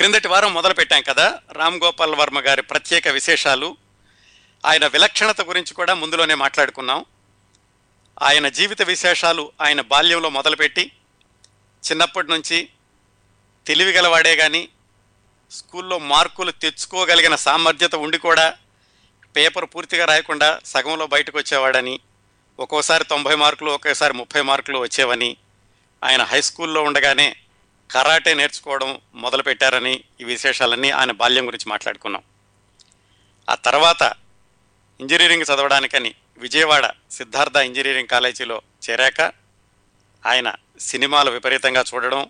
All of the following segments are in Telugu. క్రిందటి వారం మొదలుపెట్టాం కదా రామ్ గోపాల్ వర్మ గారి ప్రత్యేక విశేషాలు, ఆయన విలక్షణత గురించి కూడా ముందులోనే మాట్లాడుకున్నాం. ఆయన జీవిత విశేషాలు ఆయన బాల్యంలో మొదలుపెట్టి చిన్నప్పటి నుంచి తెలివిగలవాడే కానీ స్కూల్లో మార్కులు తెచ్చుకోగలిగిన సామర్థ్యత ఉండి కూడా పేపర్ పూర్తిగా రాయకుండా సగంలో బయటకు వచ్చేవాడని, ఒక్కోసారి 90 మార్కులు ఒకేసారి 30 మార్కులు వచ్చేవని, ఆయన హై స్కూల్లో ఉండగానే కరాటే నేర్చుకోవడం మొదలుపెట్టారని, ఈ విశేషాలన్నీ ఆయన బాల్యం గురించి మాట్లాడుకున్నాం. ఆ తర్వాత ఇంజనీరింగ్ చదవడానికని విజయవాడ సిద్ధార్థ ఇంజనీరింగ్ కాలేజీలో చేరాక ఆయన సినిమాలు విపరీతంగా చూడడం,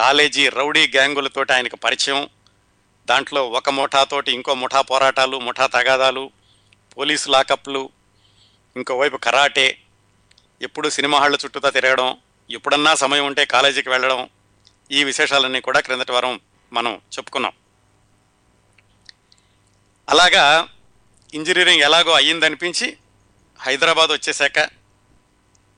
కాలేజీ రౌడీ గ్యాంగులతో ఆయనకు పరిచయం, దాంట్లో ఒక ముఠాతోటి ఇంకో ముఠా పోరాటాలు, ముఠా తగాదాలు, పోలీసు లాకప్లు, ఇంకోవైపు కరాటే, ఎప్పుడూ సినిమా హాళ్ళ చుట్టూతా తిరగడం, ఎప్పుడన్నా సమయం ఉంటే కాలేజీకి వెళ్ళడం, ఈ విశేషాలన్నీ కూడా క్రిందటి వారం మనం చెప్పుకున్నాం. అలాగా ఇంజనీరింగ్ ఎలాగో అయ్యిందనిపించి హైదరాబాద్ వచ్చేశాక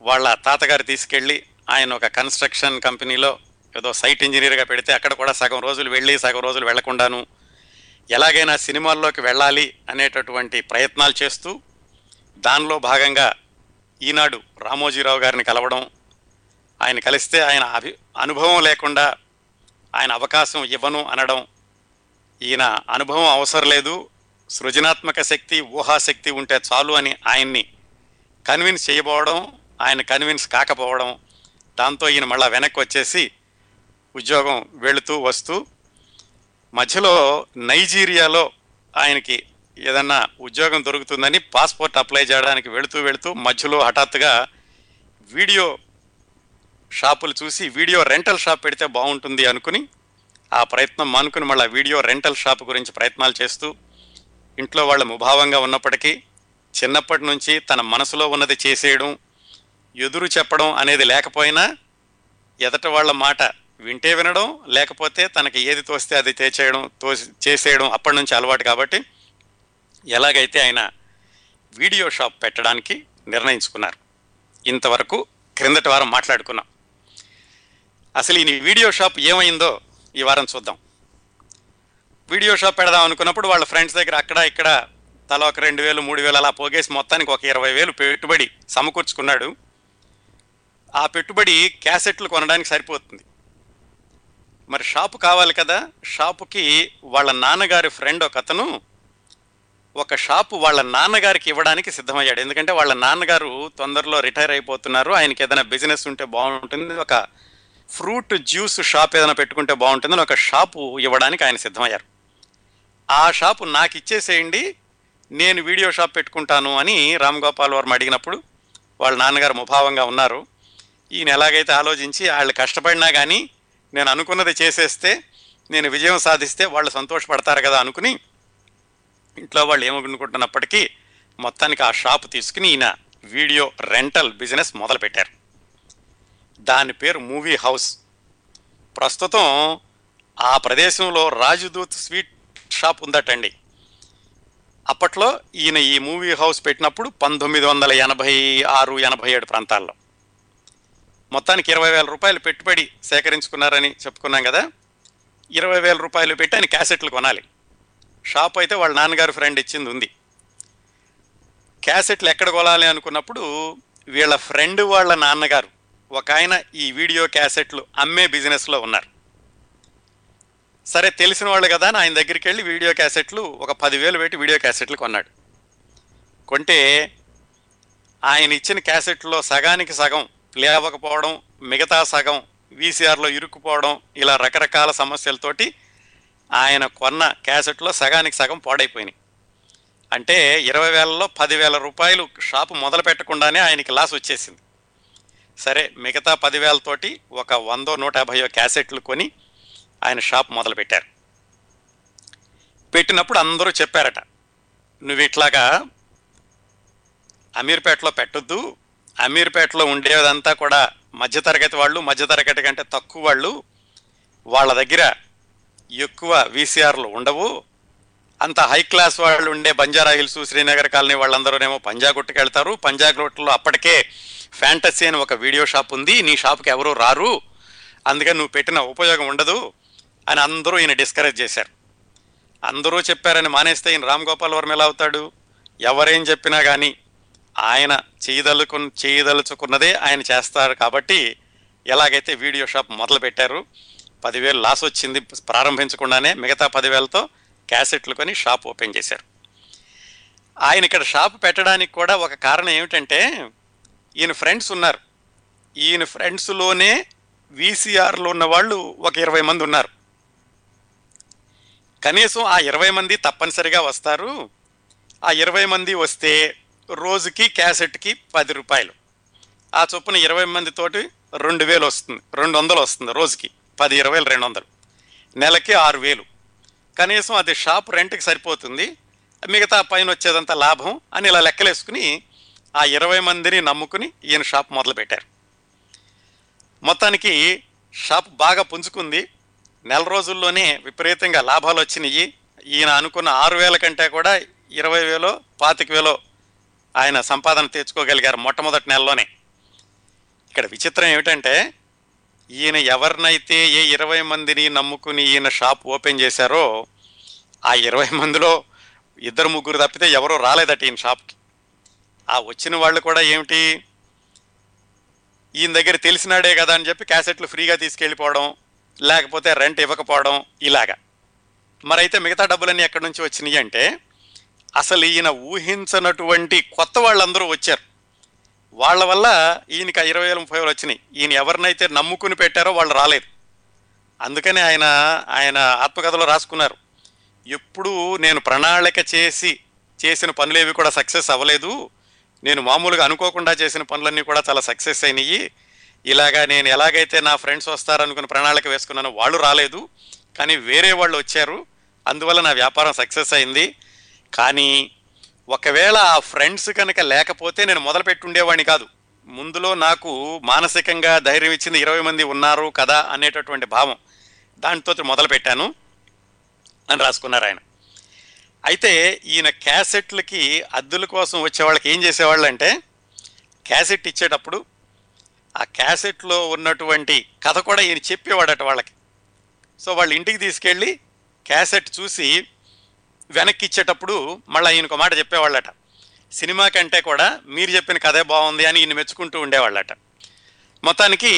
వాళ్ళ తాతగారు తీసుకెళ్ళి ఆయన ఒక కన్స్ట్రక్షన్ కంపెనీలో ఏదో సైట్ ఇంజనీర్గా పెడితే అక్కడ కూడా సగం రోజులు వెళ్ళి సగం రోజులు వెళ్లకుండాను ఎలాగైనా సినిమాల్లోకి వెళ్ళాలి అనేటటువంటి ప్రయత్నాలు చేస్తూ, దానిలో భాగంగా ఈనాడు రామోజీరావు గారిని కలవడం, ఆయన కలిస్తే ఆయన అనుభవం లేకుండా ఆయన అవకాశం ఇవ్వను అనడం, ఈయన అనుభవం అవసరం లేదు, సృజనాత్మక శక్తి ఊహాశక్తి ఉంటే చాలు అని ఆయన్ని కన్విన్స్ చేయబోవడం, ఆయన కన్విన్స్ కాకపోవడం, దాంతో ఈయన మళ్ళీ వెనక్కి వచ్చేసి ఉద్యోగం వెళుతూ వస్తూ, మధ్యలో నైజీరియాలో ఆయనకి ఏదన్నా ఉద్యోగం దొరుకుతుందని పాస్పోర్ట్ అప్లై చేయడానికి వెళుతూ మధ్యలో హఠాత్తుగా వీడియో షాపులు చూసి వీడియో రెంటల్ షాప్ పెడితే బాగుంటుంది అనుకుని ఆ ప్రయత్నం మానుకుని మళ్ళీ వీడియో రెంటల్ షాప్ గురించి ప్రయత్నాలు చేస్తూ, ఇంట్లో వాళ్ళు ముభావంగా ఉన్నప్పటికీ చిన్నప్పటి నుంచి తన మనసులో ఉన్నది చేసేయడం, ఎదురు చెప్పడం అనేది లేకపోయినా ఎదట వాళ్ళ మాట వింటే వినడం, లేకపోతే తనకి ఏది తోస్తే అది చేసేయడం అప్పటి నుంచి అలవాటు. కాబట్టి ఎలాగైతే ఆయన వీడియో షాప్ పెట్టడానికి నిర్ణయించుకున్నారు. ఇంతవరకు క్రిందటి వారం మాట్లాడుకున్నాం. అసలు ఈ వీడియో షాప్ ఏమైందో ఈ వారం చూద్దాం. వీడియో షాప్ పెడదాం అనుకున్నప్పుడు వాళ్ళ ఫ్రెండ్స్ దగ్గర అక్కడ ఇక్కడ తల ఒక 2000 3000 అలా పోగేసి మొత్తానికి ఒక 20,000 పెట్టుబడి సమకూర్చుకున్నాడు. ఆ పెట్టుబడి క్యాసెట్లు కొనడానికి సరిపోతుంది. మరి షాపు కావాలి కదా, షాపుకి వాళ్ళ నాన్నగారి ఫ్రెండ్ ఒక అతను ఒక షాపు వాళ్ళ నాన్నగారికి ఇవ్వడానికి సిద్ధమయ్యాడు. ఎందుకంటే వాళ్ళ నాన్నగారు తొందరలో రిటైర్ అయిపోతున్నారు, ఆయనకి ఏదైనా బిజినెస్ ఉంటే బాగుంటుంది, ఒక ఫ్రూట్ జ్యూస్ షాప్ ఏదైనా పెట్టుకుంటే బాగుంటుందని ఒక షాపు ఇవ్వడానికి ఆయన సిద్ధమయ్యారు. ఆ షాపు నాకు ఇచ్చేసేయండి, నేను వీడియో షాప్ పెట్టుకుంటాను అని రామ్ గోపాల్ వర్మ అడిగినప్పుడు వాళ్ళ నాన్నగారు ముభావంగా ఉన్నారు. ఈయన ఎలాగైతే ఆలోచించి వాళ్ళు కష్టపడినా కానీ నేను అనుకున్నది చేసేస్తే, నేను విజయం సాధిస్తే వాళ్ళు సంతోషపడతారు కదా అనుకుని, ఇంట్లో వాళ్ళు ఏమనుకుంటున్నప్పటికీ మొత్తానికి ఆ షాపు తీసుకుని ఈయన వీడియో రెంటల్ బిజినెస్ మొదలుపెట్టారు. దాని పేరు మూవీ హౌస్. ప్రస్తుతం ఆ ప్రదేశంలో రాజదూత్ స్వీట్ షాప్ ఉందటండి. అప్పట్లో ఈయన ఈ మూవీ హౌస్ పెట్టినప్పుడు 1986-87 ప్రాంతాల్లో. మొత్తానికి 20,000 రూపాయలు పెట్టుబడి సేకరించుకున్నారని చెప్పుకున్నాం కదా. 20,000 రూపాయలు పెట్టి ఆయన క్యాసెట్లు కొనాలి. షాప్ అయితే వాళ్ళ నాన్నగారు ఫ్రెండ్ ఇచ్చింది ఉంది. క్యాసెట్లు ఎక్కడ కొనాలి అనుకున్నప్పుడు వీళ్ళ ఫ్రెండ్ వాళ్ళ నాన్నగారు ఒక ఆయన ఈ వీడియో క్యాసెట్లు అమ్మే బిజినెస్లో ఉన్నారు. సరే తెలిసిన వాళ్ళు కదా అని ఆయన దగ్గరికి వెళ్ళి వీడియో క్యాసెట్లు ఒక 10,000 పెట్టి వీడియో క్యాసెట్లు కొన్నాడు. కొంటే ఆయన ఇచ్చిన క్యాసెట్లో సగానికి సగం ప్లే అవ్వకపోవడం, మిగతా సగం వీసీఆర్లో ఇరుక్కుపోవడం, ఇలా రకరకాల సమస్యలతోటి ఆయన కొన్న క్యాసెట్లో సగానికి సగం పాడైపోయినాయి. అంటే 20,000లో 10,000 రూపాయలు షాపు మొదలు పెట్టకుండానే ఆయనకి లాస్ వచ్చేసింది. సరే మిగతా 10,000తోటి ఒక 100-150 క్యాసెట్లు కొని ఆయన షాప్ మొదలుపెట్టారు. పెట్టినప్పుడు అందరూ చెప్పారట, నువ్వు ఇట్లాగా అమీర్పేటలో పెట్టొద్దు, అమీర్పేటలో ఉండేదంతా కూడా మధ్యతరగతి వాళ్ళు, మధ్యతరగతి కంటే తక్కువ వాళ్ళు, వాళ్ళ దగ్గర ఎక్కువ వీసీఆర్లు ఉండవు, అంత హై క్లాస్ వాళ్ళు ఉండే బంజారా హిల్స్ శ్రీనగర్ కాలనీ వాళ్ళందరూనేమో పంజాగుట్టుకు వెళ్తారు, పంజాగుట్టులో అప్పటికే ఫ్యాంటసీ అని ఒక వీడియో షాప్ ఉంది, నీ షాప్కి ఎవరూ రారు, అందుకని నువ్వు పెట్టిన ఉపయోగం ఉండదు, అని అందరూ ఈయన డిస్కరేజ్ చేశారు. అందరూ చెప్పారని మానేస్తే ఈయన రామ్ గోపాల్ వర్మ ఎలా అవుతాడు? ఎవరేం చెప్పినా కానీ ఆయన చేయదలుచుకున్నదే ఆయన చేస్తారు. కాబట్టి ఎలాగైతే వీడియో షాప్ మొదలుపెట్టారు, 10,000 లాస్ వచ్చింది ప్రారంభించకుండానే, మిగతా 10,000తో క్యాసెట్లు కొని షాప్ ఓపెన్ చేశారు. ఆయన ఇక్కడ షాప్ పెట్టడానికి కూడా ఒక కారణం ఏమిటంటే, ఈయన ఫ్రెండ్స్ ఉన్నారు. ఈయన ఫ్రెండ్స్లోనే వీసీఆర్లో ఉన్న వాళ్ళు ఒక 20 మంది ఉన్నారు. కనీసం ఆ 20 మంది తప్పనిసరిగా వస్తారు. ఆ 20 మంది వస్తే రోజుకి క్యాసెట్కి 10 రూపాయలు, ఆ చొప్పున 20 మందితోటి 2,000 వస్తుంది, 200 వస్తుంది రోజుకి. 10, 20, 200, నెలకి 6,000. కనీసం అది షాప్ రెంట్కి సరిపోతుంది. మిగతా పైన వచ్చేదంతా లాభం అని ఇలా లెక్కలేసుకుని ఆ 20 మందిని నమ్ముకుని ఈయన షాప్ మొదలుపెట్టారు. మొత్తానికి షాప్ బాగా పుంజుకుంది. నెల రోజుల్లోనే విపరీతంగా లాభాలు వచ్చినాయి. ఈయన అనుకున్న 6,000 కంటే కూడా 20,000, 25,000 ఆయన సంపాదన తెచ్చుకోగలిగారు మొట్టమొదటి నెలలోనే. ఇక్కడ విచిత్రం ఏమిటంటే, ఈయన ఎవరినైతే 20 మందిని నమ్ముకుని ఈయన షాప్ ఓపెన్ చేశారో, ఆ 20 మందిలో 2-3 తప్పితే ఎవరో రాలేదట ఈయన షాప్కి. ఆ వచ్చిన వాళ్ళు కూడా ఏమిటి, ఈయన దగ్గర తెలిసినాడే కదా అని చెప్పి క్యాసెట్లు ఫ్రీగా తీసుకెళ్ళిపోవడం, లేకపోతే రెంట్ ఇవ్వకపోవడం, ఇలాగా. మరైతే మిగతా డబ్బులన్నీ ఎక్కడి నుంచి వచ్చినాయి అంటే, అసలు ఈయన ఊహించినటువంటి కొత్త వాళ్ళందరూ వచ్చారు. వాళ్ళ వల్ల ఈయనకి 20,000, 30,000 వచ్చినాయి. ఈయన ఎవరినైతే నమ్ముకుని పెట్టారో వాళ్ళు రాలేదు. అందుకని ఆయన ఆత్మకథలో రాసుకున్నారు, ఎప్పుడూ నేను ప్రణాళిక చేసిన పనులేవి కూడా సక్సెస్ అవ్వలేదు. నేను మామూలుగా అనుకోకుండా చేసిన పనులన్నీ కూడా చాలా సక్సెస్ అయినాయి. ఇలాగా నేను ఎలాగైతే నా ఫ్రెండ్స్ వస్తారనుకుని ప్రణాళిక వేసుకున్నాను, వాళ్ళు రాలేదు, కానీ వేరే వాళ్ళు వచ్చారు. అందువల్ల నా వ్యాపారం సక్సెస్ అయింది. కానీ ఒకవేళ ఆ ఫ్రెండ్స్ కనుక లేకపోతే నేను మొదలుపెట్టి ఉండేవాడిని కాదు. ముందులో నాకు మానసికంగా ధైర్యం ఇచ్చింది 20 మంది ఉన్నారు కదా అనేటటువంటి భావం, దాంతో మొదలుపెట్టాను అని రాసుకున్నారు ఆయన. అయితే ఈయన క్యాసెట్లకి అద్దెల కోసం వచ్చేవాళ్ళకి ఏం చేసేవాళ్ళు అంటే, క్యాసెట్ ఇచ్చేటప్పుడు ఆ క్యాసెట్లో ఉన్నటువంటి కథ కూడా ఈయన చెప్పేవాడట వాళ్ళకి. సో వాళ్ళు ఇంటికి తీసుకెళ్ళి క్యాసెట్ చూసి వెనక్కి ఇచ్చేటప్పుడు మళ్ళీ ఈయనకు మాట చెప్పేవాళ్ళట. సినిమా కంటే కూడా మీరు చెప్పిన కథే బాగుంది అని ఈయన మెచ్చుకుంటూ ఉండేవాళ్ళట. మొత్తానికి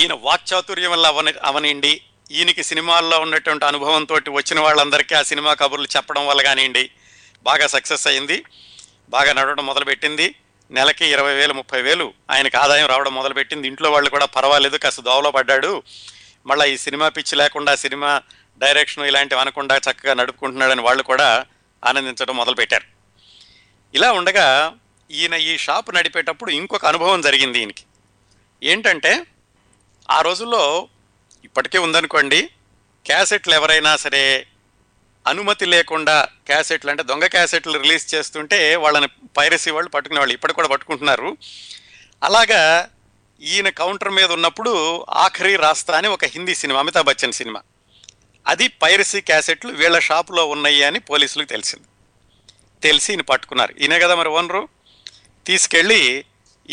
ఈయన వాక్చాతుర్యం వల్ల అవనివ్వండి, ఈయనకి సినిమాల్లో ఉన్నటువంటి అనుభవంతో వచ్చిన వాళ్ళందరికీ ఆ సినిమా కబుర్లు చెప్పడం వల్ల కానివ్వండి, బాగా సక్సెస్ అయింది. బాగా నడవడం మొదలుపెట్టింది. నెలకి 20,000, 30,000 ఆయనకు ఆదాయం రావడం మొదలుపెట్టింది. ఇంట్లో వాళ్ళు కూడా పర్వాలేదు, కాస్త దోవలో పడ్డాడు, మళ్ళీ ఈ సినిమా పిచ్చి లేకుండా సినిమా డైరెక్షన్ ఇలాంటివి అనకుండా చక్కగా నడుపుకుంటున్నాడని వాళ్ళు కూడా ఆనందించడం మొదలుపెట్టారు. ఇలా ఉండగా ఈయన ఈ షాప్ నడిపేటప్పుడు ఇంకొక అనుభవం జరిగింది ఈయనకి. ఏంటంటే, ఆ రోజుల్లో ఇప్పటికే ఉందనుకోండి, క్యాసెట్లు ఎవరైనా సరే అనుమతి లేకుండా క్యాసెట్లు అంటే దొంగ క్యాసెట్లు రిలీజ్ చేస్తుంటే వాళ్ళని పైరసీ వాళ్ళు పట్టుకునేవాళ్ళు, ఇప్పటికి కూడా పట్టుకుంటున్నారు. అలాగా ఈయన కౌంటర్ మీద ఉన్నప్పుడు ఆఖరి రాస్తా అని ఒక హిందీ సినిమా, అమితాబ్ బచ్చన్ సినిమా, అది పైరసీ క్యాసెట్లు వీళ్ళ షాపులో ఉన్నాయి అని పోలీసులకు తెలిసింది. తెలిసి ఈయన పట్టుకున్నారు. ఈయనే కదా మరి ఓనరు. తీసుకెళ్ళి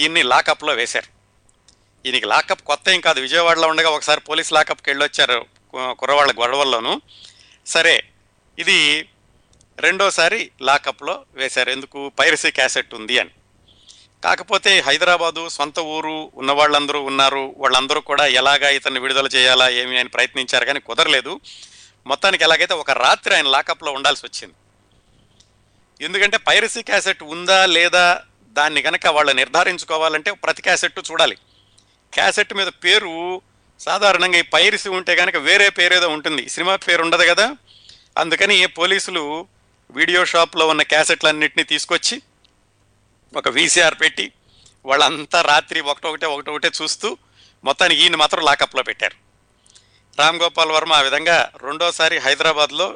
ఈయన్ని లాకప్లో వేశారు. ఈయనకి లాకప్ కొత్త ఏం కాదు, విజయవాడలో ఉండగా ఒకసారి పోలీస్ లాకప్కి వెళ్ళొచ్చారు కుర్రవాళ్ళ గొడవల్లోనూ. సరే, ఇది రెండోసారి లాకప్లో వేశారు. ఎందుకు? పైరసీ క్యాసెట్ ఉంది అని. కాకపోతే హైదరాబాదు సొంత ఊరు ఉన్న వాళ్ళందరూ ఉన్నారు. వాళ్ళందరూ కూడా ఎలాగా ఇతన్ని విడుదల చేయాలా ఏమి అని ప్రయత్నించారు, కానీ కుదరలేదు. మొత్తానికి ఎలాగైతే ఒక రాత్రి ఆయన లాకప్లో ఉండాల్సి వచ్చింది. ఎందుకంటే పైరసీ క్యాసెట్ ఉందా లేదా దాన్ని కనుక వాళ్ళు నిర్ధారించుకోవాలంటే ప్రతి క్యాసెట్ చూడాలి. క్యాసెట్ మీద పేరు సాధారణంగా ఈ పైరసీ ఉంటే కనుక వేరే పేరేదో ఉంటుంది, సినిమా పేరు ఉండదు కదా. అందుకని పోలీసులు వీడియో షాప్లో ఉన్న క్యాసెట్లన్నింటినీ తీసుకొచ్చి ఒక వీసీఆర్ పెట్టి వాళ్ళంతా రాత్రి ఒకటొకటే చూస్తూ మొత్తానికి ఈయన మాత్రం లాకప్లో పెట్టారు. రామ్ గోపాల్ వర్మ ఆ విధంగా రెండోసారి హైదరాబాద్లో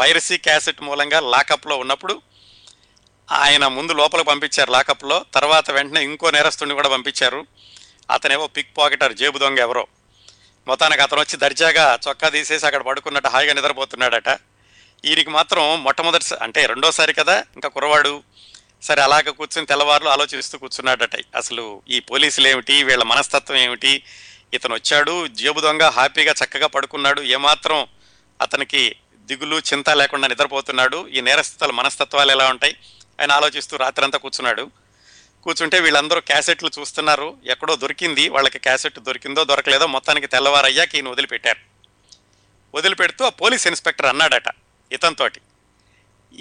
పైరసీ క్యాసెట్ మూలంగా లాకప్లో ఉన్నప్పుడు ఆయన ముందు లోపలికి పంపించారు లాకప్లో. తర్వాత వెంటనే ఇంకో నేరస్తుడిని కూడా పంపించారు. అతనేవో పిక్ పాకెటర్, జేబు దొంగ ఎవరో. మొత్తానికి అతను వచ్చి దర్జాగా చొక్కా తీసేసి అక్కడ పడుకున్నట్టు హాయిగా నిద్రపోతున్నాడట. ఈయనకి మాత్రం మొట్టమొదటిసారి అంటే రెండోసారి కదా, ఇంకా కుర్రవాడు. సరే, అలాగ కూర్చుని తెల్లవారులు ఆలోచిస్తూ కూర్చున్నాడట. అసలు ఈ పోలీసులు ఏమిటి, వీళ్ళ మనస్తత్వం ఏమిటి, ఇతను వచ్చాడు, జేబు దొంగ హ్యాపీగా చక్కగా పడుకున్నాడు, ఏమాత్రం అతనికి దిగులు చింత లేకుండా నిద్రపోతున్నాడు. ఈ నేరస్థితుల మనస్తత్వాలు ఎలా ఉంటాయి ఆయన ఆలోచిస్తూ రాత్రంతా కూర్చున్నాడు. కూర్చుంటే వీళ్ళందరూ క్యాసెట్లు చూస్తున్నారు. ఎక్కడో దొరికింది, వాళ్ళకి క్యాసెట్ దొరికిందో దొరకలేదో మొత్తానికి తెల్లవారయ్యాక ఈయన వదిలిపెట్టారు. వదిలిపెడుతూ ఆ పోలీస్ ఇన్స్పెక్టర్ అన్నాడట ఇతనితోటి,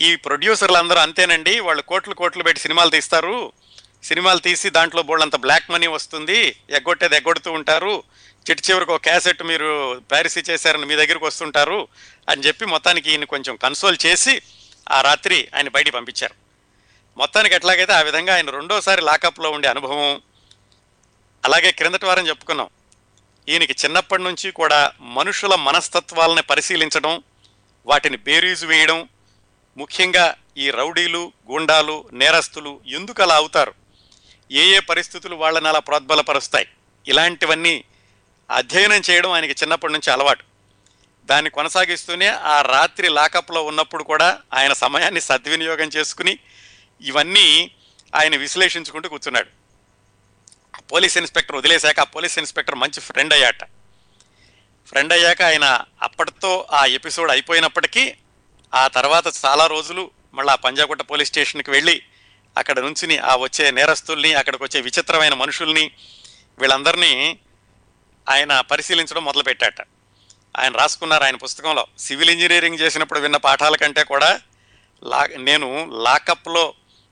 ఈ ప్రొడ్యూసర్లు అందరూ అంతేనండి, వాళ్ళు కోట్లు కోట్లు పెట్టి సినిమాలు తీస్తారు, సినిమాలు తీసి దాంట్లో బోళ్ళంత బ్లాక్ మనీ వస్తుంది, ఎగ్గొట్టేది ఎగ్గొడుతూ ఉంటారు, చిట్టు చివరికి ఒక క్యాసెట్ మీరు ప్యారిసీ చేశారని మీ దగ్గరికి వస్తుంటారు అని చెప్పి మొత్తానికి ఈయన కొంచెం కన్సోల్ చేసి ఆ రాత్రి ఆయన బయటికి పంపించారు. మొత్తానికి ఎట్లాగైతే ఆ విధంగా ఆయన రెండోసారి లాకప్లో ఉండే అనుభవం. అలాగే క్రిందటి వారం చెప్పుకున్నాం, ఈయనకి చిన్నప్పటి నుంచి కూడా మనుషుల మనస్తత్వాలని పరిశీలించడం, వాటిని బేరీజు వేయడం, ముఖ్యంగా ఈ రౌడీలు, గూండాలు, నేరస్తులు ఎందుకు అలా అవుతారు, ఏ ఏ పరిస్థితులు వాళ్ళని అలా ప్రోద్బలపరుస్తాయి, ఇలాంటివన్నీ అధ్యయనం చేయడం ఆయనకి చిన్నప్పటి నుంచి అలవాటు. దాన్ని కొనసాగిస్తూనే ఆ రాత్రి లాకప్లో ఉన్నప్పుడు కూడా ఆయన సమయాన్ని సద్వినియోగం చేసుకుని ఇవన్నీ ఆయన విశ్లేషించుకుంటూ కూర్చున్నాడు. ఆ పోలీస్ ఇన్స్పెక్టర్ వదిలేశాక ఆ పోలీస్ ఇన్స్పెక్టర్ మంచి ఫ్రెండ్ అయ్యాట. ఫ్రెండ్ అయ్యాక ఆయన అప్పటితో ఆ ఎపిసోడ్ అయిపోయినప్పటికీ ఆ తర్వాత చాలా రోజులు మళ్ళీ ఆ పంజాగుట్ట పోలీస్ స్టేషన్కి వెళ్ళి అక్కడ నుంచి ఆ వచ్చే నేరస్తుల్ని, అక్కడికి వచ్చే విచిత్రమైన మనుషుల్ని, వీళ్ళందరినీ ఆయన పరిశీలించడం మొదలుపెట్టాట. ఆయన రాసుకున్నారు ఆయన పుస్తకంలో, సివిల్ ఇంజనీరింగ్ చేసినప్పుడు విన్న పాఠాల కంటే కూడా నేను లాకప్లో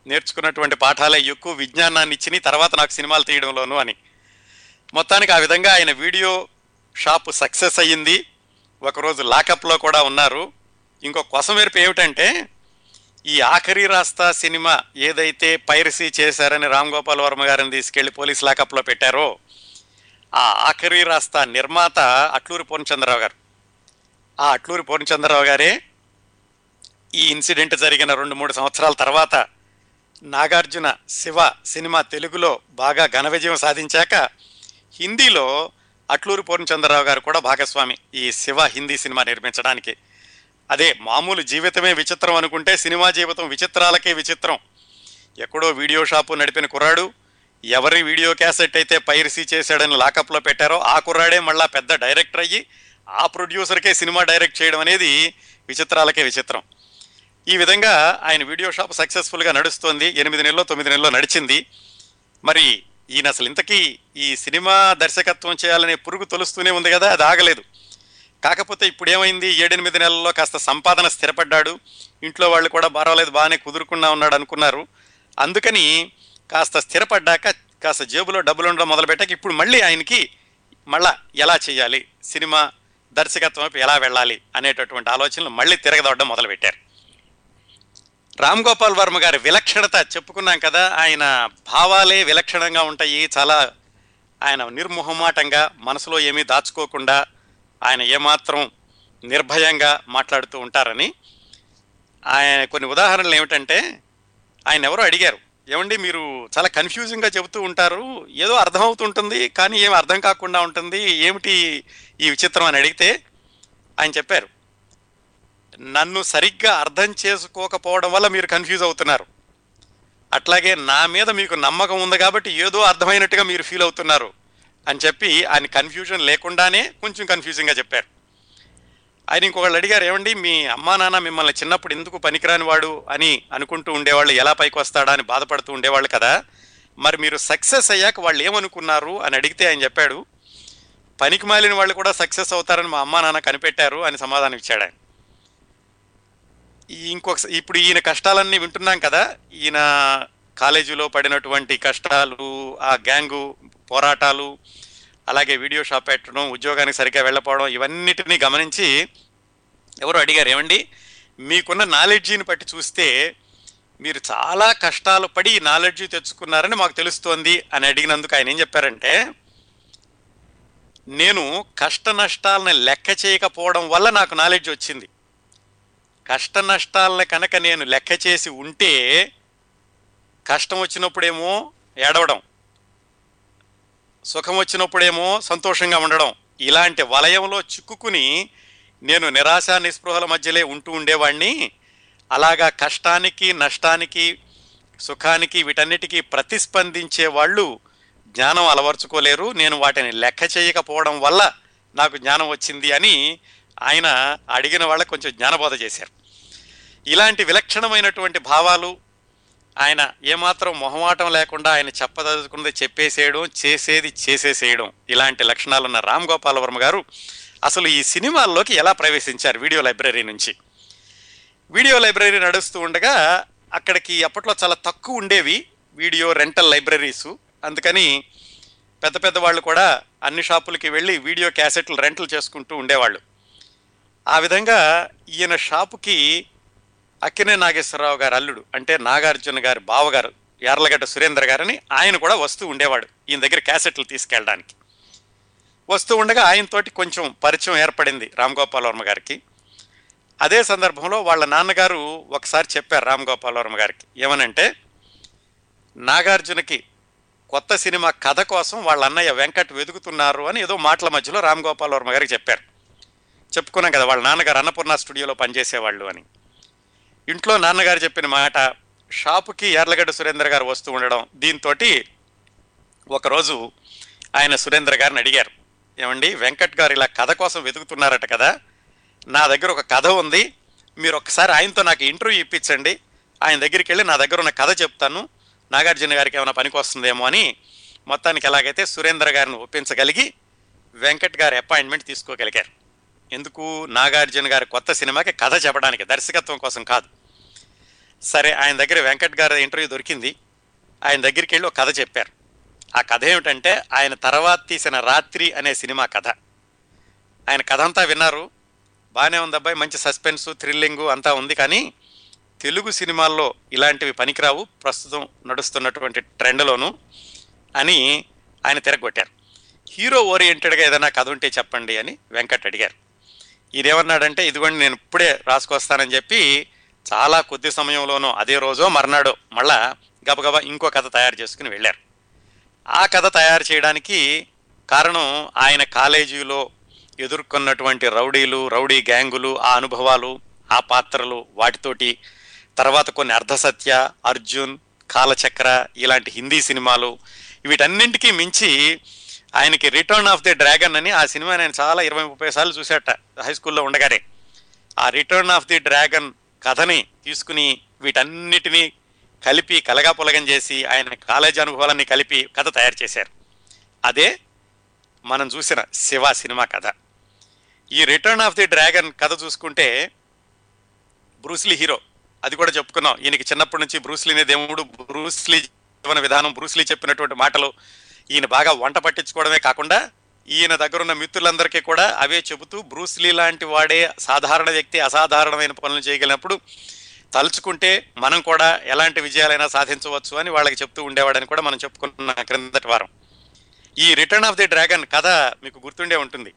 నేర్చుకున్నటువంటి పాఠాలే ఎక్కువ విజ్ఞానాన్ని ఇచ్చిన తర్వాత నాకు సినిమాలు తీయడంలోనూ అని. మొత్తానికి ఆ విధంగా ఆయన వీడియో షాపు సక్సెస్ అయ్యింది. ఒకరోజు లాకప్లో కూడా ఉన్నారు. ఇంకో కొసమేర్పు ఏమిటంటే, ఈ ఆఖరి రాస్తా సినిమా ఏదైతే పైరసీ చేశారని రామ్ గోపాల్ వర్మ గారిని తీసుకెళ్లి పోలీస్ లాకప్లో పెట్టారో, ఆ ఆఖరి రాస్తా నిర్మాత అట్లూరి పూర్ణచంద్రరావు గారు. ఆ అట్లూరి పూర్ణచంద్రరావు గారే ఈ ఇన్సిడెంట్ జరిగిన 2-3 సంవత్సరాల తర్వాత నాగార్జున శివ సినిమా తెలుగులో బాగా ఘన విజయం సాధించాక హిందీలో అట్లూరి పూర్ణచంద్రరావు గారు కూడా భాగస్వామి ఈ శివ హిందీ సినిమా నిర్మించడానికి. అదే మామూలు జీవితమే విచిత్రం అనుకుంటే సినిమా జీవితం విచిత్రాలకే విచిత్రం. ఎక్కడో వీడియో షాపు నడిపిన కుర్రాడు, ఎవరి వీడియో క్యాసెట్ అయితే పైరసీ చేశాడని లాకప్లో పెట్టారో ఆ కుర్రాడే మళ్ళా పెద్ద డైరెక్టర్ అయ్యి ఆ ప్రొడ్యూసర్కే సినిమా డైరెక్ట్ చేయడం అనేది విచిత్రాలకే విచిత్రం. ఈ విధంగా ఆయన వీడియో షాప్ సక్సెస్ఫుల్గా నడుస్తోంది. 8 నెలలో 9 నెలలో నడిచింది. మరి ఈయన అసలు ఇంతకీ ఈ సినిమా దర్శకత్వం చేయాలనే పురుగు తొలుస్తూనే ఉంది కదా, అది ఆగలేదు. కాకపోతే ఇప్పుడు ఏమైంది, 7-8 నెలల్లో కాస్త సంపాదన స్థిరపడ్డాడు, ఇంట్లో వాళ్ళు కూడా బారాలేదు, బాగానే కుదురుకున్నా ఉన్నాడు అనుకున్నారు. అందుకని కాస్త స్థిరపడ్డాక, కాస్త జేబులో డబ్బులు ఉండడం మొదలుపెట్టాక ఇప్పుడు మళ్ళీ ఆయనకి మళ్ళా ఎలా చేయాలి, సినిమా దర్శకత్వం వైపు ఎలా వెళ్ళాలి అనేటటువంటి ఆలోచనలు మళ్ళీ తిరగదవడం మొదలుపెట్టారు. రామ్ గోపాల్ వర్మ గారి విలక్షణత చెప్పుకున్నాం కదా, ఆయన భావాలే విలక్షణంగా ఉంటాయి. చాలా ఆయన నిర్మోహమాటంగా, మనసులో ఏమీ దాచుకోకుండా, ఆయన ఏమాత్రం నిర్భయంగా మాట్లాడుతూ ఉంటారని. ఆయన కొన్ని ఉదాహరణలు ఏమిటంటే, ఆయన ఎవరో అడిగారు, ఏమండి మీరు చాలా కన్ఫ్యూజింగ్గా చెబుతూ ఉంటారు, ఏదో అర్థమవుతుంటుంది కానీ ఏమి అర్థం కాకుండా ఉంటుంది, ఏమిటి ఈ విచిత్రం అని అడిగితే ఆయన చెప్పారు, నన్ను సరిగ్గా అర్థం చేసుకోకపోవడం వల్ల మీరు కన్ఫ్యూజ్ అవుతున్నారు, అట్లాగే నా మీద మీకు నమ్మకం ఉంది కాబట్టి ఏదో అర్థమైనట్టుగా మీరు ఫీల్ అవుతున్నారు అని చెప్పి ఆయన కన్ఫ్యూజన్ లేకుండానే కొంచెం కన్ఫ్యూజింగ్గా చెప్పారు. ఆయన ఇంకొకళ్ళు అడిగారు, ఏమండి మీ అమ్మా నాన్న మిమ్మల్ని చిన్నప్పుడు ఎందుకు పనికిరాని వాడు అని అనుకుంటూ ఉండేవాళ్ళు, ఎలా పైకి వస్తాడా అని బాధపడుతూ ఉండేవాళ్ళు కదా, మరి మీరు సక్సెస్ అయ్యాక వాళ్ళు ఏమనుకున్నారు అని అడిగితే ఆయన చెప్పాడు, పనికి మాలిన వాళ్ళు కూడా సక్సెస్ అవుతారని మా అమ్మా నాన్న కనిపెట్టారు అని సమాధానం ఇచ్చాడు ఆయన. ఇప్పుడు ఈయన కష్టాలన్నీ వింటున్నాం కదా, ఈయన కాలేజీలో పడినటువంటి కష్టాలు, ఆ గ్యాంగు పోరాటాలు, అలాగే వీడియో షాప్ పెట్టడం, ఉద్యోగానికి సరిగ్గా వెళ్ళపోవడం, ఇవన్నిటినీ గమనించి ఎవరు అడిగారు, ఏమండి మీకున్న నాలెడ్జీని బట్టి చూస్తే మీరు చాలా కష్టాలు పడి నాలెడ్జీ తెచ్చుకున్నారని మాకు తెలుస్తోంది అని అడిగినందుకు ఆయన ఏం చెప్పారంటే, నేను కష్ట నష్టాలను లెక్క చేయకపోవడం వల్ల నాకు నాలెడ్జ్ వచ్చింది, కష్ట నష్టాలను కనుక నేను లెక్క చేసి ఉంటే కష్టం వచ్చినప్పుడేమో ఏడవడం, సుఖం వచ్చినప్పుడేమో సంతోషంగా ఉండడం, ఇలాంటి వలయంలో చిక్కుకుని నేను నిరాశ నిస్పృహల మధ్యలో ఉంటూ ఉండేవాడిని, అలాగా కష్టానికి నష్టానికి సుఖానికి వీటన్నిటికీ ప్రతిస్పందించే వాళ్ళు జ్ఞానం అలవర్చుకోలేరు, నేను వాటిని లెక్క చేయకపోవడం వల్ల నాకు జ్ఞానం వచ్చింది అని ఆయన అడిగిన వాళ్ళకు కొంచెం జ్ఞానబోధ చేశారు. ఇలాంటి విలక్షణమైనటువంటి భావాలు ఆయన ఏమాత్రం మొహమాటం లేకుండా ఆయన చెప్పదలుచుకున్నది చెప్పేసేయడం, చేసేది చేసేసేయడం, ఇలాంటి లక్షణాలు ఉన్న రామ్ గోపాల్ వర్మ గారు అసలు ఈ సినిమాల్లోకి ఎలా ప్రవేశించారు? వీడియో లైబ్రరీ నుంచి. వీడియో లైబ్రరీ నడుస్తూ ఉండగా అక్కడికి అప్పట్లో చాలా తక్కువ ఉండేవి వీడియో రెంటల్ లైబ్రరీసు, అందుకని పెద్ద పెద్ద వాళ్ళు కూడా అన్ని షాపులకి వెళ్ళి వీడియో క్యాసెట్లు రెంట్లు చేసుకుంటూ ఉండేవాళ్ళు. ఆ విధంగా ఈయన షాపుకి అక్కినే నాగేశ్వరరావు గారు అల్లుడు, అంటే నాగార్జున గారి బావగారు యార్లగడ్డ సురేంద్ర గారని, ఆయన కూడా వస్తూ ఉండేవాడు ఈయన దగ్గర క్యాసెట్లు తీసుకెళ్ళడానికి. వస్తూ ఉండగా ఆయనతోటి కొంచెం పరిచయం ఏర్పడింది రామ్ గోపాల్ వర్మ గారికి. అదే సందర్భంలో వాళ్ళ నాన్నగారు ఒకసారి చెప్పారు రామ్ గోపాల్ వర్మ గారికి, ఏమనంటే నాగార్జునకి కొత్త సినిమా కథ కోసం వాళ్ళ అన్నయ్య వెంకట్ వెతుకుతున్నారు అని ఏదో మాటల మధ్యలో రామ్ గోపాల్ వర్మ గారికి చెప్పారు. చెప్పుకున్నాం కదా వాళ్ళ నాన్నగారు అన్నపూర్ణ స్టూడియోలో పనిచేసేవాళ్ళు అని. ఇంట్లో నాన్నగారు చెప్పిన మాట షాపుకి యార్లగడ్డ సురేంద్ర గారు వస్తూ ఉండడం, దీంతో ఒకరోజు ఆయన సురేంద్ర గారిని అడిగారు, ఏమండి వెంకట్ గారు ఇలా కథ కోసం వెతుకుతున్నారట కదా, నా దగ్గర ఒక కథ ఉంది, మీరు ఒకసారి ఆయనతో నాకు ఇంటర్వ్యూ ఇప్పించండి, ఆయన దగ్గరికి వెళ్ళి నా దగ్గర ఉన్న కథ చెప్తాను, నాగార్జున గారికి ఏమైనా పనికి వస్తుందేమో అని మొత్తానికి ఎలాగైతే సురేంద్ర గారిని ఒప్పించగలిగి వెంకట్ గారి అపాయింట్మెంట్ తీసుకోగలిగారు. ఎందుకు? నాగార్జున గారి కొత్త సినిమాకి కథ చెప్పడానికి, దర్శకత్వం కోసం కాదు. సరే ఆయన దగ్గర వెంకట్ గారి ఇంటర్వ్యూ దొరికింది, ఆయన దగ్గరికి వెళ్ళి ఒక కథ చెప్పారు. ఆ కథ ఏమిటంటే ఆయన తర్వాత తీసిన రాత్రి అనే సినిమా కథ. ఆయన కథ అంతా విన్నారు, బాగానే ఉంది అబ్బాయి, మంచి సస్పెన్సు థ్రిల్లింగు అంతా ఉంది, కానీ తెలుగు సినిమాల్లో ఇలాంటివి పనికిరావు ప్రస్తుతం నడుస్తున్నటువంటి ట్రెండ్లోను అని ఆయన తిరగొట్టారు. హీరో ఓరియంటెడ్గా ఏదైనా కథ ఉంటే చెప్పండి అని వెంకట్ అడిగారు. ఇదేమన్నాడంటే ఇదిగోండి నేను ఇప్పుడే రాసుకొస్తానని చెప్పి చాలా కొద్ది సమయంలోనూ అదే రోజో మర్నాడో మళ్ళా గబగబా ఇంకో కథ తయారు చేసుకుని వెళ్ళారు. ఆ కథ తయారు చేయడానికి కారణం ఆయన కాలేజీలో ఎదుర్కొన్నటువంటి రౌడీలు, రౌడీ గ్యాంగులు, ఆ అనుభవాలు, ఆ పాత్రలు, వాటితోటి తర్వాత కొన్ని అర్ధసత్య, అర్జున్, కాలచక్ర ఇలాంటి హిందీ సినిమాలు, వీటన్నింటికీ మించి ఆయనకి రిటర్న్ ఆఫ్ ది డ్రాగన్ అని ఆ సినిమా నేను చాలా 20-30 సార్లు చూశాట హై స్కూల్లో ఉండగానే. ఆ రిటర్న్ ఆఫ్ ది డ్రాగన్ కథని తీసుకుని వీటన్నిటినీ కలిపి కలగాపులగం చేసి ఆయన కాలేజీ అనుభవాలన్నీ కలిపి కథ తయారు చేశారు. అదే మనం చూసిన శివ సినిమా కథ. ఈ రిటర్న్ ఆఫ్ ది డ్రాగన్ కథ చూసుకుంటే బ్రూస్లీ హీరో, అది కూడా చెప్పుకున్నాం, ఈయనకి చిన్నప్పటి నుంచి బ్రూస్లీనే దేవుడు, బ్రూస్లీ జీవన విధానం, బ్రూస్లీ చెప్పినటువంటి మాటలు, ఈయన బాగా వంట పట్టించుకోవడమే కాకుండా ఈయన దగ్గరున్న మిత్రులందరికీ కూడా అవే చెబుతూ బ్రూస్లీ లాంటి వాడే సాధారణ వ్యక్తి అసాధారణమైన పనులు చేయగలిగినప్పుడు తలుచుకుంటే మనం కూడా ఎలాంటి విజయాలైనా సాధించవచ్చు అని వాళ్ళకి చెప్తూ ఉండేవాడని కూడా మనం చెప్పుకున్న క్రిందటి వారం. ఈ రిటర్న్ ఆఫ్ ది డ్రాగన్ కథ మీకు గుర్తుండే ఉంటుంది.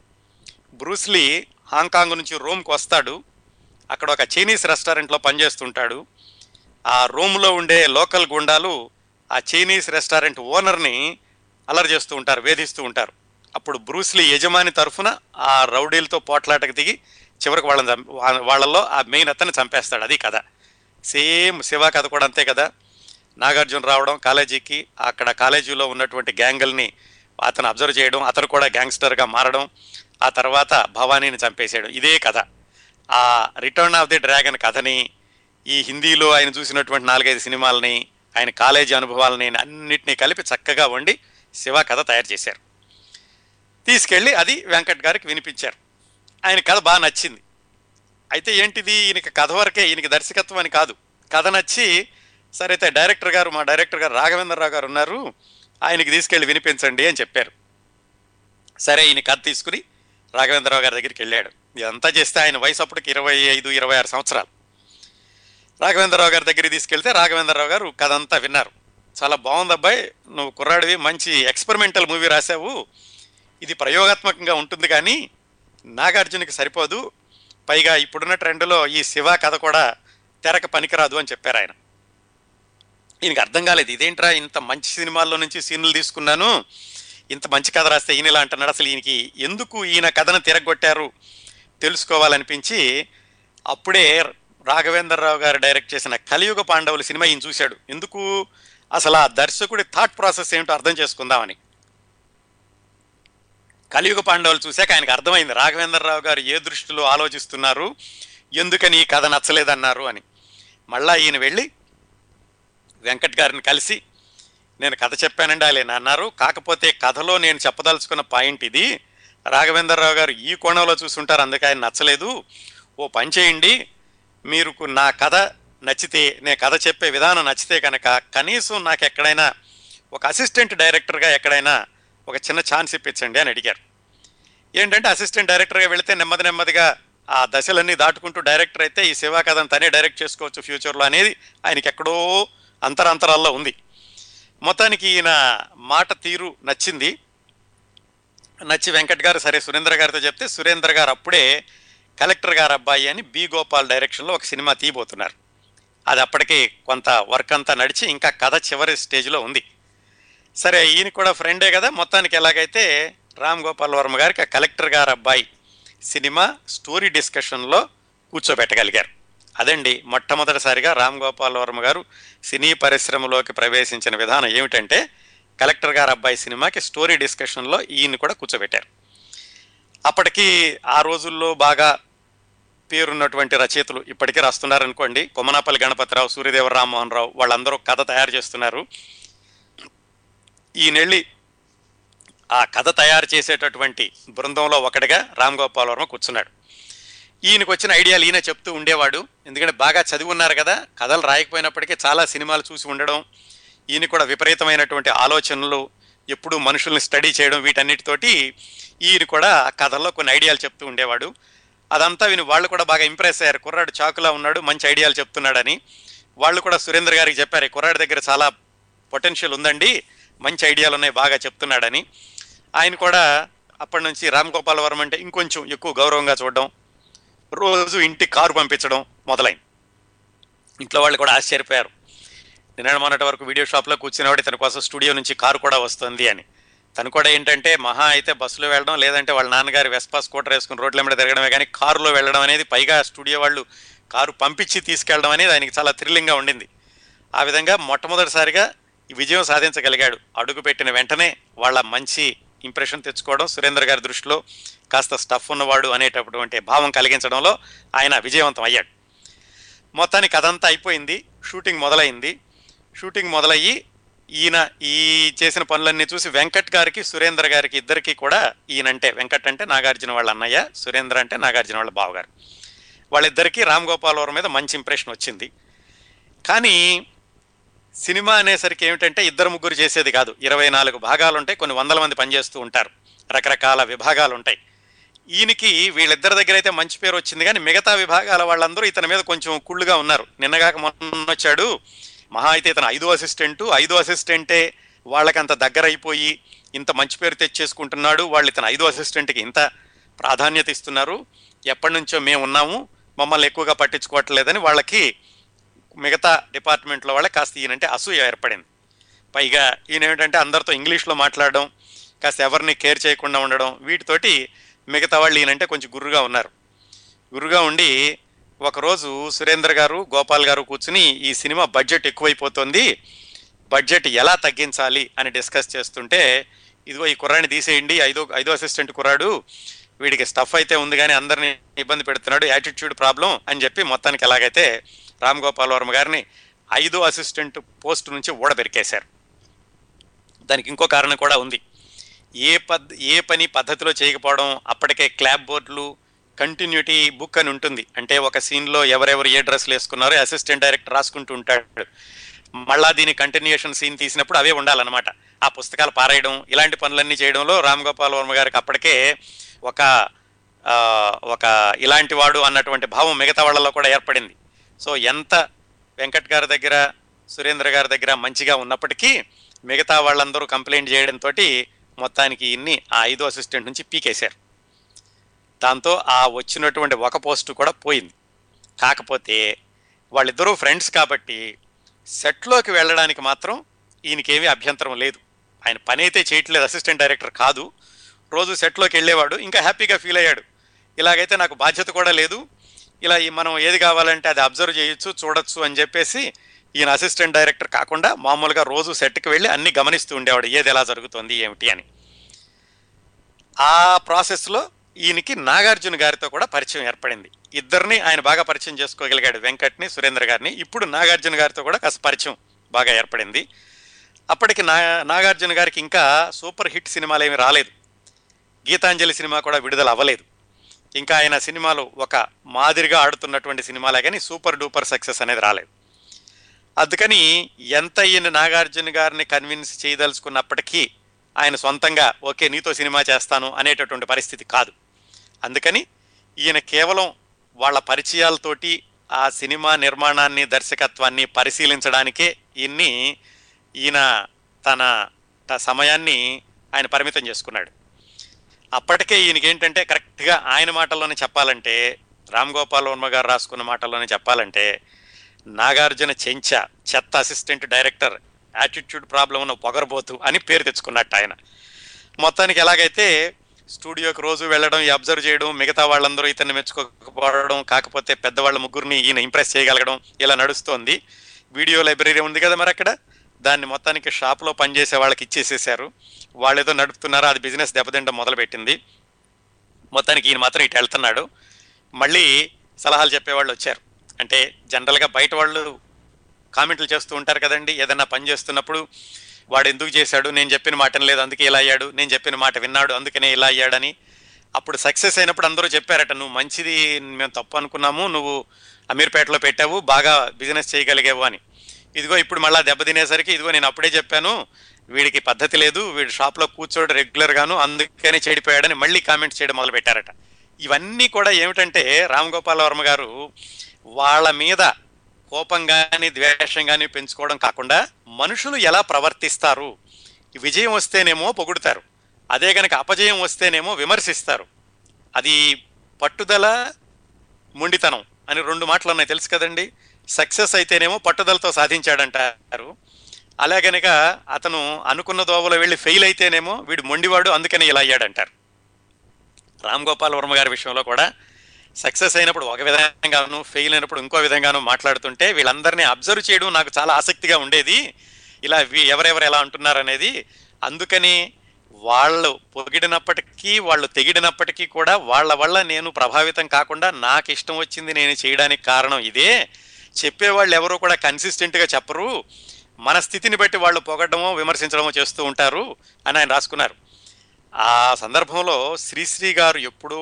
బ్రూస్లీ హాంకాంగ్ నుంచి రోమ్కి వస్తాడు, అక్కడ ఒక చైనీస్ రెస్టారెంట్లో పనిచేస్తుంటాడు. ఆ రోమ్లో ఉండే లోకల్ గుండాలు ఆ చైనీస్ రెస్టారెంట్ ఓనర్ని అల్లరి చేస్తూ ఉంటారు, వేధిస్తూ ఉంటారు. అప్పుడు బ్రూస్లీ యజమాని తరఫున ఆ రౌడీలతో పోట్లాటకు దిగి చివరికి వాళ్ళల్లో ఆ మెయిన్ అతన్ని చంపేస్తాడు. అది కథ. సేమ్ శివ కథ కూడా అంతే కదా, నాగార్జున రావడం కాలేజీకి, అక్కడ కాలేజీలో ఉన్నటువంటి గ్యాంగుల్ని అతను అబ్జర్వ్ చేయడం, అతను కూడా గ్యాంగ్స్టర్గా మారడం, ఆ తర్వాత భవానీని చంపేసేయడం, ఇదే కథ. ఆ రిటర్న్ ఆఫ్ ది డ్రాగన్ కథని, ఈ హిందీలో ఆయన చూసినటువంటి 4-5 సినిమాలని, ఆయన కాలేజీ అనుభవాలని అన్నిటినీ కలిపి చక్కగా వండి శివ కథ తయారు చేశారు. తీసుకెళ్ళి అది వెంకట్ గారికి వినిపించారు. ఆయన కథ బాగా నచ్చింది. అయితే ఏంటిది, ఈయనకి కథ వరకే, ఈయనకి దర్శకత్వం అని కాదు, కథ నచ్చి సరే అయితే డైరెక్టర్ గారు, మా డైరెక్టర్ గారు రాఘవేంద్రరావు గారు ఉన్నారు, ఆయనకి తీసుకెళ్ళి వినిపించండి అని చెప్పారు. సరే ఈయన కథ తీసుకుని రాఘవేంద్రరావు గారి దగ్గరికి వెళ్ళాడు. ఇదంతా చేస్తే ఆయన వయసు అప్పటికి 25-26 సంవత్సరాలు. రాఘవేంద్రరావు గారి దగ్గరికి తీసుకెళ్తే రాఘవేంద్రరావు గారు కథ అంతా విన్నారు. చాలా బాగుంది అబ్బాయి, నువ్వు కుర్రాడివి, మంచి ఎక్స్పెరిమెంటల్ మూవీ రాసావు, ఇది ప్రయోగాత్మకంగా ఉంటుంది కానీ నాగార్జునకి సరిపోదు, పైగా ఇప్పుడున్న ట్రెండ్లో ఈ శివ కథ కూడా తెరక పనికిరాదు అని చెప్పారు ఆయన. ఈయనకి అర్థం కాలేదు, ఇదేంట్రా ఇంత మంచి సినిమాల్లో నుంచి సీన్లు తీసుకున్నాను, ఇంత మంచి కథ రాస్తే ఈయన ఇలా అంటున్నాడు, అసలు ఈయనకి ఎందుకు ఈయన కథను తిరగొట్టారు తెలుసుకోవాలనిపించి అప్పుడే రాఘవేంద్రరావు గారు డైరెక్ట్ చేసిన కలియుగ పాండవుల సినిమా ఈయన చూశాడు. ఎందుకు, అసలు ఆ దర్శకుడి థాట్ ప్రాసెస్ ఏమిటో అర్థం చేసుకుందామని. కలియుగ పాండవులు చూశాక ఆయనకు అర్థమైంది రాఘవేంద్రరావు గారు ఏ దృష్టిలో ఆలోచిస్తున్నారు, ఎందుకని ఈ కథ నచ్చలేదన్నారు అని. మళ్ళా ఈయన వెళ్ళి వెంకట్ గారిని కలిసి నేను కథ చెప్పానండి ఆయన అన్నారు, కాకపోతే కథలో నేను చెప్పదలుచుకున్న పాయింట్ ఇది, రాఘవేంద్రరావు గారు ఈ కోణంలో చూస్తుంటారు అందుకే ఆయన నచ్చలేదు, ఓ పని చేయండి మీరు నా కథ నచ్చితే నేను కథ చెప్పే విధానం నచ్చితే కనుక కనీసం నాకు ఎక్కడైనా ఒక అసిస్టెంట్ డైరెక్టర్గా ఎక్కడైనా ఒక చిన్న ఛాన్స్ ఇప్పించండి అని అడిగారు. ఏంటంటే అసిస్టెంట్ డైరెక్టర్గా వెళితే నెమ్మదిగా ఆ దశలన్నీ దాటుకుంటూ డైరెక్టర్ అయితే ఈ సేవా కథను తనే డైరెక్ట్ చేసుకోవచ్చు ఫ్యూచర్లో అనేది ఆయనకి ఎక్కడో అంతరాల్లో ఉంది. మొత్తానికి ఈయన మాట తీరు నచ్చింది, నచ్చి వెంకట్ గారు సరే సురేంద్ర గారితో చెప్తే సురేంద్ర గారు అప్పుడే కలెక్టర్ గారు అబ్బాయి అని బి గోపాల్ డైరెక్షన్లో ఒక సినిమా తీయబోతున్నారు. అది అప్పటికే కొంత వర్క్ అంతా నడిచి ఇంకా కథ చివరి స్టేజ్లో ఉంది. సరే ఈయన కూడా ఫ్రెండే కదా, మొత్తానికి ఎలాగైతే రామ్ గోపాల్ వర్మ గారికి ఆ కలెక్టర్ గారు అబ్బాయి సినిమా స్టోరీ డిస్కషన్లో కూర్చోబెట్టగలిగారు. అదండి మొట్టమొదటిసారిగా రామ్ గోపాల్ వర్మ గారు సినీ పరిశ్రమలోకి ప్రవేశించిన విధానం ఏమిటంటే కలెక్టర్ గారు అబ్బాయి సినిమాకి స్టోరీ డిస్కషన్లో ఈయన కూడా కూర్చోబెట్టారు. అప్పటికి ఆ రోజుల్లో బాగా పేరున్నటువంటి రచయితలు, ఇప్పటికీ రాస్తున్నారనుకోండి, కొమనాపల్లి గణపతిరావు, సూర్యదేవ రామ్మోహన్ రావు, వాళ్ళందరూ కథ తయారు చేస్తున్నారు. ఈయనెళ్ళి ఆ కథ తయారు చేసేటటువంటి బృందంలో ఒకటిగా రామ్ గోపాల్ వర్మ కూర్చున్నాడు. ఈయనకు వచ్చిన ఐడియాలు ఈయన చెప్తూ ఉండేవాడు, ఎందుకంటే బాగా చదివి ఉన్నారు కదా, కథలు రాయకపోయినప్పటికీ చాలా సినిమాలు చూసి ఉండడం, ఈయన కూడా విపరీతమైనటువంటి ఆలోచనలు, ఎప్పుడూ మనుషుల్ని స్టడీ చేయడం, వీటన్నిటితోటి ఈయన కూడా కథల్లో కొన్ని ఐడియాలు చెప్తూ ఉండేవాడు. అదంతా విని వాళ్ళు కూడా బాగా ఇంప్రెస్ అయ్యారు, కుర్రాడు చాకులా ఉన్నాడు, మంచి ఐడియాలు చెప్తున్నాడని. వాళ్ళు కూడా సురేంద్ర గారికి చెప్పారు, కుర్రాడి దగ్గర చాలా పొటెన్షియల్ ఉందండి, మంచి ఐడియాలు ఉన్నాయి, బాగా చెప్తున్నాడని. ఆయన కూడా అప్పటి నుంచి రామ్ గోపాల్ వర్మ అంటే ఇంకొంచెం ఎక్కువ గౌరవంగా చూడడం, రోజు ఇంటికి కారు పంపించడం మొదలైంది. ఇంట్లో వాళ్ళు కూడా ఆశ్చర్యపోయారు, నిన్న మొన్నటి వరకు వీడియో షాప్లో కూర్చునేవాడు తన కోసం స్టూడియో నుంచి కారు కూడా వస్తుంది అని. తను కూడా ఏంటంటే మహా అయితే బస్సులో వెళ్ళడం, లేదంటే వాళ్ళ నాన్నగారు వెస్పా స్కూటర్ వేసుకుని రోడ్ల మీద తిరగడమే కానీ కారులో వెళ్ళడం అనేది, పైగా స్టూడియో వాళ్ళు కారు పంపించి తీసుకెళ్ళడం అనేది ఆయనకి చాలా థ్రిల్లింగ్గా ఉండింది. ఆ విధంగా మొట్టమొదటిసారిగా విజయం సాధించగలిగాడు. అడుగుపెట్టిన వెంటనే వాళ్ళ మంచి ఇంప్రెషన్ తెచ్చుకోవడం, సురేంద్ర గారి దృష్టిలో కాస్త స్టఫ్ ఉన్నవాడు అనేటటువంటి భావం కలిగించడంలో ఆయన విజయవంతం అయ్యాడు. మొత్తానికి అదంతా అయిపోయింది, షూటింగ్ మొదలైంది. షూటింగ్ మొదలయ్యి ఈయన ఈ చేసిన పనులన్నీ చూసి వెంకట్ గారికి సురేంద్ర గారికి ఇద్దరికీ కూడా, ఈయనంటే వెంకట్ అంటే నాగార్జున వాళ్ళ అన్నయ్య, సురేంద్ర అంటే నాగార్జున వాళ్ళ బావగారు, వాళ్ళిద్దరికీ రామ్ గోపాల్ వర్మ మీద మంచి ఇంప్రెషన్ వచ్చింది. కానీ సినిమా అనేసరికి ఏమిటంటే ఇద్దరు ముగ్గురు చేసేది కాదు, 24 భాగాలు ఉంటాయి, కొన్ని 100 మంది పనిచేస్తూ ఉంటారు, రకరకాల విభాగాలు ఉంటాయి. ఈయనకి వీళ్ళిద్దరి దగ్గర అయితే మంచి పేరు వచ్చింది, కానీ మిగతా విభాగాల వాళ్ళందరూ ఇతని మీద కొంచెం కుళ్ళుగా ఉన్నారు. నిన్నగాక మొన్నొచ్చాడు, మహా అయితే ఇతను ఐదో అసిస్టెంటే వాళ్ళకంత దగ్గర అయిపోయి ఇంత మంచి పేరు తెచ్చేసుకుంటున్నాడు, వాళ్ళు ఇతను ఐదో అసిస్టెంట్కి ఇంత ప్రాధాన్యత ఇస్తున్నారు, ఎప్పటి నుంచో మేము ఉన్నాము, మమ్మల్ని ఎక్కువగా పట్టించుకోవట్లేదని వాళ్ళకి మిగతా డిపార్ట్మెంట్లో వాళ్ళకి కాస్త ఈయనంటే అసూయ ఏర్పడింది. పైగా ఈయన ఏమిటంటే అందరితో ఇంగ్లీష్లో మాట్లాడడం, కాస్త ఎవరిని కేర్ చేయకుండా ఉండడం, వీటితోటి మిగతా వాళ్ళు ఈయనంటే కొంచెం గుర్రుగా ఉన్నారు. గుర్రుగా ఉండి ఒకరోజు సురేంద్ర గారు గోపాల్ గారు కూర్చుని ఈ సినిమా బడ్జెట్ ఎక్కువైపోతుంది, బడ్జెట్ ఎలా తగ్గించాలి అని డిస్కస్ చేస్తుంటే, ఇదిగో ఈ కుర్రాడిని తీసేయండి, ఐదో అసిస్టెంట్ కుర్రాడు, వీడికి స్టఫ్ అయితే ఉంది కానీ అందరినీ ఇబ్బంది పెడుతున్నాడు, యాటిట్యూడ్ ప్రాబ్లం అని చెప్పి మొత్తానికి ఎలాగైతే రామ్ గోపాల్ వర్మ గారిని 5వ అసిస్టెంట్ పోస్టు నుంచి ఊడబెరికేశారు. దానికి ఇంకో కారణం కూడా ఉంది, ఏ పని పద్ధతిలో చేయకపోవడం. అప్పటికే క్లాప్ బోర్డులు, కంటిన్యూటీ బుక్ అని ఉంటుంది, అంటే ఒక సీన్లో ఎవరెవరు ఏ డ్రెస్సులు వేసుకున్నారో అసిస్టెంట్ డైరెక్టర్ రాసుకుంటూ ఉంటాడు, మళ్ళా దీని కంటిన్యూషన్ సీన్ తీసినప్పుడు అవే ఉండాలన్నమాట. ఆ పుస్తకాలు పారేయడం, ఇలాంటి పనులన్నీ చేయడంలో రామ్ గోపాల్ వర్మ గారికి అప్పటికే ఒక ఇలాంటి వాడు అన్నటువంటి భావం మిగతా వాళ్ళలో కూడా ఏర్పడింది. సో ఎంత వెంకట్ గారి దగ్గర సురేంద్ర గారి దగ్గర మంచిగా ఉన్నప్పటికీ మిగతా వాళ్ళందరూ కంప్లైంట్ చేయడంతో మొత్తానికి ఇన్ని ఆ 5వ అసిస్టెంట్ నుంచి పీకేశారు. దాంతో ఆ వచ్చినటువంటి ఒక పోస్టు కూడా పోయింది. కాకపోతే వాళ్ళిద్దరూ ఫ్రెండ్స్ కాబట్టి సెట్లోకి వెళ్ళడానికి మాత్రం ఈయనకేమీ అభ్యంతరం లేదు. ఆయన పని అయితే చేయట్లేదు, అసిస్టెంట్ డైరెక్టర్ కాదు, రోజు సెట్లోకి వెళ్ళేవాడు, ఇంకా హ్యాపీగా ఫీల్ అయ్యాడు. ఇలాగైతే నాకు బాధ్యత కూడా లేదు, ఇలా మనం ఏది కావాలంటే అది అబ్జర్వ్ చేయొచ్చు, చూడొచ్చు అని చెప్పేసి ఈయన అసిస్టెంట్ డైరెక్టర్ కాకుండా మామూలుగా రోజు సెట్కి వెళ్ళి అన్నీ గమనిస్తూ ఉండేవాడు, ఏది ఎలా జరుగుతుంది ఏమిటి అని. ఆ ప్రాసెస్లో ఈయనకి నాగార్జున గారితో కూడా పరిచయం ఏర్పడింది. ఇద్దరిని ఆయన బాగా పరిచయం చేసుకోగలిగాడు, వెంకట్ని, సురేంద్ర గారిని. ఇప్పుడు నాగార్జున గారితో కూడా కాస్త పరిచయం బాగా ఏర్పడింది. అప్పటికి నాగార్జున గారికి ఇంకా సూపర్ హిట్ సినిమాలు ఏమి రాలేదు, గీతాంజలి సినిమా కూడా విడుదల అవ్వలేదు. ఇంకా ఆయన సినిమాలు ఒక మాదిరిగా ఆడుతున్నటువంటి సినిమాలే కానీ సూపర్ డూపర్ సక్సెస్ అనేది రాలేదు. అందుకని ఎంత ఈయన నాగార్జున గారిని కన్విన్స్ చేయదలుచుకున్నప్పటికీ ఆయన సొంతంగా ఓకే నీతో సినిమా చేస్తాను అనేటటువంటి పరిస్థితి కాదు. అందుకని ఈయన కేవలం వాళ్ళ పరిచయాలతోటి ఆ సినిమా నిర్మాణాన్ని, దర్శకత్వాన్ని పరిశీలించడానికే ఈయన తన సమయాన్ని ఆయన పరిమితం చేసుకున్నాడు. అప్పటికే ఈయనకేంటంటే కరెక్ట్గా ఆయన మాటల్లోనే చెప్పాలంటే, రామ్ గోపాల్ వర్మ గారు రాసుకున్న మాటల్లోనే చెప్పాలంటే, నాగార్జున చెంచా, చెత్త అసిస్టెంట్ డైరెక్టర్, యాటిట్యూడ్ ప్రాబ్లం ఉన్న పొగరబోతు అని పేరు తెచ్చుకున్నట్టు ఆయన. మొత్తానికి ఎలాగైతే స్టూడియోకి రోజు వెళ్ళడం, అబ్జర్వ్ చేయడం, మిగతా వాళ్ళందరూ ఇతన్ని మెచ్చుకోకపోవడం, కాకపోతే పెద్దవాళ్ళ ముగ్గురిని ఈయన ఇంప్రెస్ చేయగలగడం, ఇలా నడుస్తోంది. వీడియో లైబ్రరీ ఉంది కదా మరి అక్కడ, దాన్ని మొత్తానికి షాప్లో పనిచేసే వాళ్ళకి ఇచ్చేసేసారు. వాళ్ళు ఏదో నడుపుతున్నారో అది బిజినెస్ దెబ్బతిండం మొదలుపెట్టింది. మొత్తానికి ఈయన మాత్రం ఇటు వెళ్తున్నాడు. మళ్ళీ సలహాలు చెప్పేవాళ్ళు వచ్చారు. అంటే జనరల్గా బయట వాళ్ళు కామెంట్లు చేస్తూ ఉంటారు కదండి, ఏదన్నా పని చేస్తున్నప్పుడు వాడు ఎందుకు చేశాడు, నేను చెప్పిన మాట లేదు అందుకే ఇలా అయ్యాడు, నేను చెప్పిన మాట విన్నాడు అందుకనే ఇలా అయ్యాడని. అప్పుడు సక్సెస్ అయినప్పుడు అందరూ చెప్పారట, నువ్వు మంచిది, మేము తప్పు అనుకున్నాము, నువ్వు అమీర్పేటలో పెట్టావు, బాగా బిజినెస్ చేయగలిగావు అని. ఇదిగో ఇప్పుడు మళ్ళీ దెబ్బతినేసరికి ఇదిగో నేను అప్పుడే చెప్పాను, వీడికి పద్ధతి లేదు, వీడు షాప్లో కూర్చోడు రెగ్యులర్గాను, అందుకనే చెడిపోయాడని మళ్ళీ కామెంట్స్ చేయడం మొదలుపెట్టారట. ఇవన్నీ కూడా ఏమిటంటే రామ్ గోపాల్ వర్మ గారు వాళ్ళ మీద కోపం కానీ ద్వేషం కానీ పెంచుకోవడం కాకుండా, మనుషులు ఎలా ప్రవర్తిస్తారు, విజయం వస్తేనేమో పొగుడుతారు, అదే కనుక అపజయం వస్తేనేమో విమర్శిస్తారు. అది పట్టుదల, మొండితనం అని రెండు మాటలు ఉన్నాయి తెలుసు కదండి. సక్సెస్ అయితేనేమో పట్టుదలతో సాధించాడంటారు, అలా కనుక అతను అనుకున్న దోవలో వెళ్ళి ఫెయిల్ అయితేనేమో వీడు మొండివాడు అందుకని ఇలా అయ్యాడంటారు. రామ్ గోపాల్ వర్మ గారి విషయంలో కూడా సక్సెస్ అయినప్పుడు ఒక విధంగాను, ఫెయిల్ అయినప్పుడు ఇంకో విధంగాను మాట్లాడుతుంటే వీళ్ళందరినీ అబ్జర్వ్ చేయడం నాకు చాలా ఆసక్తిగా ఉండేది, ఇలా ఎవరెవరు ఎలా అంటున్నారనేది. అందుకని వాళ్ళు పొగిడినప్పటికీ, వాళ్ళు తెగిడినప్పటికీ కూడా వాళ్ళ వల్ల నేను ప్రభావితం కాకుండా నాకు ఇష్టం వచ్చింది నేను చేయడానికి కారణం ఇదే. చెప్పేవాళ్ళు ఎవరూ కూడా కన్సిస్టెంట్గా చెప్పరు, మన స్థితిని బట్టి వాళ్ళు పొగడమో విమర్శించడమో చేస్తూ ఉంటారు అని ఆయన రాసుకున్నారు. ఆ సందర్భంలో శ్రీశ్రీ గారు ఎప్పుడో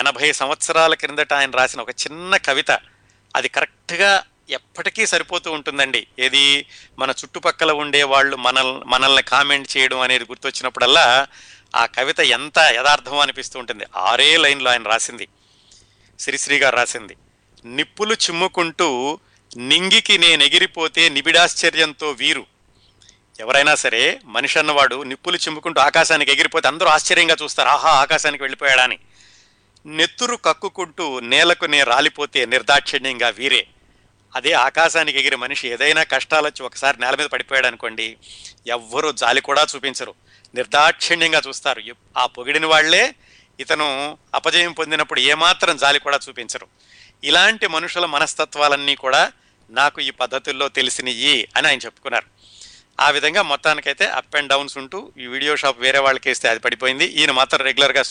80 సంవత్సరాల క్రిందట ఆయన రాసిన ఒక చిన్న కవిత, అది కరెక్ట్గా ఎప్పటికీ సరిపోతూ ఉంటుందండి. ఏది, మన చుట్టుపక్కల ఉండే వాళ్ళు మనల్ని కామెంట్ చేయడం అనేది గుర్తొచ్చినప్పుడల్లా ఆ కవిత ఎంత యథార్థమో అనిపిస్తూ ఉంటుంది. 6 లైన్లు ఆయన రాసింది, శ్రీశ్రీ గారు రాసింది. నిప్పులు చిమ్ముకుంటూ నింగికి నేనెగిరిపోతే నిబిడాశ్చర్యంతో వీరు. ఎవరైనా సరే మనిషి అన్నవాడు నిప్పులు చిమ్ముకుంటూ ఆకాశానికి ఎగిరిపోతే అందరూ ఆశ్చర్యంగా చూస్తారు, ఆహా ఆకాశానికి వెళ్ళిపోయాడా అని. నెత్తురు కక్కుకుంటూ నేలకు నే రాలిపోతే నిర్దాక్షిణ్యంగా వీరే. అదే ఆకాశానికి ఎగిరి మనిషి ఏదైనా కష్టాలు వచ్చి ఒకసారి నేల మీద పడిపోయాడు అనుకోండి, ఎవ్వరూ జాలి కూడా చూపించరు, నిర్దాక్షిణ్యంగా చూస్తారు. ఆ పొగిడిన వాళ్లే ఇతను అపజయం పొందినప్పుడు ఏమాత్రం జాలి కూడా చూపించరు. ఇలాంటి మనుషుల మనస్తత్వాలన్నీ కూడా నాకు ఈ పద్ధతుల్లో తెలిసినవి అని ఆయన చెప్పుకున్నారు. ఆ విధంగా మొత్తానికైతే అప్ అండ్ డౌన్స్ ఉంటూ ఈ వీడియో షాప్ వేరే వాళ్ళకి వేస్తే అది పడిపోయింది, ఈయన మాత్రం రెగ్యులర్గా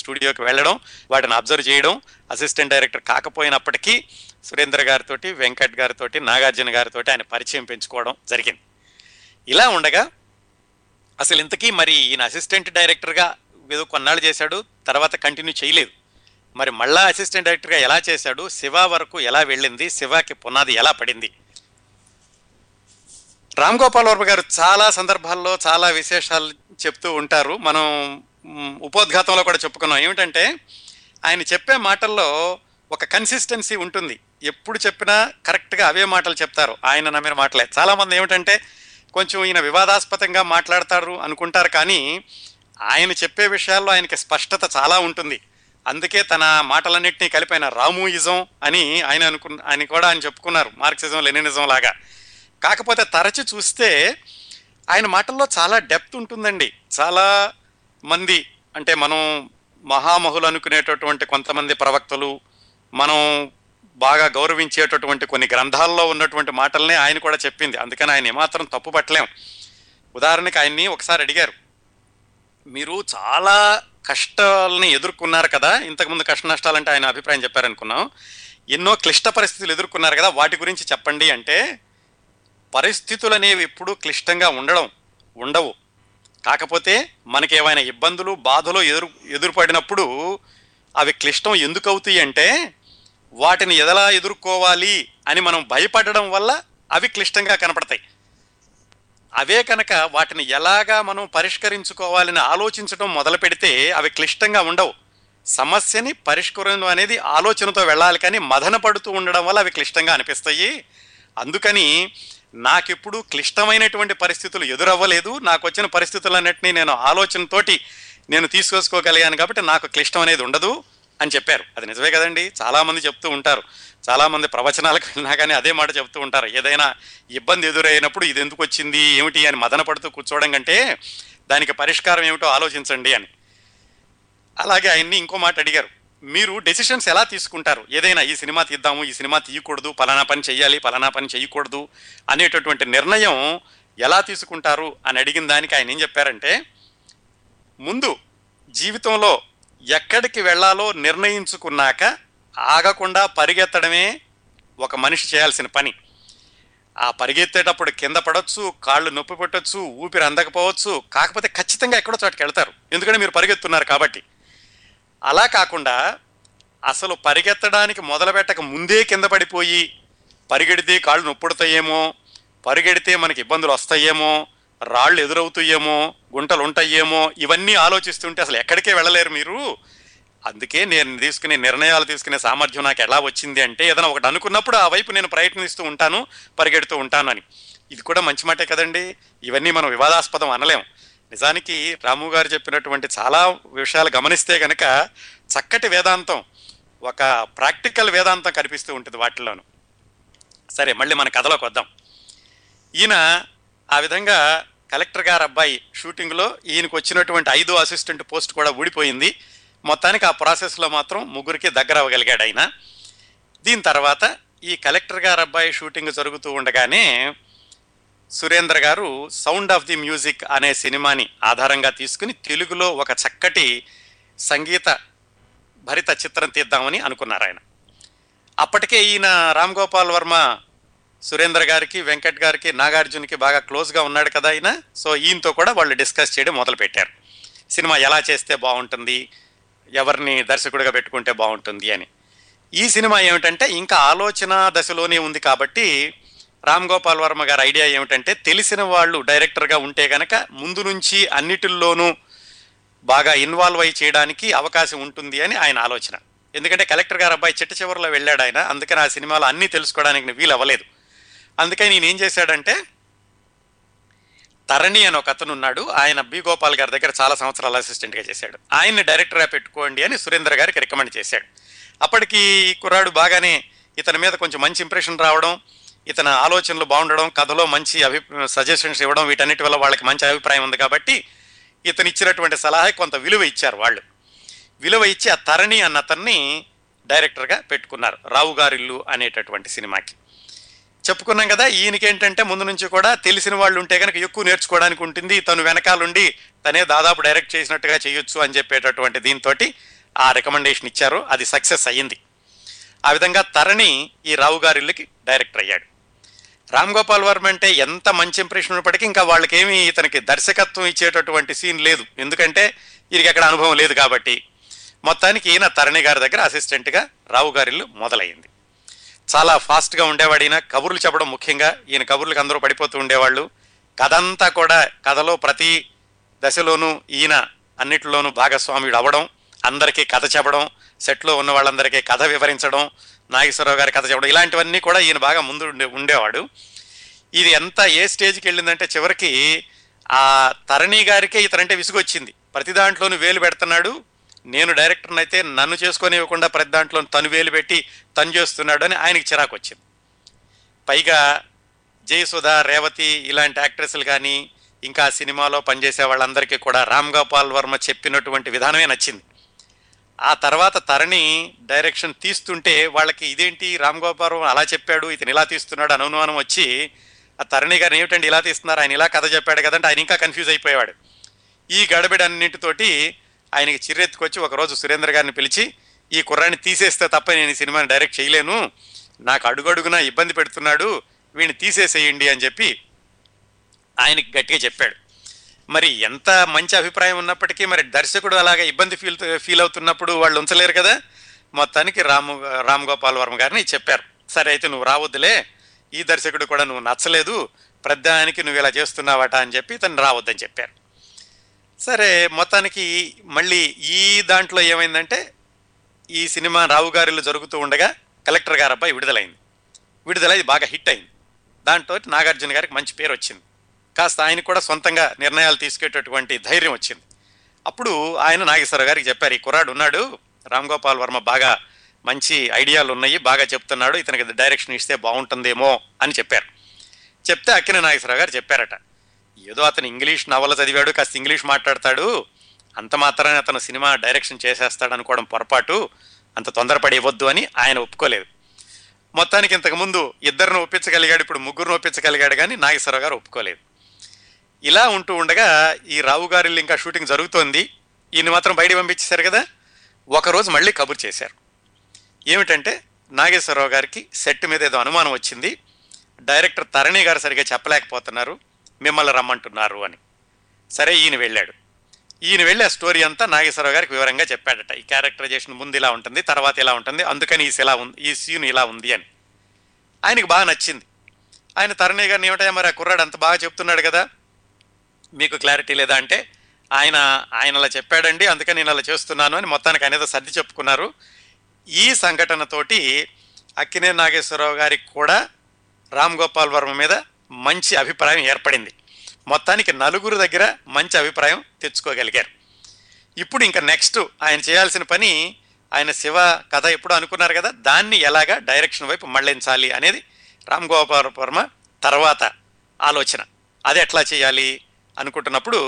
స్టూడియోకి వెళ్ళడం, వాటిని అబ్జర్వ్ చేయడం. అసిస్టెంట్ డైరెక్టర్ కాకపోయినప్పటికీ సురేంద్ర గారితో, వెంకట్ గారితో, నాగార్జున గారితో ఆయన పరిచయం పెంచుకోవడం జరిగింది. ఇలా ఉండగా అసలు ఇంతకీ మరి ఈయన అసిస్టెంట్ డైరెక్టర్గా ఏదో కొన్నాళ్ళు చేశాడు, తర్వాత కంటిన్యూ చేయలేదు. మరి మళ్ళా అసిస్టెంట్ డైరెక్టర్గా ఎలా చేశాడు, శివ వరకు ఎలా వెళ్ళింది, శివకి పునాది ఎలా పడింది? రామ్ గోపాల్ వర్మ గారు చాలా సందర్భాల్లో చాలా విశేషాలు చెప్తూ ఉంటారు. మనం ఉపోద్ఘాతంలో కూడా చెప్పుకున్నాం. ఏమిటంటే ఆయన చెప్పే మాటల్లో ఒక కన్సిస్టెన్సీ ఉంటుంది, ఎప్పుడు చెప్పినా కరెక్ట్గా అవే మాటలు చెప్తారు, ఆయన నమ్మిన మాటలే. చాలామంది ఏమిటంటే కొంచెం ఈయన వివాదాస్పదంగా మాట్లాడతారు అనుకుంటారు, కానీ ఆయన చెప్పే విషయాల్లో ఆయనకి స్పష్టత చాలా ఉంటుంది. అందుకే తన మాటలన్నింటినీ కలిపైన రామూయిజం అని ఆయన చెప్పుకున్నారు, మార్క్సిజం లెనినిజం లాగా. కాకపోతే తరచు చూస్తే ఆయన మాటల్లో చాలా డెప్త్ ఉంటుందండి. చాలా మంది అంటే మనం మహామహులు అనుకునేటటువంటి కొంతమంది ప్రవక్తలు, మనం బాగా గౌరవించేటటువంటి కొన్ని గ్రంథాల్లో ఉన్నటువంటి మాటలనే ఆయన కూడా చెప్పింది, అందుకని ఆయన ఏమాత్రం తప్పు పట్టలేం. ఉదాహరణకి ఆయన్ని ఒకసారి అడిగారు, మీరు చాలా కష్టాలని ఎదుర్కొన్నారు కదా, ఇంతకుముందు కష్ట నష్టాలంటే ఆయన అభిప్రాయం చెప్పారనుకున్నాం, ఎన్నో క్లిష్ట పరిస్థితులు ఎదుర్కొన్నారు కదా వాటి గురించి చెప్పండి అంటే, పరిస్థితులు అనేవి ఎప్పుడూ క్లిష్టంగా ఉండవు. కాకపోతే మనకేమైనా ఇబ్బందులు బాధలు ఎదురుపడినప్పుడు అవి క్లిష్టం ఎందుకు అవుతాయి అంటే, వాటిని ఎలా ఎదుర్కోవాలి అని మనం భయపడడం వల్ల అవి క్లిష్టంగా కనపడతాయి. అవే కనుక వాటిని ఎలాగా మనం పరిష్కరించుకోవాలని ఆలోచించడం మొదలు పెడితే అవి క్లిష్టంగా ఉండవు. సమస్యని పరిష్కరించడం అనేది ఆలోచనతో వెళ్ళాలి, కానీ మదన పడుతూ ఉండడం వల్ల అవి క్లిష్టంగా అనిపిస్తాయి. అందుకని నాకెప్పుడు క్లిష్టమైనటువంటి పరిస్థితులు ఎదురవ్వలేదు, నాకు వచ్చిన పరిస్థితులన్నింటినీ నేను ఆలోచనతోటి నేను తీసుకోగలిగాను కాబట్టి నాకు క్లిష్టం అనేది ఉండదు అని చెప్పారు. అది నిజమే కదండి, చాలామంది చెప్తూ ఉంటారు, చాలామంది ప్రవచనాలకు వెళ్ళినా కానీ అదే మాట చెప్తూ ఉంటారు. ఏదైనా ఇబ్బంది ఎదురైనప్పుడు ఇది ఎందుకు వచ్చింది ఏమిటి అని మదన పడుతూ కూర్చోవడం కంటే దానికి పరిష్కారం ఏమిటో ఆలోచించండి అని. అలాగే ఆయన్ని ఇంకో మాట అడిగారు, మీరు డెసిషన్స్ ఎలా తీసుకుంటారు, ఏదైనా ఈ సినిమా తీద్దాము ఈ సినిమా తీయకూడదు, పలానా పని చేయాలి పలానా పని చేయకూడదు అనేటటువంటి నిర్ణయం ఎలా తీసుకుంటారు అని అడిగిన దానికి ఆయన ఏం చెప్పారంటే, ముందు జీవితంలో ఎక్కడికి వెళ్ళాలో నిర్ణయించుకున్నాక ఆగకుండా పరిగెత్తడమే ఒక మనిషి చేయాల్సిన పని. ఆ పరిగెత్తేటప్పుడు కింద పడవచ్చు, కాళ్ళు నొప్పి పెట్టచ్చు, ఊపిరి అందకపోవచ్చు, కాకపోతే ఖచ్చితంగా ఎక్కడో చోటకి వెళ్తారు, ఎందుకంటే మీరు పరిగెత్తున్నారు కాబట్టి. అలా కాకుండా అసలు పరిగెత్తడానికి మొదలుపెట్టక ముందే కింద పడిపోయి పరిగెడితే కాళ్ళు నొప్పుడుతాయేమో, పరిగెడితే మనకి ఇబ్బందులు వస్తాయేమో, రాళ్ళు ఎదురవుతాయేమో, గుంటలు ఉంటాయేమో, ఇవన్నీ ఆలోచిస్తుంటే అసలు ఎక్కడికే వెళ్ళలేరు మీరు. అందుకే నేను తీసుకునే నిర్ణయాలు తీసుకునే సామర్థ్యం నాకు ఎలా వచ్చింది అంటే, ఏదైనా ఒకటి అనుకున్నప్పుడు ఆ వైపు నేను ప్రయత్నిస్తూ ఉంటాను, పరిగెడుతూ ఉంటాను అని. ఇది కూడా మంచి మాటే కదండి, ఇవన్నీ మనం వివాదాస్పదం అనలేము. నిజానికి రాము గారు చెప్పినటువంటి చాలా విషయాలు గమనిస్తే కనుక చక్కటి వేదాంతం, ఒక ప్రాక్టికల్ వేదాంతం కనిపిస్తూ ఉంటుంది వాటిలోనూ. సరే, మళ్ళీ మన కథలోకి వద్దాం. ఈయన ఆ విధంగా కలెక్టర్ గారు అబ్బాయి షూటింగ్లో ఈయనకు వచ్చినటువంటి 5వ అసిస్టెంట్ పోస్ట్ కూడా ఊడిపోయింది. మొత్తానికి ఆ ప్రాసెస్లో మాత్రం ముగ్గురికి దగ్గర అవ్వగలిగాడు ఆయన. దీని తర్వాత ఈ కలెక్టర్ గారు అబ్బాయి షూటింగ్ జరుగుతూ ఉండగానే సురేంద్ర గారు సౌండ్ ఆఫ్ ది మ్యూజిక్ అనే సినిమాని ఆధారంగా తీసుకుని తెలుగులో ఒక చక్కటి సంగీత భరిత చిత్రం తీద్దామని అనుకున్నారు ఆయన. అప్పటికే ఈయన రామ్ గోపాల్ వర్మ సురేంద్ర గారికి, వెంకట్ గారికి, నాగార్జున్కి బాగా క్లోజ్గా ఉన్నాడు కదా ఆయన. సో ఈయనతో కూడా వాళ్ళు డిస్కస్ చేయడం మొదలుపెట్టారు, సినిమా ఎలా చేస్తే బాగుంటుంది, ఎవరిని దర్శకుడిగా పెట్టుకుంటే బాగుంటుంది అని. ఈ సినిమా ఏమిటంటే ఇంకా ఆలోచన దశలోనే ఉంది కాబట్టి రామ్ గోపాల్ వర్మ గారి ఐడియా ఏమిటంటే, తెలిసిన వాళ్ళు డైరెక్టర్గా ఉంటే కనుక ముందు నుంచి అన్నిటిల్లోనూ బాగా ఇన్వాల్వ్ అయ్యి చేయడానికి అవకాశం ఉంటుంది అని ఆయన ఆలోచన. ఎందుకంటే కలెక్టర్ గారు అబ్బాయి చిట్ట చివరిలో వెళ్ళాడు ఆయన, అందుకని ఆ సినిమాలో అన్నీ తెలుసుకోవడానికి వీలు అవ్వలేదు. అందుకని నేను ఏం చేశాడంటే, తరణి అని ఒక అతను ఉన్నాడు, ఆయన బి గోపాల్ గారి దగ్గర చాలా సంవత్సరాల అసిస్టెంట్గా చేశాడు, ఆయన్ని డైరెక్టర్గా పెట్టుకోండి అని సురేంద్ర గారికి రికమెండ్ చేశాడు. అప్పటికి ఈ కుర్రాడు బాగానే, ఇతని మీద కొంచెం మంచి ఇంప్రెషన్ రావడం, ఇతని ఆలోచనలు బాగుండడం, కథలో మంచి సజెషన్స్ ఇవ్వడం, వీటన్నిటి వల్ల వాళ్ళకి మంచి అభిప్రాయం ఉంది కాబట్టి ఇతను ఇచ్చినటువంటి సలహా కొంత విలువ ఇచ్చారు వాళ్ళు. విలువ ఇచ్చి ఆ తరణి అన్న అతన్ని డైరెక్టర్గా పెట్టుకున్నారు రావు గారిల్లు అనేటటువంటి సినిమాకి. చెప్పుకున్నాం కదా, ఈయనకేంటంటే ముందు నుంచి కూడా తెలిసిన వాళ్ళు ఉంటే కనుక ఎక్కువ నేర్చుకోవడానికి ఉంటుంది, తను వెనకాలండి తనే దాదాపు డైరెక్ట్ చేసినట్టుగా చేయొచ్చు అని చెప్పేటటువంటి దీంతో ఆ రికమెండేషన్ ఇచ్చారు. అది సక్సెస్ అయ్యింది. ఆ విధంగా తరణి ఈ రావు గారిల్లుకి డైరెక్టర్ అయ్యాడు. రామ్ గోపాల్ వర్మ అంటే ఎంత మంచి ఇంప్రెషన్ ఉన్నప్పటికీ ఇంకా వాళ్ళకేమీ ఇతనికి దర్శకత్వం ఇచ్చేటటువంటి సీన్ లేదు, ఎందుకంటే వీరికి అక్కడ అనుభవం లేదు కాబట్టి. మొత్తానికి ఈయన తరణి గారి దగ్గర అసిస్టెంట్గా రావు గారిల్లు మొదలయ్యింది. చాలా ఫాస్ట్గా ఉండేవాడు ఈయన, కబుర్లు చెప్పడం ముఖ్యంగా, ఈయన కబుర్లకు అందరూ పడిపోతూ ఉండేవాళ్ళు. కథ అంతా కూడా, కథలో ప్రతి దశలోనూ ఈయన అన్నిటిలోనూ భాగస్వామ్యుడు అవ్వడం, అందరికీ కథ చెప్పడం, సెట్లో ఉన్న వాళ్ళందరికీ కథ వివరించడం, నాగేశ్వరరావు గారి కథ చెప్పడం, ఇలాంటివన్నీ కూడా ఈయన బాగా ముందు ఉండేవాడు. ఇది ఎంత ఏ స్టేజ్కి వెళ్ళిందంటే చివరికి ఆ తరణి గారికే ఇతనంటే విసుగొచ్చింది. ప్రతి దాంట్లోనూ వేలు పెడుతున్నాడు, నేను డైరెక్టర్ని అయితే నన్ను చేసుకోనివ్వకుండా ప్రతి దాంట్లో తను వేలు పెట్టి తను చేస్తున్నాడు అని ఆయనకి చిరాకు వచ్చింది. పైగా జయసుధ, రేవతి ఇలాంటి యాక్ట్రెస్లు కానీ ఇంకా సినిమాలో పనిచేసే వాళ్ళందరికీ కూడా రామ్ గోపాల్ వర్మ చెప్పినటువంటి విధానమే నచ్చింది. ఆ తర్వాత తరణి డైరెక్షన్ తీస్తుంటే వాళ్ళకి ఇదేంటి రామ్ గోపాల్ వర్మ అలా చెప్పాడు ఇతను ఇలా తీస్తున్నాడు అనుమానం వచ్చి, ఆ తరణి గారిని ఏమిటండి ఇలా తీస్తున్నారు, ఆయన ఇలా కథ చెప్పాడు కదంటే ఆయన ఇంకా కన్ఫ్యూజ్ అయిపోయేవాడు. ఈ గడబిడన్నింటితోటి ఆయనకి చిర్రెత్తుకొచ్చి ఒకరోజు సురేంద్ర గారిని పిలిచి, ఈ కుర్రాన్ని తీసేస్తే తప్ప నేను ఈ సినిమాని డైరెక్ట్ చేయలేను, నాకు అడుగడుగునా ఇబ్బంది పెడుతున్నాడు, వీడిని తీసేసేయండి అని చెప్పి ఆయనకి గట్టిగా చెప్పాడు. మరి ఎంత మంచి అభిప్రాయం ఉన్నప్పటికీ మరి దర్శకుడు అలాగే ఇబ్బంది ఫీల్ అవుతున్నప్పుడు వాళ్ళు ఉంచలేరు కదా. మొత్తానికి రామ్ గోపాల్ వర్మ గారిని చెప్పారు, సరే అయితే నువ్వు రావద్దులే, ఈ దర్శకుడు కూడా నువ్వు నచ్చలేదు, ప్రధానికి నువ్వు ఇలా చేస్తున్నావట అని చెప్పి తను రావద్దని చెప్పారు. సరే మొత్తానికి మళ్ళీ ఈ దాంట్లో ఏమైందంటే ఈ సినిమా రావు గారిలో జరుగుతూ ఉండగా కలెక్టర్ గారు అబ్బాయి విడుదలైంది. విడుదలై బాగా హిట్ అయింది. దాంతో నాగార్జున గారికి మంచి పేరు వచ్చింది. కాస్త ఆయన కూడా సొంతంగా నిర్ణయాలు తీసుకునేటటువంటి ధైర్యం వచ్చింది. అప్పుడు ఆయన నాగేశ్వరరావు గారికి చెప్పారు, ఈ కుర్రాడు ఉన్నాడు రామ్ గోపాల్ వర్మ, బాగా మంచి ఐడియాలు ఉన్నాయి, బాగా చెప్తున్నాడు, ఇతనికి డైరెక్షన్ ఇస్తే బాగుంటుందేమో అని చెప్పారు. చెప్తే అక్కినే నాగేశ్వరరావు గారు చెప్పారట, ఏదో అతను ఇంగ్లీష్ నవల చదివాడు, కాస్త ఇంగ్లీష్ మాట్లాడతాడు, అంత మాత్రాన్ని అతను సినిమా డైరెక్షన్ చేసేస్తాడు అనుకోవడం పొరపాటు, అంత తొందరపడి ఇవ్వద్దు అని ఆయన ఒప్పుకోలేదు. మొత్తానికి ఇంతకుముందు ఇద్దరిని ఒప్పించగలిగాడు, ఇప్పుడు ముగ్గురిని ఒప్పించగలిగాడు, కానీ నాగేశ్వరరావు గారు ఒప్పుకోలేదు. ఇలా ఉంటూ ఉండగా ఈ రావు గారి ఇంకా షూటింగ్ జరుగుతోంది, ఈయన మాత్రం బయట పంపించేశారు కదా. ఒకరోజు మళ్ళీ కబుర్ చేశారు, ఏమిటంటే నాగేశ్వరరావు గారికి సెట్ మీద ఏదో అనుమానం వచ్చింది, డైరెక్టర్ తరణి గారు సరిగ్గా చెప్పలేకపోతున్నారు, మిమ్మల్ని రమ్మంటున్నారు అని. సరే ఈయన వెళ్ళాడు. ఈయన వెళ్ళి ఆ స్టోరీ అంతా నాగేశ్వరరావు గారికి వివరంగా చెప్పాడట, ఈ క్యారెక్టరైజేషన్ ముందు ఇలా ఉంటుంది, తర్వాత ఇలా ఉంటుంది, అందుకని ఈ సీన్ ఇలా ఉంది అని. ఆయనకు బాగా నచ్చింది. ఆయన తరణి గారిని, ఏమిటా మరి ఆ కుర్రాడు అంత బాగా చెప్తున్నాడు కదా, మీకు క్లారిటీ లేదా అంటే ఆయన అలా చెప్పాడండి, అందుకని నేను అలా చేస్తున్నాను అని మొత్తానికి ఆయన ఏదో సర్ది చెప్పుకున్నారు. ఈ సంఘటనతోటి అక్కినే నాగేశ్వరరావు గారికి కూడా రామ్ గోపాల్ వర్మ మీద మంచి అభిప్రాయం ఏర్పడింది. మొత్తానికి నలుగురు దగ్గర మంచి అభిప్రాయం తెచ్చుకోగలిగారు. ఇప్పుడు ఇంకా నెక్స్ట్ ఆయన చేయాల్సిన పని, ఆయన శివ కథ ఎప్పుడు అనుకున్నారు కదా, దాన్ని ఎలాగా డైరెక్షన్ వైపు మళ్ళించాలి అనేది రామ్ గోపాల్ వర్మ తర్వాత ఆలోచన. అది ఎట్లా చేయాలి అనుకుంటున్నప్పుడు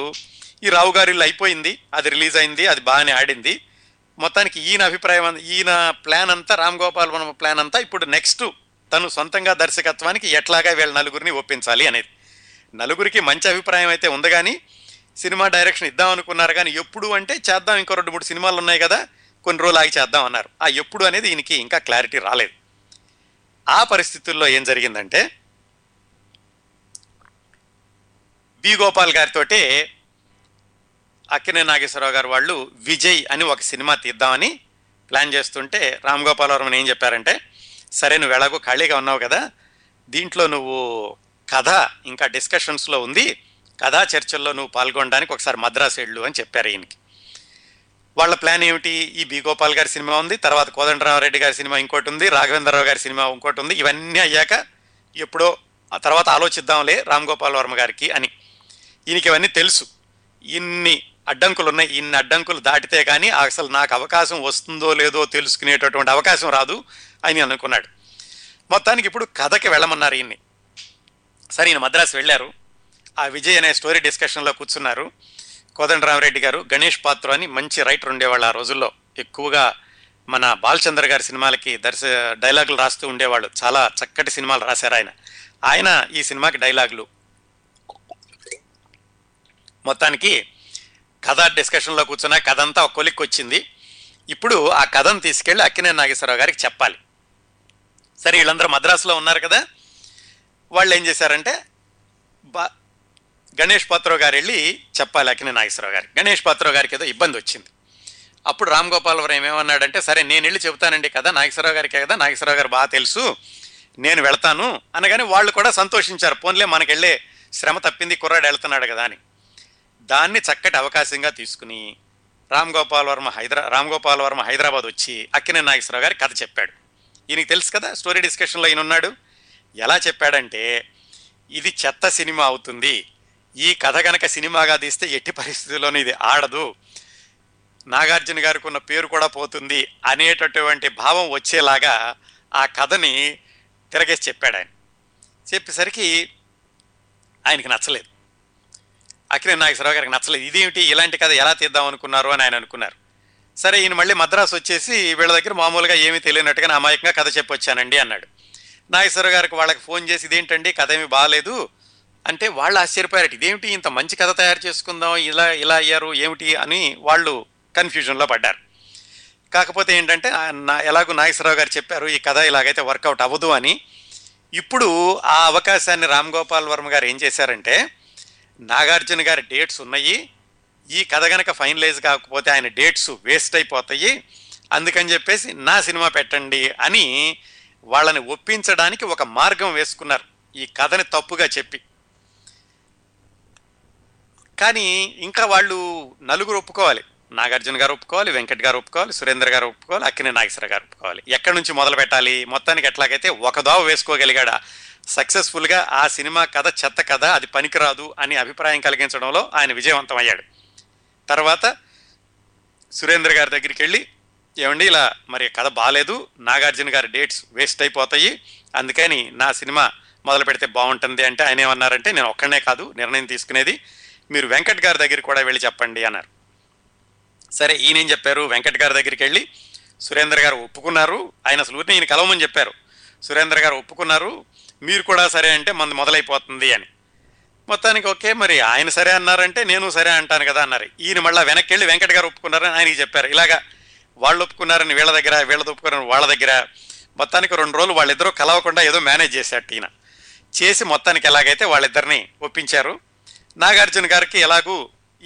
ఈ రావు గారిల్లు అయిపోయింది, అది రిలీజ్ అయింది, అది బాగానే ఆడింది. మొత్తానికి ఈయన ప్లాన్ అంతా, రామ్ గోపాల్ వర్మ ప్లాన్ అంతా ఇప్పుడు నెక్స్ట్ తను సొంతంగా దర్శకత్వానికి ఎట్లాగా వీళ్ళ నలుగురిని ఒప్పించాలి అనేది. నలుగురికి మంచి అభిప్రాయం అయితే ఉంది, కానీ సినిమా డైరెక్షన్ ఇద్దాం అనుకున్నారు, కానీ ఎప్పుడు అంటే చేద్దాం, ఇంకో 2-3 సినిమాలు ఉన్నాయి కదా, కొన్ని రోజులు ఆగి చేద్దాం అన్నారు. ఆ ఎప్పుడు అనేది ఈయనకి ఇంకా క్లారిటీ రాలేదు. ఆ పరిస్థితుల్లో ఏం జరిగిందంటే వి గోపాల్ గారితో అక్కినే నాగేశ్వరరావు గారు వాళ్ళు విజయ్ అని ఒక సినిమా తీద్దామని ప్లాన్ చేస్తుంటే రామ్ గోపాల్ వర్మ ఏం చెప్పారంటే, సరే నువ్వు ఎలాగో ఖాళీగా ఉన్నావు కదా, దీంట్లో నువ్వు కథ ఇంకా డిస్కషన్స్లో ఉంది, కథా చర్చల్లో నువ్వు పాల్గొనడానికి ఒకసారి మద్రాసు వెళ్ళు అని చెప్పారు. ఈయనకి వాళ్ళ ప్లాన్ ఏమిటి, ఈ బి గోపాల్ గారి సినిమా ఉంది, తర్వాత కోదండరామరెడ్డి గారి సినిమా ఇంకోటి ఉంది, రాఘవేంద్రరావు గారి సినిమా ఇంకోటి ఉంది, ఇవన్నీ అయ్యాక ఎప్పుడో ఆ తర్వాత ఆలోచిద్దాంలే రామ్ గోపాల్ వర్మ గారికి అని. ఈయనకి ఇవన్నీ తెలుసు, ఇన్ని అడ్డంకులు ఉన్నాయి, ఇన్ని అడ్డంకులు దాటితే కానీ అసలు నాకు అవకాశం వస్తుందో లేదో తెలుసుకునేటటువంటి అవకాశం రాదు అని అనుకున్నాడు. మొత్తానికి ఇప్పుడు కథకి వెళ్ళమన్నారు ఈయన్ని. సరే ఈయన మద్రాసు వెళ్ళారు. ఆ విజయ్ అనే స్టోరీ డిస్కషన్లో కూర్చున్నారు. కోదండరామరెడ్డి గారు, గణేష్ పాత్ర అని మంచి రైటర్ ఉండేవాళ్ళు ఆ రోజుల్లో, ఎక్కువగా మన బాలచంద్ర గారి సినిమాలకి డైలాగులు రాస్తూ ఉండేవాళ్ళు, చాలా చక్కటి సినిమాలు రాశారు ఆయన. ఆయన ఈ సినిమాకి డైలాగులు. మొత్తానికి కథ డిస్కషన్లో కూర్చున్న కథ అంతా ఒక కొలిక్కి వచ్చింది. ఇప్పుడు ఆ కథను తీసుకెళ్ళి అక్కినేని నాగేశ్వరరావు గారికి చెప్పాలి. సరే వీళ్ళందరూ మద్రాసులో ఉన్నారు కదా, వాళ్ళు ఏం చేశారంటే గణేష్ పాత్రావు గారు వెళ్ళి చెప్పాలి అక్కినేని నాగేశ్వరరావు గారికి. గణేష్ పాత్రావు గారికి ఏదో ఇబ్బంది వచ్చింది. అప్పుడు రామ్ గోపాల్ వర్మ ఏమేమన్నాడంటే, సరే నేను వెళ్ళి చెబుతానండి కదా, నాగేశ్వరరావు గారికే కదా, నాగేశ్వరరావు గారు బాగా తెలుసు, నేను వెళ్తాను అనగానే వాళ్ళు కూడా సంతోషించారు, పోన్లే మనకు వెళ్ళే శ్రమ తప్పింది, కుర్రాడు వెళ్తున్నాడు కదా అని. దాన్ని చక్కటి అవకాశంగా తీసుకుని రామ్ గోపాల్ వర్మ హైదరాబాద్ వచ్చి అక్కినే నాగేశ్వరరావు గారి కథ చెప్పాడు. ఈయనకి తెలుసు కదా, స్టోరీ డిస్కషన్లో ఈయన ఉన్నాడు. ఎలా చెప్పాడంటే, ఇది చెత్త సినిమా అవుతుంది, ఈ కథ కనుక సినిమాగా తీస్తే ఎట్టి పరిస్థితుల్లోనూ ఇది ఆడదు, నాగార్జున గారికి ఉన్న పేరు కూడా పోతుంది అనేటటువంటి భావం వచ్చేలాగా ఆ కథని తిరగేసి చెప్పాడు. ఆయన చెప్పేసరికి ఆయనకి నచ్చలేదు, అక్కినే నాగేశ్వరరావు గారికి నచ్చలేదు. ఇదేమిటి ఇలాంటి కథ ఎలా తీద్దాం అనుకున్నారు అని ఆయన అనుకున్నారు. సరే ఈయన మళ్ళీ మద్రాసు వచ్చేసి వీళ్ళ దగ్గర మామూలుగా ఏమీ తెలియనట్టుగా అమాయకంగా కథ చెప్పొచ్చానండి అన్నాడు. నాగేశ్వరరావు గారికి వాళ్ళకి ఫోన్ చేసి, ఇదేంటండి కథ ఏమీ బాగాలేదు అంటే వాళ్ళు ఆశ్చర్యపోయారట, ఇదేమిటి ఇంత మంచి కథ తయారు చేసుకుందాం ఇలా ఇలా అయ్యారు ఏమిటి అని వాళ్ళు కన్ఫ్యూజన్లో పడ్డారు. కాకపోతే ఏంటంటే ఎలాగో నాగేశ్వరరావు గారు చెప్పారు ఈ కథ ఇలాగైతే వర్కౌట్ అవ్వదు అని. ఇప్పుడు ఆ అవకాశాన్ని రామ్ గోపాల్ వర్మ గారు ఏం చేశారంటే, నాగార్జున గారి డేట్స్ ఉన్నాయి, ఈ కథ కనుక ఫైనలైజ్ కాకపోతే ఆయన డేట్స్ వేస్ట్ అయిపోతాయి, అందుకని చెప్పేసి నా సినిమా పెట్టండి అని వాళ్ళని ఒప్పించడానికి ఒక మార్గం వేసుకున్నారు ఈ కథని తప్పుగా చెప్పి. కానీ ఇంకా వాళ్ళు నలుగురు ఒప్పుకోవాలి, నాగార్జున గారు ఒప్పుకోవాలి, వెంకట్ గారు ఒప్పుకోవాలి, సురేంద్ర గారు ఒప్పుకోవాలి, అక్కినే నాగేశ్వర గారు ఒప్పుకోవాలి. ఎక్కడి నుంచి మొదలు పెట్టాలి? మొత్తానికి ఎట్లాగైతే ఒక దావ వేసుకోగలిగాడా సక్సెస్ఫుల్గా, ఆ సినిమా కథ చెత్త కథ, అది పనికిరాదు అని అభిప్రాయం కలిగించడంలో ఆయన విజయవంతం అయ్యాడు. తర్వాత సురేంద్ర గారి దగ్గరికి వెళ్ళి, ఏమండి ఇలా మరి కథ బాగాలేదు, నాగార్జున గారి డేట్స్ వేస్ట్ అయిపోతాయి, అందుకని నా సినిమా మొదలు పెడితే బాగుంటుంది అంటే ఆయన ఏమన్నారంటే, నేను ఒక్కడనే కాదు నిర్ణయం తీసుకునేది, మీరు వెంకట్ గారి దగ్గర కూడా వెళ్ళి చెప్పండి అన్నారు. సరే ఈయనేం చెప్పారు, వెంకట్ గారి దగ్గరికి వెళ్ళి సురేంద్ర గారు ఒప్పుకున్నారు, ఆయన అసలు ఊరిని ఈయన కలవమని చెప్పారు, సురేంద్ర గారు ఒప్పుకున్నారు, మీరు కూడా సరే అంటే మంది మొదలైపోతుంది అని. మొత్తానికి ఓకే, మరి ఆయన సరే అన్నారంటే నేను సరే అంటాను కదా అన్నారు. ఈయన మళ్ళీ వెనక్కి వెళ్ళి వెంకట్ గారు ఒప్పుకున్నారని ఆయనకి చెప్పారు. ఇలాగా వాళ్ళు ఒప్పుకున్నారని వీళ్ళ దగ్గర, వీళ్ళది ఒప్పుకున్నారని వాళ్ళ దగ్గర, మొత్తానికి 2 రోజులు వాళ్ళిద్దరూ కలవకుండా ఏదో మేనేజ్ చేశారట ఈయన చేసి. మొత్తానికి ఎలాగైతే వాళ్ళిద్దరిని ఒప్పించారు. నాగార్జున గారికి ఎలాగూ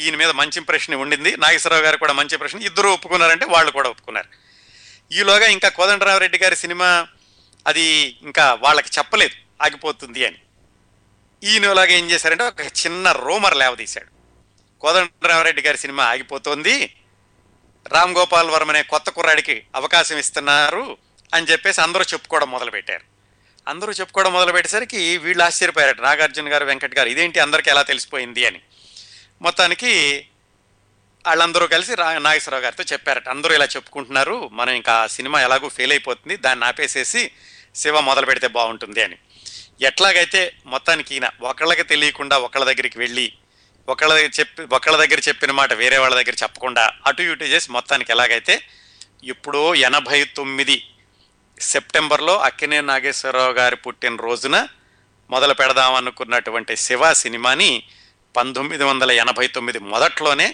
ఈయన మీద మంచి ఇంప్రెషన్ ఉండింది, నాగేశ్వరరావు గారు కూడా మంచి ఇంప్రెషన్, ఇద్దరు ఒప్పుకున్నారంటే వాళ్ళు కూడా ఒప్పుకున్నారు. ఈలోగా ఇంకా కోదండరామరెడ్డి గారి సినిమా అది ఇంకా వాళ్ళకి చెప్పలేదు ఆగిపోతుంది అని. ఈయనలాగా ఏం చేశారంటే ఒక చిన్న రూమర్ లేవదీశాడు, కోదండరామరెడ్డి గారి సినిమా ఆగిపోతుంది, రామ్ గోపాల్ వర్మ అనే కొత్త కుర్రాడికి అవకాశం ఇస్తున్నారు అని చెప్పేసి అందరూ చెప్పుకోవడం మొదలుపెట్టారు. అందరూ చెప్పుకోవడం మొదలుపెట్టేసరికి వీళ్ళు ఆశ్చర్యపోయారట, నాగార్జున గారు వెంకట్ గారు, ఇదేంటి అందరికీ ఎలా తెలిసిపోయింది అని. మొత్తానికి వాళ్ళందరూ కలిసి నాగేశ్వరరావు గారితో చెప్పారట, అందరూ ఇలా చెప్పుకుంటున్నారు, మనం ఇంకా సినిమా ఎలాగూ ఫెయిల్ అయిపోతుంది, దాన్ని ఆపేసేసి శివ మొదలు పెడితే బాగుంటుంది అని. ఎట్లాగైతే మొత్తానికి ఈయన ఒకళ్ళకి తెలియకుండా ఒకళ్ళ దగ్గరికి వెళ్ళి ఒకళ్ళ దగ్గర చెప్పిన మాట వేరే వాళ్ళ దగ్గర చెప్పకుండా అటు ఇటు చేసి మొత్తానికి ఎలాగైతే ఇప్పుడు 1989 సెప్టెంబర్లో అక్కినేని నాగేశ్వరరావు గారి పుట్టినరోజున మొదలు పెడదాం అనుకున్నటువంటి శివ సినిమాని 1989 మొదట్లోనే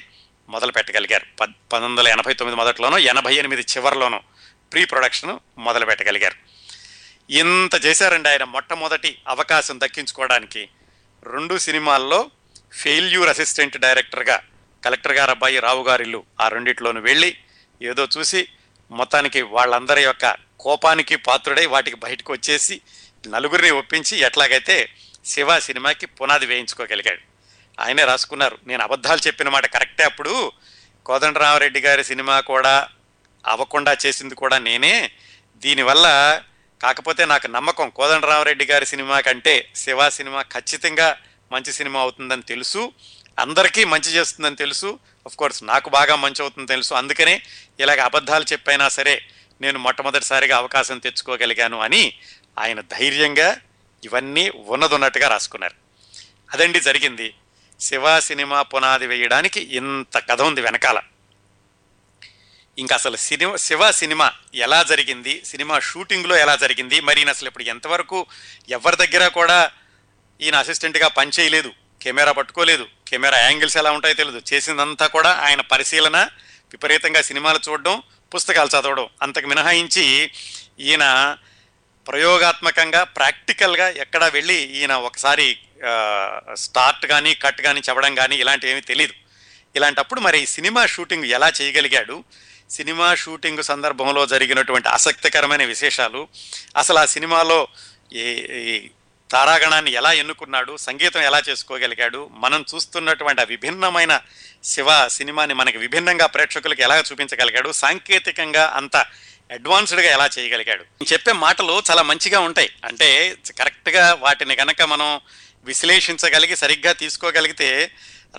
మొదలు పెట్టగలిగారు. 1989 మొదట్లోనో 88 చివరిలోనో ప్రీ ప్రొడక్షన్ మొదలు పెట్టగలిగారు. ఇంత చేశారండి ఆయన మొట్టమొదటి అవకాశం దక్కించుకోవడానికి. 2 సినిమాల్లో ఫెయిల్యూర్ అసిస్టెంట్ డైరెక్టర్గా కలెక్టర్ గారు అబ్బాయి రావు గారిల్లు ఆ రెండిట్లోనూ వెళ్ళి ఏదో చూసి మొత్తానికి వాళ్ళందరి యొక్క కోపానికి పాత్రుడై వాటికి బయటకు వచ్చేసి నలుగురిని ఒప్పించి ఎట్లాగైతే శివ సినిమాకి పునాది వేయించుకోగలిగాడు. ఆయనే రాసుకున్నారు, నేను అబద్ధాలు చెప్పిన మాట కరెక్టే, అప్పుడు కోదండరామరెడ్డి గారి సినిమా కూడా అవ్వకుండా చేసింది కూడా నేనే, దీనివల్ల కాకపోతే నాకు నమ్మకం కోదండరామరెడ్డి గారి సినిమా కంటే శివ సినిమా ఖచ్చితంగా మంచి సినిమా అవుతుందని తెలుసు, అందరికీ మంచి చేస్తుందని తెలుసు, అఫ్కోర్స్ నాకు బాగా మంచి అవుతుందని తెలుసు, అందుకనే ఇలాగ అబద్ధాలు చెప్పైనా సరే నేను మొట్టమొదటిసారిగా అవకాశం తెచ్చుకోగలిగాను అని ఆయన ధైర్యంగా ఇవన్నీ ఉన్నదొన్నట్టుగా రాసుకున్నారు. అదండి జరిగింది. శివ సినిమా పునాది వేయడానికి ఇంత కథ ఉంది వెనకాల. ఇంకా అసలు శివ సినిమా ఎలా జరిగింది, సినిమా షూటింగ్లో ఎలా జరిగింది, మరి ఈయన అసలు ఇప్పుడు ఎంతవరకు ఎవరి దగ్గర కూడా ఈయన అసిస్టెంట్గా పనిచేయలేదు, కెమెరా పట్టుకోలేదు, కెమెరా యాంగిల్స్ ఎలా ఉంటాయో తెలియదు, చేసిందంతా కూడా ఆయన పరిశీలన, విపరీతంగా సినిమాలు చూడడం, పుస్తకాలు చదవడం, అంతకు మినహాయించి ఈయన ప్రయోగాత్మకంగా ప్రాక్టికల్గా ఎక్కడా వెళ్ళి ఈయన ఒకసారి స్టార్ట్ కానీ కట్ కానీ చెప్పడం కానీ ఇలాంటివి ఏమీ తెలియదు. ఇలాంటప్పుడు మరి సినిమా షూటింగ్ ఎలా చేయగలిగాడు, సినిమా షూటింగ్ సందర్భంలో జరిగినటువంటి ఆసక్తికరమైన విశేషాలు, అసలు ఆ సినిమాలో ఈ తారాగణాన్ని ఎలా ఎన్నుకున్నాడు, సంగీతం ఎలా చేసుకోగలిగాడు, మనం చూస్తున్నటువంటి ఆ విభిన్నమైన శివ సినిమాని మనకి విభిన్నంగా ప్రేక్షకులకు ఎలా చూపించగలిగాడు, సాంకేతికంగా అంత అడ్వాన్స్డ్గా ఎలా చేయగలిగాడు, చెప్పే మాటలు చాలా మంచిగా ఉంటాయి. అంటే కరెక్ట్గా వాటిని కనుక మనం విశ్లేషించగలిగి సరిగ్గా తీసుకోగలిగితే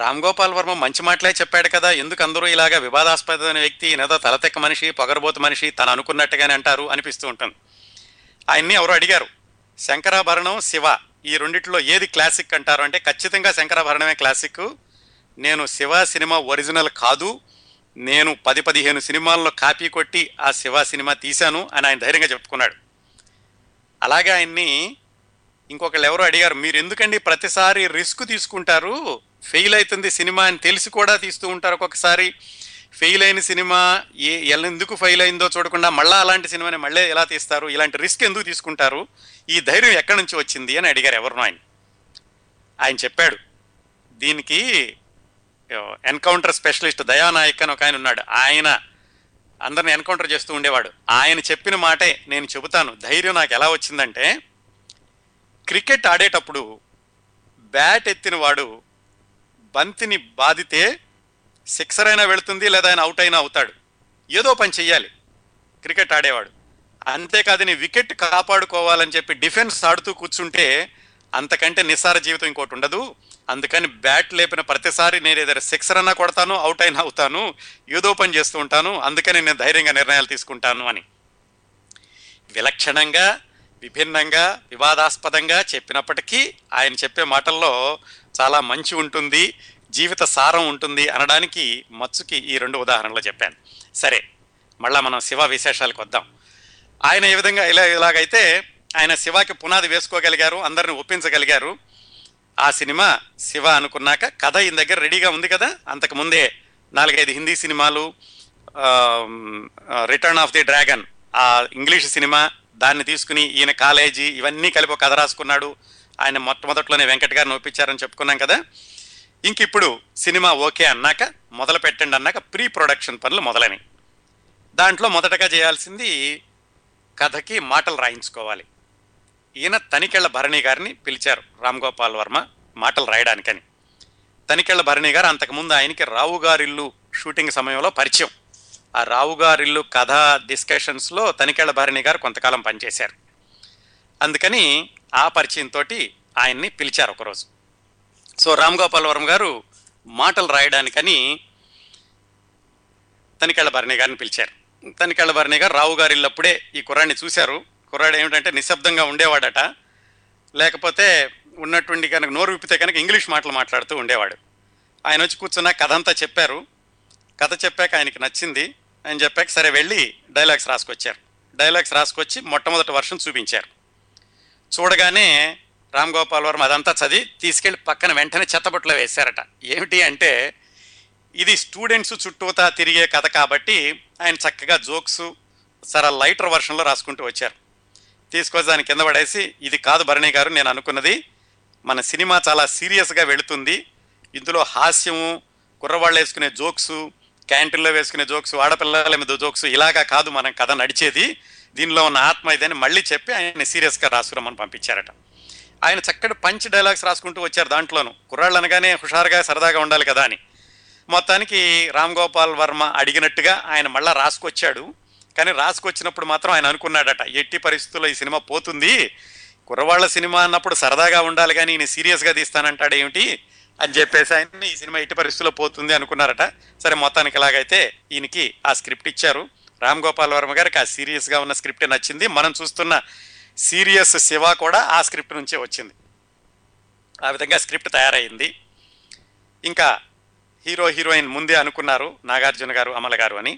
రామ్ గోపాల్ వర్మ మంచి మాటలే చెప్పాడు కదా, ఎందుకు అందరూ ఇలాగా వివాదాస్పదమైన వ్యక్తి, ఏదో తలతెక్క మనిషి, పొగరబోతు మనిషి, తను అనుకున్నట్టుగానే అంటారు అనిపిస్తూ ఉంటుంది. ఆయన్ని ఎవరో అడిగారు, శంకరాభరణం శివ ఈ రెండిట్లో ఏది క్లాసిక్ అంటారు అంటే, ఖచ్చితంగా శంకరాభరణమే క్లాసిక్, నేను శివ సినిమా ఒరిజినల్ కాదు, నేను 10-15 సినిమాల్లో కాపీ కొట్టి ఆ శివ సినిమా తీశాను అని ఆయన ధైర్యంగా చెప్పుకున్నాడు. అలాగే ఆయన్ని ఇంకొకళ్ళు ఎవరో అడిగారు, మీరు ఎందుకండి ప్రతిసారి రిస్క్ తీసుకుంటారు, ఫెయిల్ అవుతుంది సినిమా అని తెలిసి కూడా తీస్తూ ఉంటారు, ఒక్కొక్కసారి ఫెయిల్ అయిన సినిమా ఎందుకు ఫెయిల్ అయిందో చూడకుండా మళ్ళీ అలాంటి సినిమాని మళ్ళీ ఎలా తీస్తారు, ఇలాంటి రిస్క్ ఎందుకు తీసుకుంటారు, ఈ ధైర్యం ఎక్కడి నుంచి వచ్చింది అని అడిగారు ఎవరినో. ఆయన చెప్పాడు, దీనికి ఎన్కౌంటర్ స్పెషలిస్ట్ దయానాయక్ అని ఒక ఆయన ఉన్నాడు, ఆయన అందరిని ఎన్కౌంటర్ చేస్తూ ఉండేవాడు. ఆయన చెప్పిన మాటే నేను చెబుతాను. ధైర్యం నాకు ఎలా వచ్చిందంటే, క్రికెట్ ఆడేటప్పుడు బ్యాట్ ఎత్తిన వాడు బంతిని బాదితే సిక్సర్ అయినా వెళుతుంది, లేదా ఆయన అవుట్ అయినా అవుతాడు. ఏదో పని చెయ్యాలి క్రికెట్ ఆడేవాడు. అంతేకాదు నీ వికెట్ కాపాడుకోవాలని చెప్పి డిఫెన్స్ ఆడుతూ కూర్చుంటే అంతకంటే నిస్సార జీవితం ఇంకోటి ఉండదు. అందుకని బ్యాట్ లేపిన ప్రతిసారి నేను ఏదైనా సిక్సర్ అన్నా కొడతాను, అవుట్ అయినా అవుతాను, ఏదో పని చేస్తూ ఉంటాను, అందుకని నేను ధైర్యంగా నిర్ణయాలు తీసుకుంటాను అని విలక్షణంగా, విభిన్నంగా, వివాదాస్పదంగా చెప్పినప్పటికీ ఆయన చెప్పే మాటల్లో చాలా మంచి ఉంటుంది, జీవిత సారం ఉంటుంది అనడానికి మచ్చుకి ఈ రెండు ఉదాహరణలు చెప్పాను. సరే, మళ్ళా మనం శివ విశేషాలకు వద్దాం. ఆయన ఏ విధంగా ఇలాగైతే ఆయన శివకి పునాది వేసుకోగలిగారు, అందరిని ఒప్పించగలిగారు. ఆ సినిమా శివ అనుకున్నాక కథ ఈయన దగ్గర రెడీగా ఉంది కదా. అంతకుముందే 4-5 హిందీ సినిమాలు, రిటర్న్ ఆఫ్ ది డ్రాగన్ ఆ ఇంగ్లీష్ సినిమా, దాన్ని తీసుకుని ఈయన కాలేజీ ఇవన్నీ కలిపి ఒక కథ రాసుకున్నాడు. ఆయన మొట్టమొదట్లోనే వెంకట్ గారిని ఒప్పించారని చెప్పుకున్నాం కదా. ఇంక ఇప్పుడు సినిమా ఓకే అన్నాక, మొదలు పెట్టండి అన్నాక ప్రీ ప్రొడక్షన్ పనులు మొదలైనవి. దాంట్లో మొదటగా చేయాల్సింది కథకి మాటలు రాయించుకోవాలి. ఈయన తనికెళ్ళ భరణి గారిని పిలిచారు రామ్ గోపాల్ వర్మ మాటలు రాయడానికని. తనికెళ్ళ భరణి గారు అంతకుముందు ఆయనకి రావు గారిల్లు షూటింగ్ సమయంలో పరిచయం. ఆ రావు గారిల్లు కథ డిస్కషన్స్లో తనికెళ్ళ భరణి గారు కొంతకాలం పనిచేశారు. అందుకని ఆ పరిచయంతో ఆయన్ని పిలిచారు ఒకరోజు. సో రామ్ గోపాల్ వర్మ గారు మాటలు రాయడానికని తనికెళ్ళ భరణి గారిని పిలిచారు. తనికెళ్ళ భరణి గారు రావు గారిల్లప్పుడే ఈ కుర్రాడిని చూశారు. కుర్రాడు ఏమిటంటే నిశ్శబ్దంగా ఉండేవాడట, లేకపోతే ఉన్నటువంటి కనుక నోరు విప్పితే కనుక ఇంగ్లీష్ మాటలు మాట్లాడుతూ ఉండేవాడు. ఆయన వచ్చి కూర్చున్న కథ అంతా చెప్పారు. కథ చెప్పాక ఆయనకి నచ్చింది అని చెప్పాక సరే వెళ్ళి డైలాగ్స్ రాసుకొచ్చారు. డైలాగ్స్ రాసుకొచ్చి మొట్టమొదటి వర్షన్ చూపించారు. చూడగానే రామ్ గోపాల్ వర్మ అదంతా చదివి తీసుకెళ్ళి పక్కన వెంటనే చెత్తబుట్టలో వేశారట. ఏమిటి అంటే, ఇది స్టూడెంట్స్ చుట్టూతా తిరిగే కథ కాబట్టి ఆయన చక్కగా జోక్స్ సరే లైటర్ వర్షన్లో రాసుకుంటూ వచ్చారు. తీసుకొచ్చి దాని కింద పడేసి, ఇది కాదు భరణి గారు నేను అనుకున్నది, మన సినిమా చాలా సీరియస్గా వెళుతుంది, ఇందులో హాస్యము, కుర్రవాళ్ళు వేసుకునే జోక్సు, క్యాంటీన్లో వేసుకునే జోక్సు, ఆడపిల్లల మీద జోక్సు ఇలాగా కాదు మనం కథ నడిచేది, దీనిలో ఉన్న ఆత్మ ఇదని మళ్ళీ చెప్పి ఆయన సీరియస్గా రాసుకురమ్మని పంపించారట. ఆయన చక్కటి పంచ్ డైలాగ్స్ రాసుకుంటూ వచ్చారు. దాంట్లోనూ కుర్రాళ్ళు అనగానే హుషారుగా సరదాగా ఉండాలి కదా అని మొత్తానికి రామ్ గోపాల్ వర్మ అడిగినట్టుగా ఆయన మళ్ళీ రాసుకొచ్చాడు. కానీ రాసుకొచ్చినప్పుడు మాత్రం ఆయన అనుకున్నాడట, ఎట్టి పరిస్థితుల్లో ఈ సినిమా పోతుంది, కుర్రవాళ్ల సినిమా అన్నప్పుడు సరదాగా ఉండాలి కానీ నేను సీరియస్గా తీస్తానంటాడు ఏమిటి అని చెప్పేసి ఆయన ఈ సినిమా ఎట్టి పరిస్థితుల్లో పోతుంది అనుకున్నారట. సరే మొత్తానికి ఇలాగైతే ఈయనకి ఆ స్క్రిప్ట్ ఇచ్చారు. రామ్ గోపాల్ వర్మ గారికి ఆ సీరియస్గా ఉన్న స్క్రిప్ట్ నచ్చింది. మనం చూస్తున్న సీరియస్ శివ కూడా ఆ స్క్రిప్ట్ నుంచే వచ్చింది. ఆ విధంగా స్క్రిప్ట్ తయారైంది. ఇంకా హీరో హీరోయిన్ ముందే అనుకున్నారు నాగార్జున గారు, అమల గారు అని.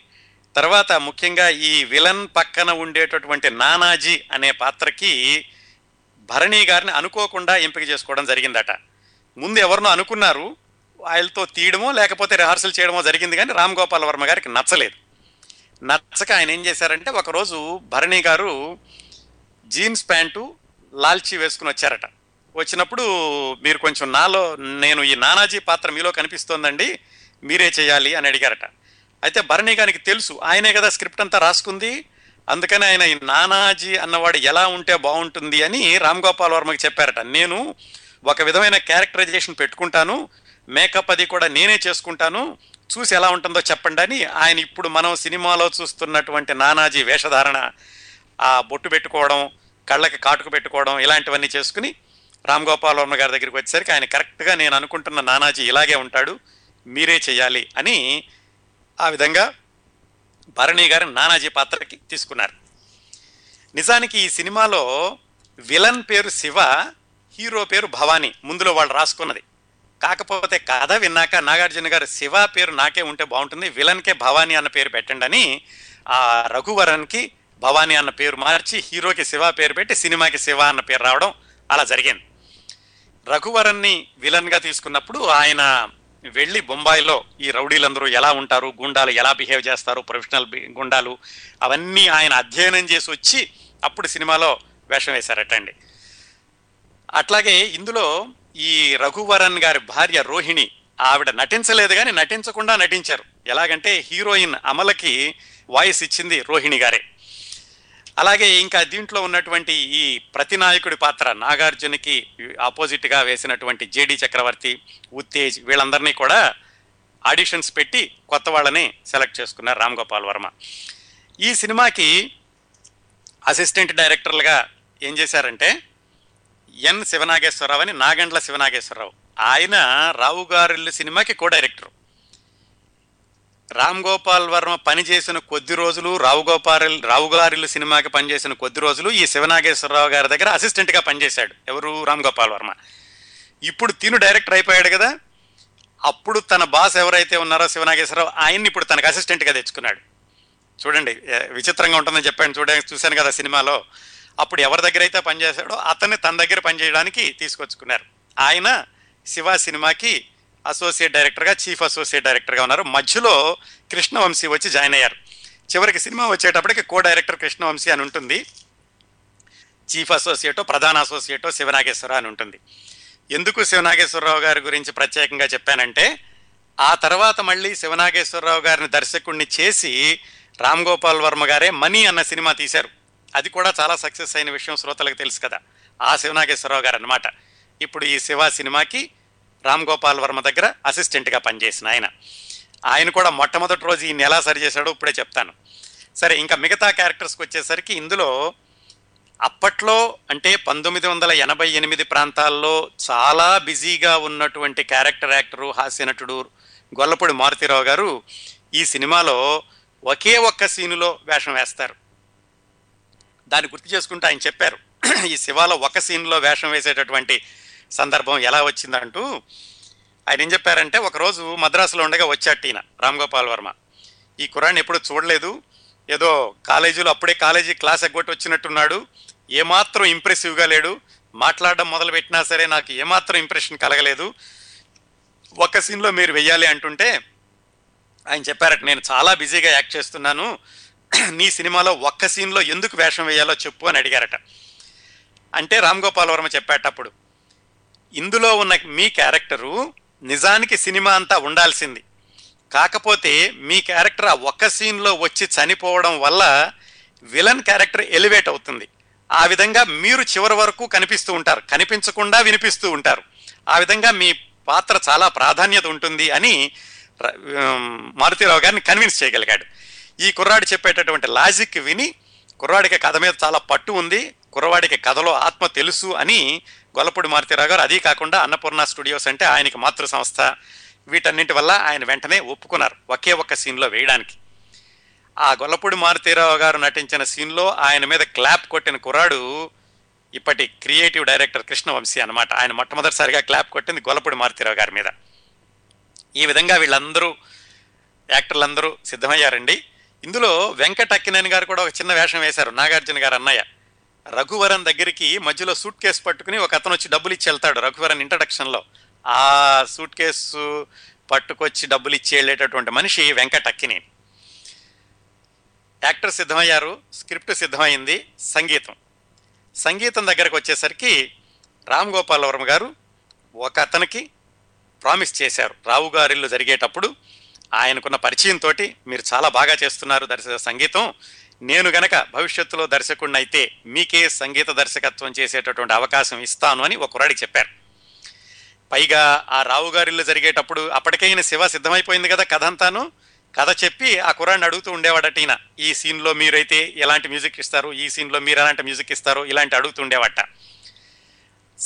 తర్వాత ముఖ్యంగా ఈ విలన్ పక్కన ఉండేటటువంటి నానాజీ అనే పాత్రకి భరణి గారిని అనుకోకుండా ఎంపిక చేసుకోవడం జరిగిందట. ముందు ఎవరినో అనుకున్నారు, ఆయనతో తీయడమో లేకపోతే రిహార్సల్ చేయడమో జరిగింది. కానీ రామ్ గోపాల్ వర్మ గారికి నచ్చలేదు. నచ్చక ఆయన ఏం చేశారంటే, ఒకరోజు భరణి గారు జీన్స్ ప్యాంటు లాల్చి వేసుకుని వచ్చారట. వచ్చినప్పుడు మీరు కొంచెం నాలో నేను ఈ నానాజీ పాత్ర మీలో కనిపిస్తోందండి, మీరే చేయాలి అని అడిగారట. అయితే భరణి గారికి తెలుసు, ఆయనే కదా స్క్రిప్ట్ అంతా రాసుకుంది, అందుకని ఆయన ఈ నానాజీ అన్నవాడు ఎలా ఉంటే బాగుంటుంది అని రామ్ గోపాల్ వర్మకి చెప్పారట. నేను ఒక విధమైన క్యారెక్టరైజేషన్ పెట్టుకుంటాను, మేకప్ అది కూడా నేనే చేసుకుంటాను, చూసి ఎలా ఉంటుందో చెప్పండి అని ఆయన ఇప్పుడు మనం సినిమాలో చూస్తున్నటువంటి నానాజీ వేషధారణ, ఆ బొట్టు పెట్టుకోవడం, కళ్ళకి కాటుకు పెట్టుకోవడం ఇలాంటివన్నీ చేసుకుని రామ్ గోపాల్ వర్మ గారి దగ్గరికి వచ్చేసరికి ఆయన కరెక్ట్గా నేను అనుకుంటున్న నానాజీ ఇలాగే ఉంటాడు, మీరే చేయాలి అని ఆ విధంగా భరణి గారు నానాజీ పాత్రకి తీసుకున్నారు. నిజానికి ఈ సినిమాలో విలన్ పేరు శివ, హీరో పేరు భవానీ, ముందులో వాళ్ళు రాసుకున్నది. కాకపోతే కథ విన్నాక నాగార్జున గారు శివ పేరు నాకే ఉంటే బాగుంటుంది, విలన్కే భవానీ అన్న పేరు పెట్టండి అని ఆ రఘువరన్కి భవానీ అన్న పేరు మార్చి హీరోకి శివ పేరు పెట్టి సినిమాకి శివ అన్న పేరు రావడం అలా జరిగింది. రఘువరన్ని విలన్గా తీసుకున్నప్పుడు ఆయన వెళ్ళి బొంబాయిలో ఈ రౌడీలందరూ ఎలా ఉంటారు, గుండాలు ఎలా బిహేవ్ చేస్తారు, ప్రొఫెషనల్ గుండాలు అవన్నీ ఆయన అధ్యయనం చేసి వచ్చి అప్పుడు సినిమాలో వేషం వేశారటండి. అట్లాగే ఇందులో ఈ రఘువరన్ గారి భార్య రోహిణి, ఆవిడ నటించలేదు కానీ నటించకుండా నటించారు. ఎలాగంటే హీరోయిన్ అమలకి వాయిస్ ఇచ్చింది రోహిణి గారే. అలాగే ఇంకా దీంట్లో ఉన్నటువంటి ఈ ప్రతినాయకుడి పాత్ర నాగార్జునకి ఆపోజిట్గా వేసినటువంటి జేడి చక్రవర్తి, ఉత్తేజ్ వీళ్ళందరినీ కూడా ఆడిషన్స్ పెట్టి కొత్త వాళ్ళని సెలెక్ట్ చేసుకున్నారు రామ్ గోపాల్ వర్మ. ఈ సినిమాకి అసిస్టెంట్ డైరెక్టర్లుగా ఏం చేశారంటే ఎన్ శివనాగేశ్వరరావు అని, నాగండ్ల శివనాగేశ్వరరావు, ఆయన రావు గారి సినిమాకి కో డైరెక్టర్. రామ్ గోపాల్ వర్మ పనిచేసిన కొద్ది రోజులు, రావుగారిల్లు సినిమాకి పనిచేసిన కొద్ది రోజులు ఈ శివనాగేశ్వరరావు గారి దగ్గర అసిస్టెంట్గా పనిచేశాడు ఎవరు, రామ్ గోపాల్ వర్మ. ఇప్పుడు తిను డైరెక్టర్ అయిపోయాడు కదా, అప్పుడు తన బాస్ ఎవరైతే ఉన్నారో శివనాగేశ్వరరావు ఆయన్ని ఇప్పుడు తనకు అసిస్టెంట్గా తెచ్చుకున్నాడు. చూడండి విచిత్రంగా ఉంటుందని చెప్పాను, చూశాను కదా సినిమాలో. అప్పుడు ఎవరి దగ్గర అయితే పనిచేశాడో అతన్ని తన దగ్గర పనిచేయడానికి తీసుకొచ్చుకున్నారు. ఆయన శివ సినిమాకి అసోసియేట్ డైరెక్టర్గా, చీఫ్ అసోసియేట్ డైరెక్టర్గా ఉన్నారు. మధ్యలో కృష్ణవంశీ వచ్చి జాయిన్ అయ్యారు. చివరికి సినిమా వచ్చేటప్పటికి కో డైరెక్టర్ కృష్ణవంశీ అని ఉంటుంది, చీఫ్ అసోసియేటో ప్రధాన అసోసియేటో శివనాగేశ్వరరావు అని ఉంటుంది. ఎందుకు శివనాగేశ్వరరావు గారి గురించి ప్రత్యేకంగా చెప్పానంటే, ఆ తర్వాత మళ్ళీ శివనాగేశ్వరరావు గారిని దర్శకుడిని చేసి రామ్ గోపాల్ వర్మ గారే మనీ అన్న సినిమా తీశారు. అది కూడా చాలా సక్సెస్ అయిన విషయం శ్రోతలకు తెలుసు కదా. ఆ శివనాగేశ్వరరావు గారు అన్నమాట ఇప్పుడు ఈ శివ సినిమాకి రామ్ గోపాల్ వర్మ దగ్గర అసిస్టెంట్గా పనిచేసిన ఆయన. ఆయన కూడా మొట్టమొదటి రోజు ఈయన ఎలా సరి చేశాడో ఇప్పుడే చెప్తాను. సరే, ఇంకా మిగతా క్యారెక్టర్స్కి వచ్చేసరికి ఇందులో అప్పట్లో అంటే 1988 ప్రాంతాల్లో చాలా బిజీగా ఉన్నటువంటి క్యారెక్టర్ యాక్టరు, హాస్యనటుడు గొల్లపూడి మారుతీరావు గారు ఈ సినిమాలో ఒకే ఒక్క సీనులో వేషం వేస్తారు. దాన్ని గుర్తు చేసుకుంటే ఆయన చెప్పారు, ఈ శివాలో ఒక సీన్లో వేషం వేసేటటువంటి సందర్భం ఎలా వచ్చిందంటూ. ఆయన ఏం చెప్పారంటే, ఒకరోజు మద్రాసులో ఉండగా వచ్చాట ఈయన రామ్ గోపాల్ వర్మ. ఈ కుర్రాన్ని ఎప్పుడూ చూడలేదు, ఏదో కాలేజీలో అప్పుడే కాలేజీ క్లాస్ ఎగ్గొట్టి వచ్చినట్టున్నాడు, ఏమాత్రం ఇంప్రెసివ్గా లేడు, మాట్లాడడం మొదలుపెట్టినా సరే నాకు ఏమాత్రం ఇంప్రెషన్ కలగలేదు, ఒక సీన్లో మీరు వెయ్యాలి అంటుంటే ఆయన చెప్పారట, నేను చాలా బిజీగా యాక్ట్ చేస్తున్నాను, నీ సినిమాలో ఒక్క సీన్లో ఎందుకు వేషం వేయాలో చెప్పు అని అడిగారట. అంటే రామ్ గోపాల్ వర్మ చెప్పేటప్పుడు, ఇందులో ఉన్న మీ క్యారెక్టరు నిజానికి సినిమా అంతా ఉండాల్సింది, కాకపోతే మీ క్యారెక్టర్ ఆ ఒక్క సీన్లో వచ్చి చనిపోవడం వల్ల విలన్ క్యారెక్టర్ ఎలివేట్ అవుతుంది, ఆ విధంగా మీరు చివరి వరకు కనిపిస్తూ ఉంటారు, కనిపించకుండా వినిపిస్తూ ఉంటారు, ఆ విధంగా మీ పాత్ర చాలా ప్రాధాన్యత ఉంటుంది అని మారుతీరావు గారిని కన్విన్స్ చేయగలిగాడు. ఈ కుర్రాడు చెప్పేటటువంటి లాజిక్ విని కుర్రాడికి కథ మీద చాలా పట్టు ఉంది, కుర్రవాడికి కథలో ఆత్మ తెలుసు అని గొల్లపూడి మారుతీరావు గారు, అదీ కాకుండా అన్నపూర్ణ స్టూడియోస్ అంటే ఆయనకి మాతృ సంస్థ, వీటన్నింటి వల్ల ఆయన వెంటనే ఒప్పుకున్నారు ఒకే ఒక్క సీన్లో వేయడానికి. ఆ గొల్లపూడి మారుతీరావు గారు నటించిన సీన్లో ఆయన మీద క్లాప్ కొట్టిన కుర్రాడు ఇప్పటి క్రియేటివ్ డైరెక్టర్ కృష్ణవంశీ అనమాట. ఆయన మొట్టమొదటిసారిగా క్లాప్ కొట్టింది గొల్లపూడి మారుతీరావు గారి మీద. ఈ విధంగా వీళ్ళందరూ యాక్టర్లందరూ సిద్ధమయ్యారండి. ఇందులో వెంకట అక్కినేని గారు కూడా ఒక చిన్న వేషం వేశారు, నాగార్జున గారు అన్నయ్య. రఘువరన్ దగ్గరికి మధ్యలో సూట్ కేసు పట్టుకుని ఒక అతను వచ్చి డబ్బులు ఇచ్చి వెళ్తాడు రఘువరన్ ఇంట్రడక్షన్లో. ఆ సూట్ కేసు పట్టుకొచ్చి డబ్బులు ఇచ్చి వెళ్ళేటటువంటి మనిషి వెంకట అక్కినేని. యాక్టర్ సిద్ధమయ్యారు, స్క్రిప్ట్ సిద్ధమైంది, సంగీతం దగ్గరకు వచ్చేసరికి రామ్ గోపాల్ వర్మ గారు ఒక అతనికి ప్రామిస్ చేశారు రావు గారిల్లు జరిగేటప్పుడు. ఆయనకున్న పరిచయంతో, మీరు చాలా బాగా చేస్తున్నారు దర్శక సంగీతం, నేను గనక భవిష్యత్తులో దర్శకుడిని అయితే మీకే సంగీత దర్శకత్వం చేసేటటువంటి అవకాశం ఇస్తాను అని ఒక కుర్రాడికి చెప్పారు. పైగా ఆ రావు గారిలో జరిగేటప్పుడు అప్పటికే ఈయన శివ సిద్ధమైపోయింది కదా కథ అంతాను, కథ చెప్పి ఆ కుర్రాడిని అడుగుతూ ఉండేవాడట ఈయన, ఈ సీన్లో మీరైతే ఎలాంటి మ్యూజిక్ ఇస్తారు, ఈ సీన్లో మీరు ఎలాంటి మ్యూజిక్ ఇస్తారు, ఇలాంటి అడుగుతూ ఉండేవాట.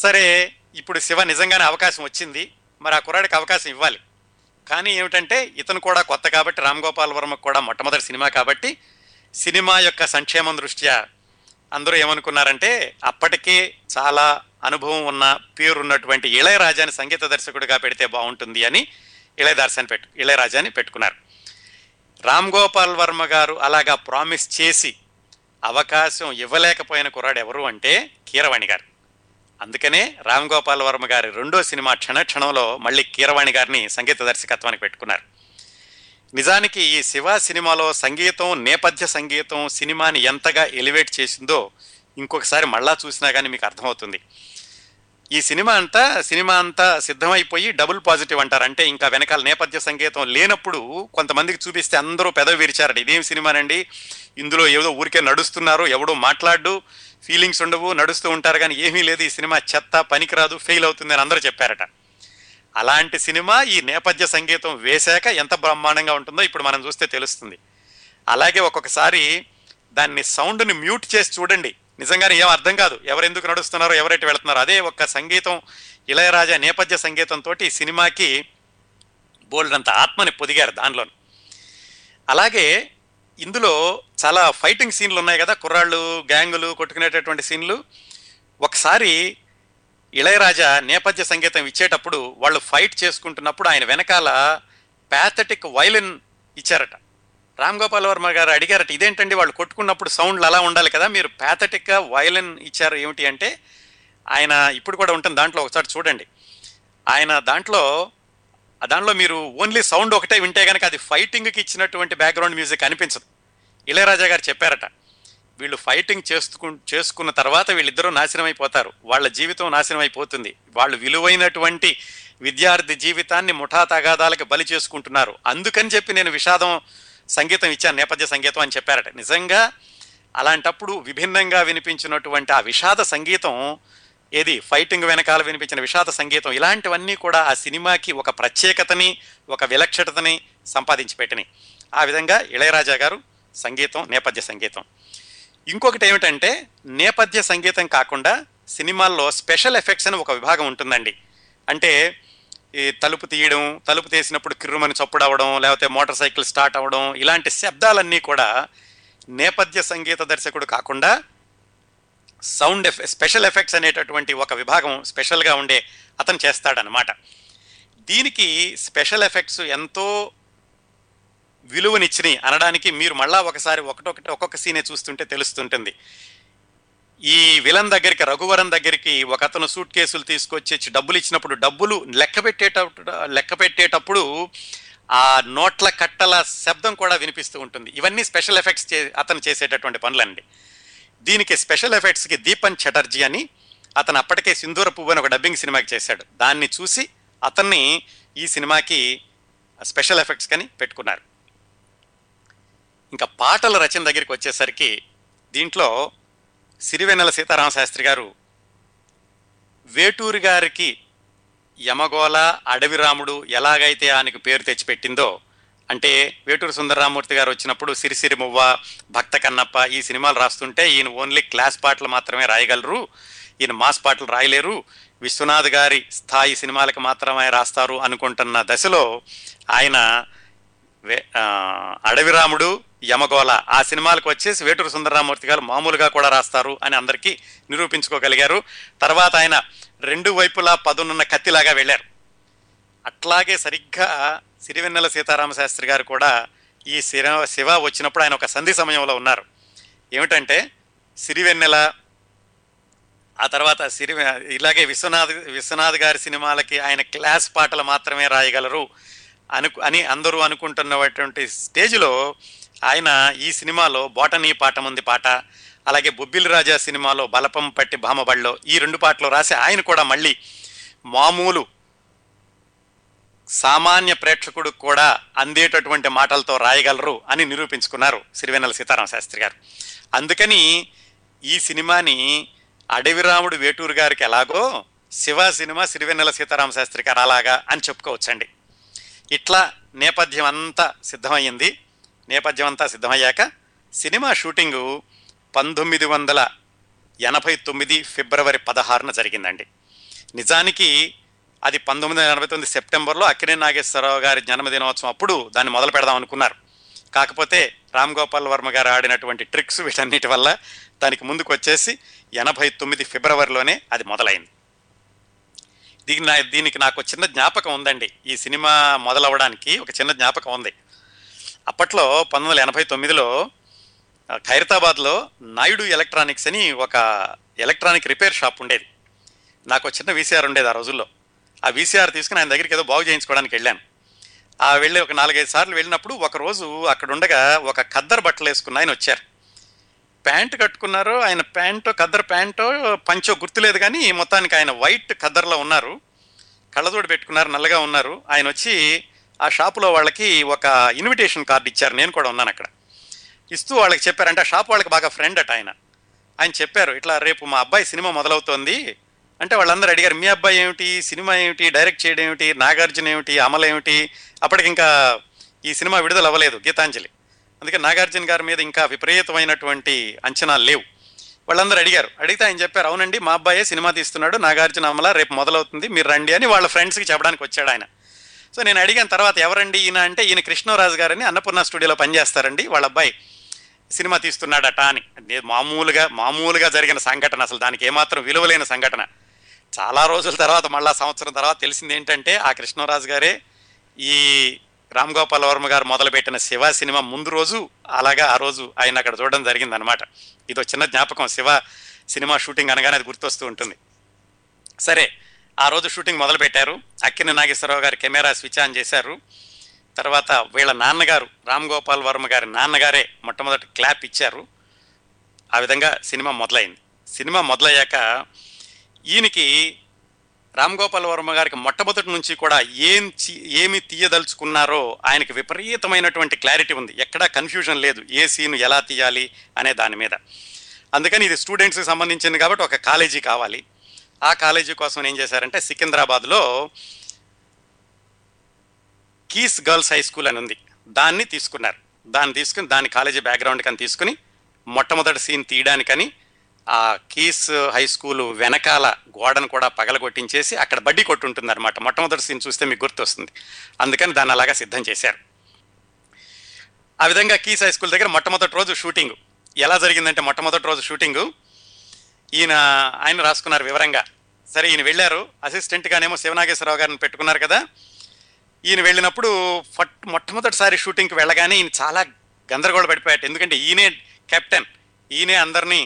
సరే, ఇప్పుడు శివ నిజంగానే అవకాశం వచ్చింది, మరి ఆ కుర్రాడికి అవకాశం ఇవ్వాలి. కానీ ఏమిటంటే ఇతను కూడా కొత్త కాబట్టి, రామ్ గోపాల్ వర్మ కూడా మొట్టమొదటి సినిమా కాబట్టి, సినిమా యొక్క సంక్షేమం దృష్ట్యా అందరూ ఏమనుకున్నారంటే, అప్పటికే చాలా అనుభవం ఉన్న పేరున్నటువంటి ఇళయరాజాని సంగీత దర్శకుడిగా పెడితే బాగుంటుంది అని ఇళయరాజాని పెట్టుకున్నారు. రామ్ గోపాల్ వర్మ గారు అలాగా ప్రామిస్ చేసి అవకాశం ఇవ్వలేకపోయిన కుర్రాడు ఎవరు అంటే కీరవాణి గారు. అందుకనే రామ్గోపాల్ వర్మ గారి రెండో సినిమా క్షణక్షణంలో మళ్ళీ కీరవాణి గారిని సంగీత దర్శకత్వానికి పెట్టుకున్నారు. నిజానికి ఈ శివ సినిమాలో సంగీతం, నేపథ్య సంగీతం సినిమాని ఎంతగా ఎలివేట్ చేసిందో ఇంకొకసారి మళ్ళా చూసినా కానీ మీకు అర్థమవుతుంది. ఈ సినిమా అంతా సిద్ధమైపోయి డబుల్ పాజిటివ్ అంటారు. అంటే ఇంకా వెనకాల నేపథ్య సంగీతం లేనప్పుడు కొంతమందికి చూపిస్తే అందరూ పెదవి విరిచారండి, ఇదేం సినిమానండి, ఇందులో ఏదో ఊరికే నడుస్తున్నారు, ఎవడో మాట్లాడు, ఫీలింగ్స్ ఉండవు, నడుస్తూ ఉంటారు కానీ ఏమీ లేదు, ఈ సినిమా చెత్త, పనికిరాదు, ఫెయిల్ అవుతుంది అని అందరూ చెప్పారట. అలాంటి సినిమా ఈ నేపథ్య సంగీతం వేశాక ఎంత బ్రహ్మాండంగా ఉంటుందో ఇప్పుడు మనం చూస్తే తెలుస్తుంది. అలాగే ఒక్కొక్కసారి దాన్ని సౌండ్ని మ్యూట్ చేసి చూడండి, నిజంగానే ఏం అర్థం కాదు, ఎవరెందుకు నడుస్తున్నారో, ఎవరెటు వెళుతున్నారో. అదే ఒక్క సంగీతం, ఇళయరాజా నేపథ్య సంగీతంతో ఈ సినిమాకి బోల్డంత ఆత్మని పొదిగారు దానిలోను. అలాగే ఇందులో చాలా ఫైటింగ్ సీన్లు ఉన్నాయి కదా, కుర్రాళ్ళు గ్యాంగులు కొట్టుకునేటటువంటి సీన్లు. ఒకసారి ఇళయరాజా నేపథ్య సంగీతం ఇచ్చేటప్పుడు వాళ్ళు ఫైట్ చేసుకుంటున్నప్పుడు ఆయన వెనకాల ప్యాథటిక్ వైలిన్ ఇచ్చారట. రామ్ గోపాల్ వర్మ గారు అడిగారట, ఇదేంటండి వాళ్ళు కొట్టుకున్నప్పుడు సౌండ్లు అలా ఉండాలి కదా, మీరు ప్యాథటిక్గా వైలిన్ ఇచ్చారు ఏమిటి అంటే, ఆయన ఇప్పుడు కూడా ఉంటుంది దాంట్లో, ఒకసారి చూడండి. ఆయన దాంట్లో మీరు ఓన్లీ సౌండ్ ఒకటే వింటే కనుక అది ఫైటింగ్కి ఇచ్చినటువంటి బ్యాక్గ్రౌండ్ మ్యూజిక్ అనిపించదు. ఇళయరాజా గారు చెప్పారట, వీళ్ళు ఫైటింగ్ చేసుకున్న తర్వాత వీళ్ళిద్దరూ నాశనం అయిపోతారు, వాళ్ళ జీవితం నాశనం అయిపోతుంది, వాళ్ళు విలువైనటువంటి విద్యార్థి జీవితాన్ని ముఠా తగాదాలకు బలి చేసుకుంటున్నారు, అందుకని చెప్పి నేను విషాదం సంగీతం ఇచ్చాను, నేపథ్య సంగీతం అని చెప్పారట. నిజంగా అలాంటప్పుడు విభిన్నంగా వినిపించినటువంటి ఆ విషాద సంగీతం, ఏది ఫైటింగ్ వెనకాల వినిపించిన విషాద సంగీతం, ఇలాంటివన్నీ కూడా ఆ సినిమాకి ఒక ప్రత్యేకతని, ఒక విలక్షణతని సంపాదించి పెట్టినాయి. ఆ విధంగా ఇళయరాజా గారు సంగీతం, నేపథ్య సంగీతం. ఇంకొకటి ఏమిటంటే, నేపథ్య సంగీతం కాకుండా సినిమాల్లో స్పెషల్ ఎఫెక్ట్స్ అని ఒక విభాగం ఉంటుందండి. అంటే ఈ తలుపు తీయడం, తలుపు తీసినప్పుడు కిర్రుమని చప్పుడు అవ్వడం, లేకపోతే మోటార్ సైకిల్ స్టార్ట్ అవ్వడం, ఇలాంటి శబ్దాలన్నీ కూడా నేపథ్య సంగీత దర్శకుడు కాకుండా సౌండ్ స్పెషల్ ఎఫెక్ట్స్ అనేటటువంటి ఒక విభాగం స్పెషల్గా ఉండే అతను చేస్తాడనమాట. దీనికి స్పెషల్ ఎఫెక్ట్స్ ఎంతో విలువనిచ్చినాయి అనడానికి మీరు మళ్ళా ఒకసారి ఒక్కొక్క సీనే చూస్తుంటే తెలుస్తుంటుంది. ఈ విలన్ దగ్గరికి, రఘువరన్ దగ్గరికి ఒక అతను సూట్ కేసులు తీసుకొచ్చి డబ్బులు ఇచ్చినప్పుడు, డబ్బులు లెక్క పెట్టేటప్పుడు ఆ నోట్ల కట్టల శబ్దం కూడా వినిపిస్తూ ఉంటుంది. ఇవన్నీ స్పెషల్ ఎఫెక్ట్స్ అతను చేసేటటువంటి పనులండి. దీనికి స్పెషల్ ఎఫెక్ట్స్కి దీపన్ చటర్జీ అని, అతను అప్పటికే సింధూర పువ్వు అని ఒక డబ్బింగ్ సినిమాకి చేశాడు, దాన్ని చూసి అతన్ని ఈ సినిమాకి స్పెషల్ ఎఫెక్ట్స్ కని పెట్టుకున్నారు. ఇంకా పాటల రచన దగ్గరికి వచ్చేసరికి దీంట్లో సిరివెన్నెల సీతారామశాస్త్రి గారు వేటూరి గారికి యమగోళ, అడవిరాముడు ఎలాగైతే ఆయనకు పేరు తెచ్చిపెట్టిందో, అంటే వేటూరి సుందరరామూర్తి గారు వచ్చినప్పుడు సిరిసిరి మువ్వ, భక్త కన్నప్ప ఈ సినిమాలు రాస్తుంటే ఈయన ఓన్లీ క్లాస్ పాటలు మాత్రమే రాయగలరు, ఈయన మాస్ పాటలు రాయలేరు, విశ్వనాథ్ గారి స్థాయి సినిమాలకు మాత్రమే రాస్తారు అనుకుంటున్న దశలో ఆయన అడవిరాముడు, యమగోళ ఆ సినిమాలకు వచ్చేసి వేటూరు సుందరరామూర్తి గారు మామూలుగా కూడా రాస్తారు అని అందరికీ నిరూపించుకోగలిగారు. తర్వాత ఆయన రెండు వైపులా పదునున్న కత్తిలాగా వెళ్ళారు. అట్లాగే సరిగ్గా సిరివెన్నెల సీతారామశాస్త్రి గారు కూడా ఈ శివ వచ్చినప్పుడు ఆయన ఒక సంధి సమయంలో ఉన్నారు. ఏమిటంటే సిరివెన్నెల, ఆ తర్వాత ఇలాగే విశ్వనాథ్ గారి సినిమాలకి ఆయన క్లాస్ పాటలు మాత్రమే రాయగలరు అని అందరూ అనుకుంటున్నటువంటి స్టేజ్లో ఆయన ఈ సినిమాలో బోటనీ పాఠముంది పాట, అలాగే బొబ్బిలి రాజా సినిమాలో బలపం పట్టి భామబళ్ళో ఈ రెండు పాటలు రాసి ఆయన కూడా మళ్ళీ మామూలు సామాన్య ప్రేక్షకుడు కూడా అందేటటువంటి మాటలతో రాయగలరు అని నిరూపించుకున్నారు సిరివెన్నెల సీతారామశాస్త్రి గారు. అందుకని ఈ సినిమాని అడవిరాముడు వేటూరు గారికి ఎలాగో, శివ సినిమా సిరివెన్నెల సీతారామశాస్త్రి గారు అలాగా అని చెప్పుకోవచ్చండి. ఇట్లా నేపథ్యం అంతా సిద్ధమయ్యాక సినిమా షూటింగు 1989 ఫిబ్రవరి 16న జరిగిందండి. నిజానికి అది 1989 సెప్టెంబర్లో అక్కినేని నాగేశ్వరరావు గారి జన్మదినోత్సవం అప్పుడు దాన్ని మొదలు పెడదాం అనుకున్నారు. కాకపోతే రామ్ గోపాల్ వర్మ గారు ఆడినటువంటి ట్రిక్స్ వీటన్నిటి వల్ల దానికి ముందుకు వచ్చేసి 89 ఫిబ్రవరిలోనే అది మొదలైంది. దీనికి నాకు చిన్న జ్ఞాపకం ఉందండి. ఈ సినిమా మొదలవ్వడానికి ఒక చిన్న జ్ఞాపకం ఉంది. అప్పట్లో 1989లో ఖైరతాబాద్లో నాయుడు ఎలక్ట్రానిక్స్ అని ఒక ఎలక్ట్రానిక్ రిపేర్ షాప్ ఉండేది. నాకు చిన్న వీసీఆర్ ఉండేది ఆ రోజుల్లో. ఆ వీసీఆర్ తీసుకుని ఆయన దగ్గరికి ఏదో బాగు చేయించుకోవడానికి వెళ్ళాను. ఆ వెళ్ళి ఒక 4-5 సార్లు వెళ్ళినప్పుడు ఒకరోజు అక్కడ ఉండగా ఒక ఖద్దరు బట్టలు వేసుకున్న ఆయన వచ్చారు. ప్యాంటు కట్టుకున్నారు, ఆయన ప్యాంటో ఖద్దరు ప్యాంటో పంచో గుర్తులేదు, కానీ మొత్తానికి ఆయన వైట్ ఖద్దరులో ఉన్నారు, కళ్ళజోడు పెట్టుకున్నారు, నల్లగా ఉన్నారు. ఆయన వచ్చి ఆ షాపులో వాళ్ళకి ఒక ఇన్విటేషన్ కార్డు ఇచ్చారు. నేను కూడా ఉన్నాను అక్కడ. ఇస్తూ వాళ్ళకి చెప్పారంటే ఆ షాప్ వాళ్ళకి బాగా ఫ్రెండ్ అట ఆయన. ఆయన చెప్పారు, ఇట్లా రేపు మా అబ్బాయి సినిమా మొదలవుతోంది అంటే వాళ్ళందరూ అడిగారు, మీ అబ్బాయి ఏమిటి, సినిమా ఏమిటి, డైరెక్ట్ చేయడం ఏమిటి, నాగార్జున ఏమిటి, అమల ఏమిటి. అప్పటికి ఇంకా ఈ సినిమా విడుదల అవ్వలేదు, గీతాంజలి, అందుకే నాగార్జున గారి మీద ఇంకా విపరీతమైనటువంటి అంచనాలు లేవు. వాళ్ళందరూ అడిగారు. అడిగితే ఆయన చెప్పారు, అవునండి మా అబ్బాయే సినిమా తీస్తున్నాడు, నాగార్జున అమల రేపు మొదలవుతుంది, మీరు రండి అని వాళ్ళ ఫ్రెండ్స్కి చెప్పడానికి వచ్చాడు ఆయన. సో నేను అడిగిన తర్వాత ఎవరండి ఈయన అంటే, ఈయన కృష్ణరాజు గారని అన్నపూర్ణ స్టూడియోలో పనిచేస్తారండి, వాళ్ళ అబ్బాయి సినిమా తీస్తున్నాడట అని. మామూలుగా జరిగిన సంఘటన, అసలు దానికి ఏమాత్రం విలువలేని సంఘటన. చాలా రోజుల తర్వాత మళ్ళీ సంవత్సరం తర్వాత తెలిసింది ఏంటంటే ఆ కృష్ణరాజు గారే ఈ రామ్ గోపాల్ వర్మ గారు మొదలుపెట్టిన శివ సినిమా ముందు రోజు అలాగా ఆ రోజు ఆయన అక్కడ చూడడం జరిగింది అనమాట. ఇదో చిన్న జ్ఞాపకం. శివ సినిమా షూటింగ్ అనగానే అది గుర్తొస్తూ ఉంటుంది. సరే, ఆ రోజు షూటింగ్ మొదలుపెట్టారు. అక్కినే నాగేశ్వరరావు గారు కెమెరా స్విచ్ ఆన్ చేశారు. తర్వాత వీళ్ళ నాన్నగారు రామ్ గోపాల్ వర్మ గారి నాన్నగారే మొట్టమొదటి క్లాప్ ఇచ్చారు. ఆ విధంగా సినిమా మొదలైంది. సినిమా మొదలయ్యాక ఈయనకి రామ్ గోపాల్ వర్మ గారికి మొట్టమొదటి నుంచి కూడా ఏమి తీయదలుచుకున్నారో ఆయనకి విపరీతమైనటువంటి క్లారిటీ ఉంది. ఎక్కడా కన్ఫ్యూజన్ లేదు ఏ సీను ఎలా తీయాలి అనే దాని మీద. అందుకని ఇది స్టూడెంట్స్కి సంబంధించింది కాబట్టి ఒక కాలేజీ కావాలి. ఆ కాలేజీ కోసం ఏం చేశారంటే సికింద్రాబాద్లో కీస్ గర్ల్స్ హై స్కూల్ అని ఉంది, దాన్ని తీసుకున్నారు. దాని కాలేజీ బ్యాక్గ్రౌండ్ కని తీసుకుని మొట్టమొదటి సీన్ తీయడానికని ఆ కీస్ హై స్కూల్ వెనకాల గోడను కూడా పగలగొట్టించేసి అక్కడ బడ్డీ కొట్టు ఉంటుంది అనమాట. మొట్టమొదటి సీన్ చూస్తే మీకు గుర్తు వస్తుంది. అందుకని దాన్ని అలాగా సిద్ధం చేశారు. ఆ విధంగా కీస్ హై స్కూల్ దగ్గర మొట్టమొదటి రోజు షూటింగ్ ఎలా జరిగిందంటే, మొట్టమొదటి రోజు షూటింగ్ ఆయన రాసుకున్నారు వివరంగా. సరే, ఈయన వెళ్ళారు. అసిస్టెంట్గానేమో శివనాగేశ్వరరావు గారిని పెట్టుకున్నారు కదా. ఈయన వెళ్ళినప్పుడు మొట్టమొదటిసారి షూటింగ్కి వెళ్ళగానే ఈయన చాలా గందరగోళ పడిపోయాడు. ఎందుకంటే ఈయనే కెప్టెన్, ఈయనే అందరినీ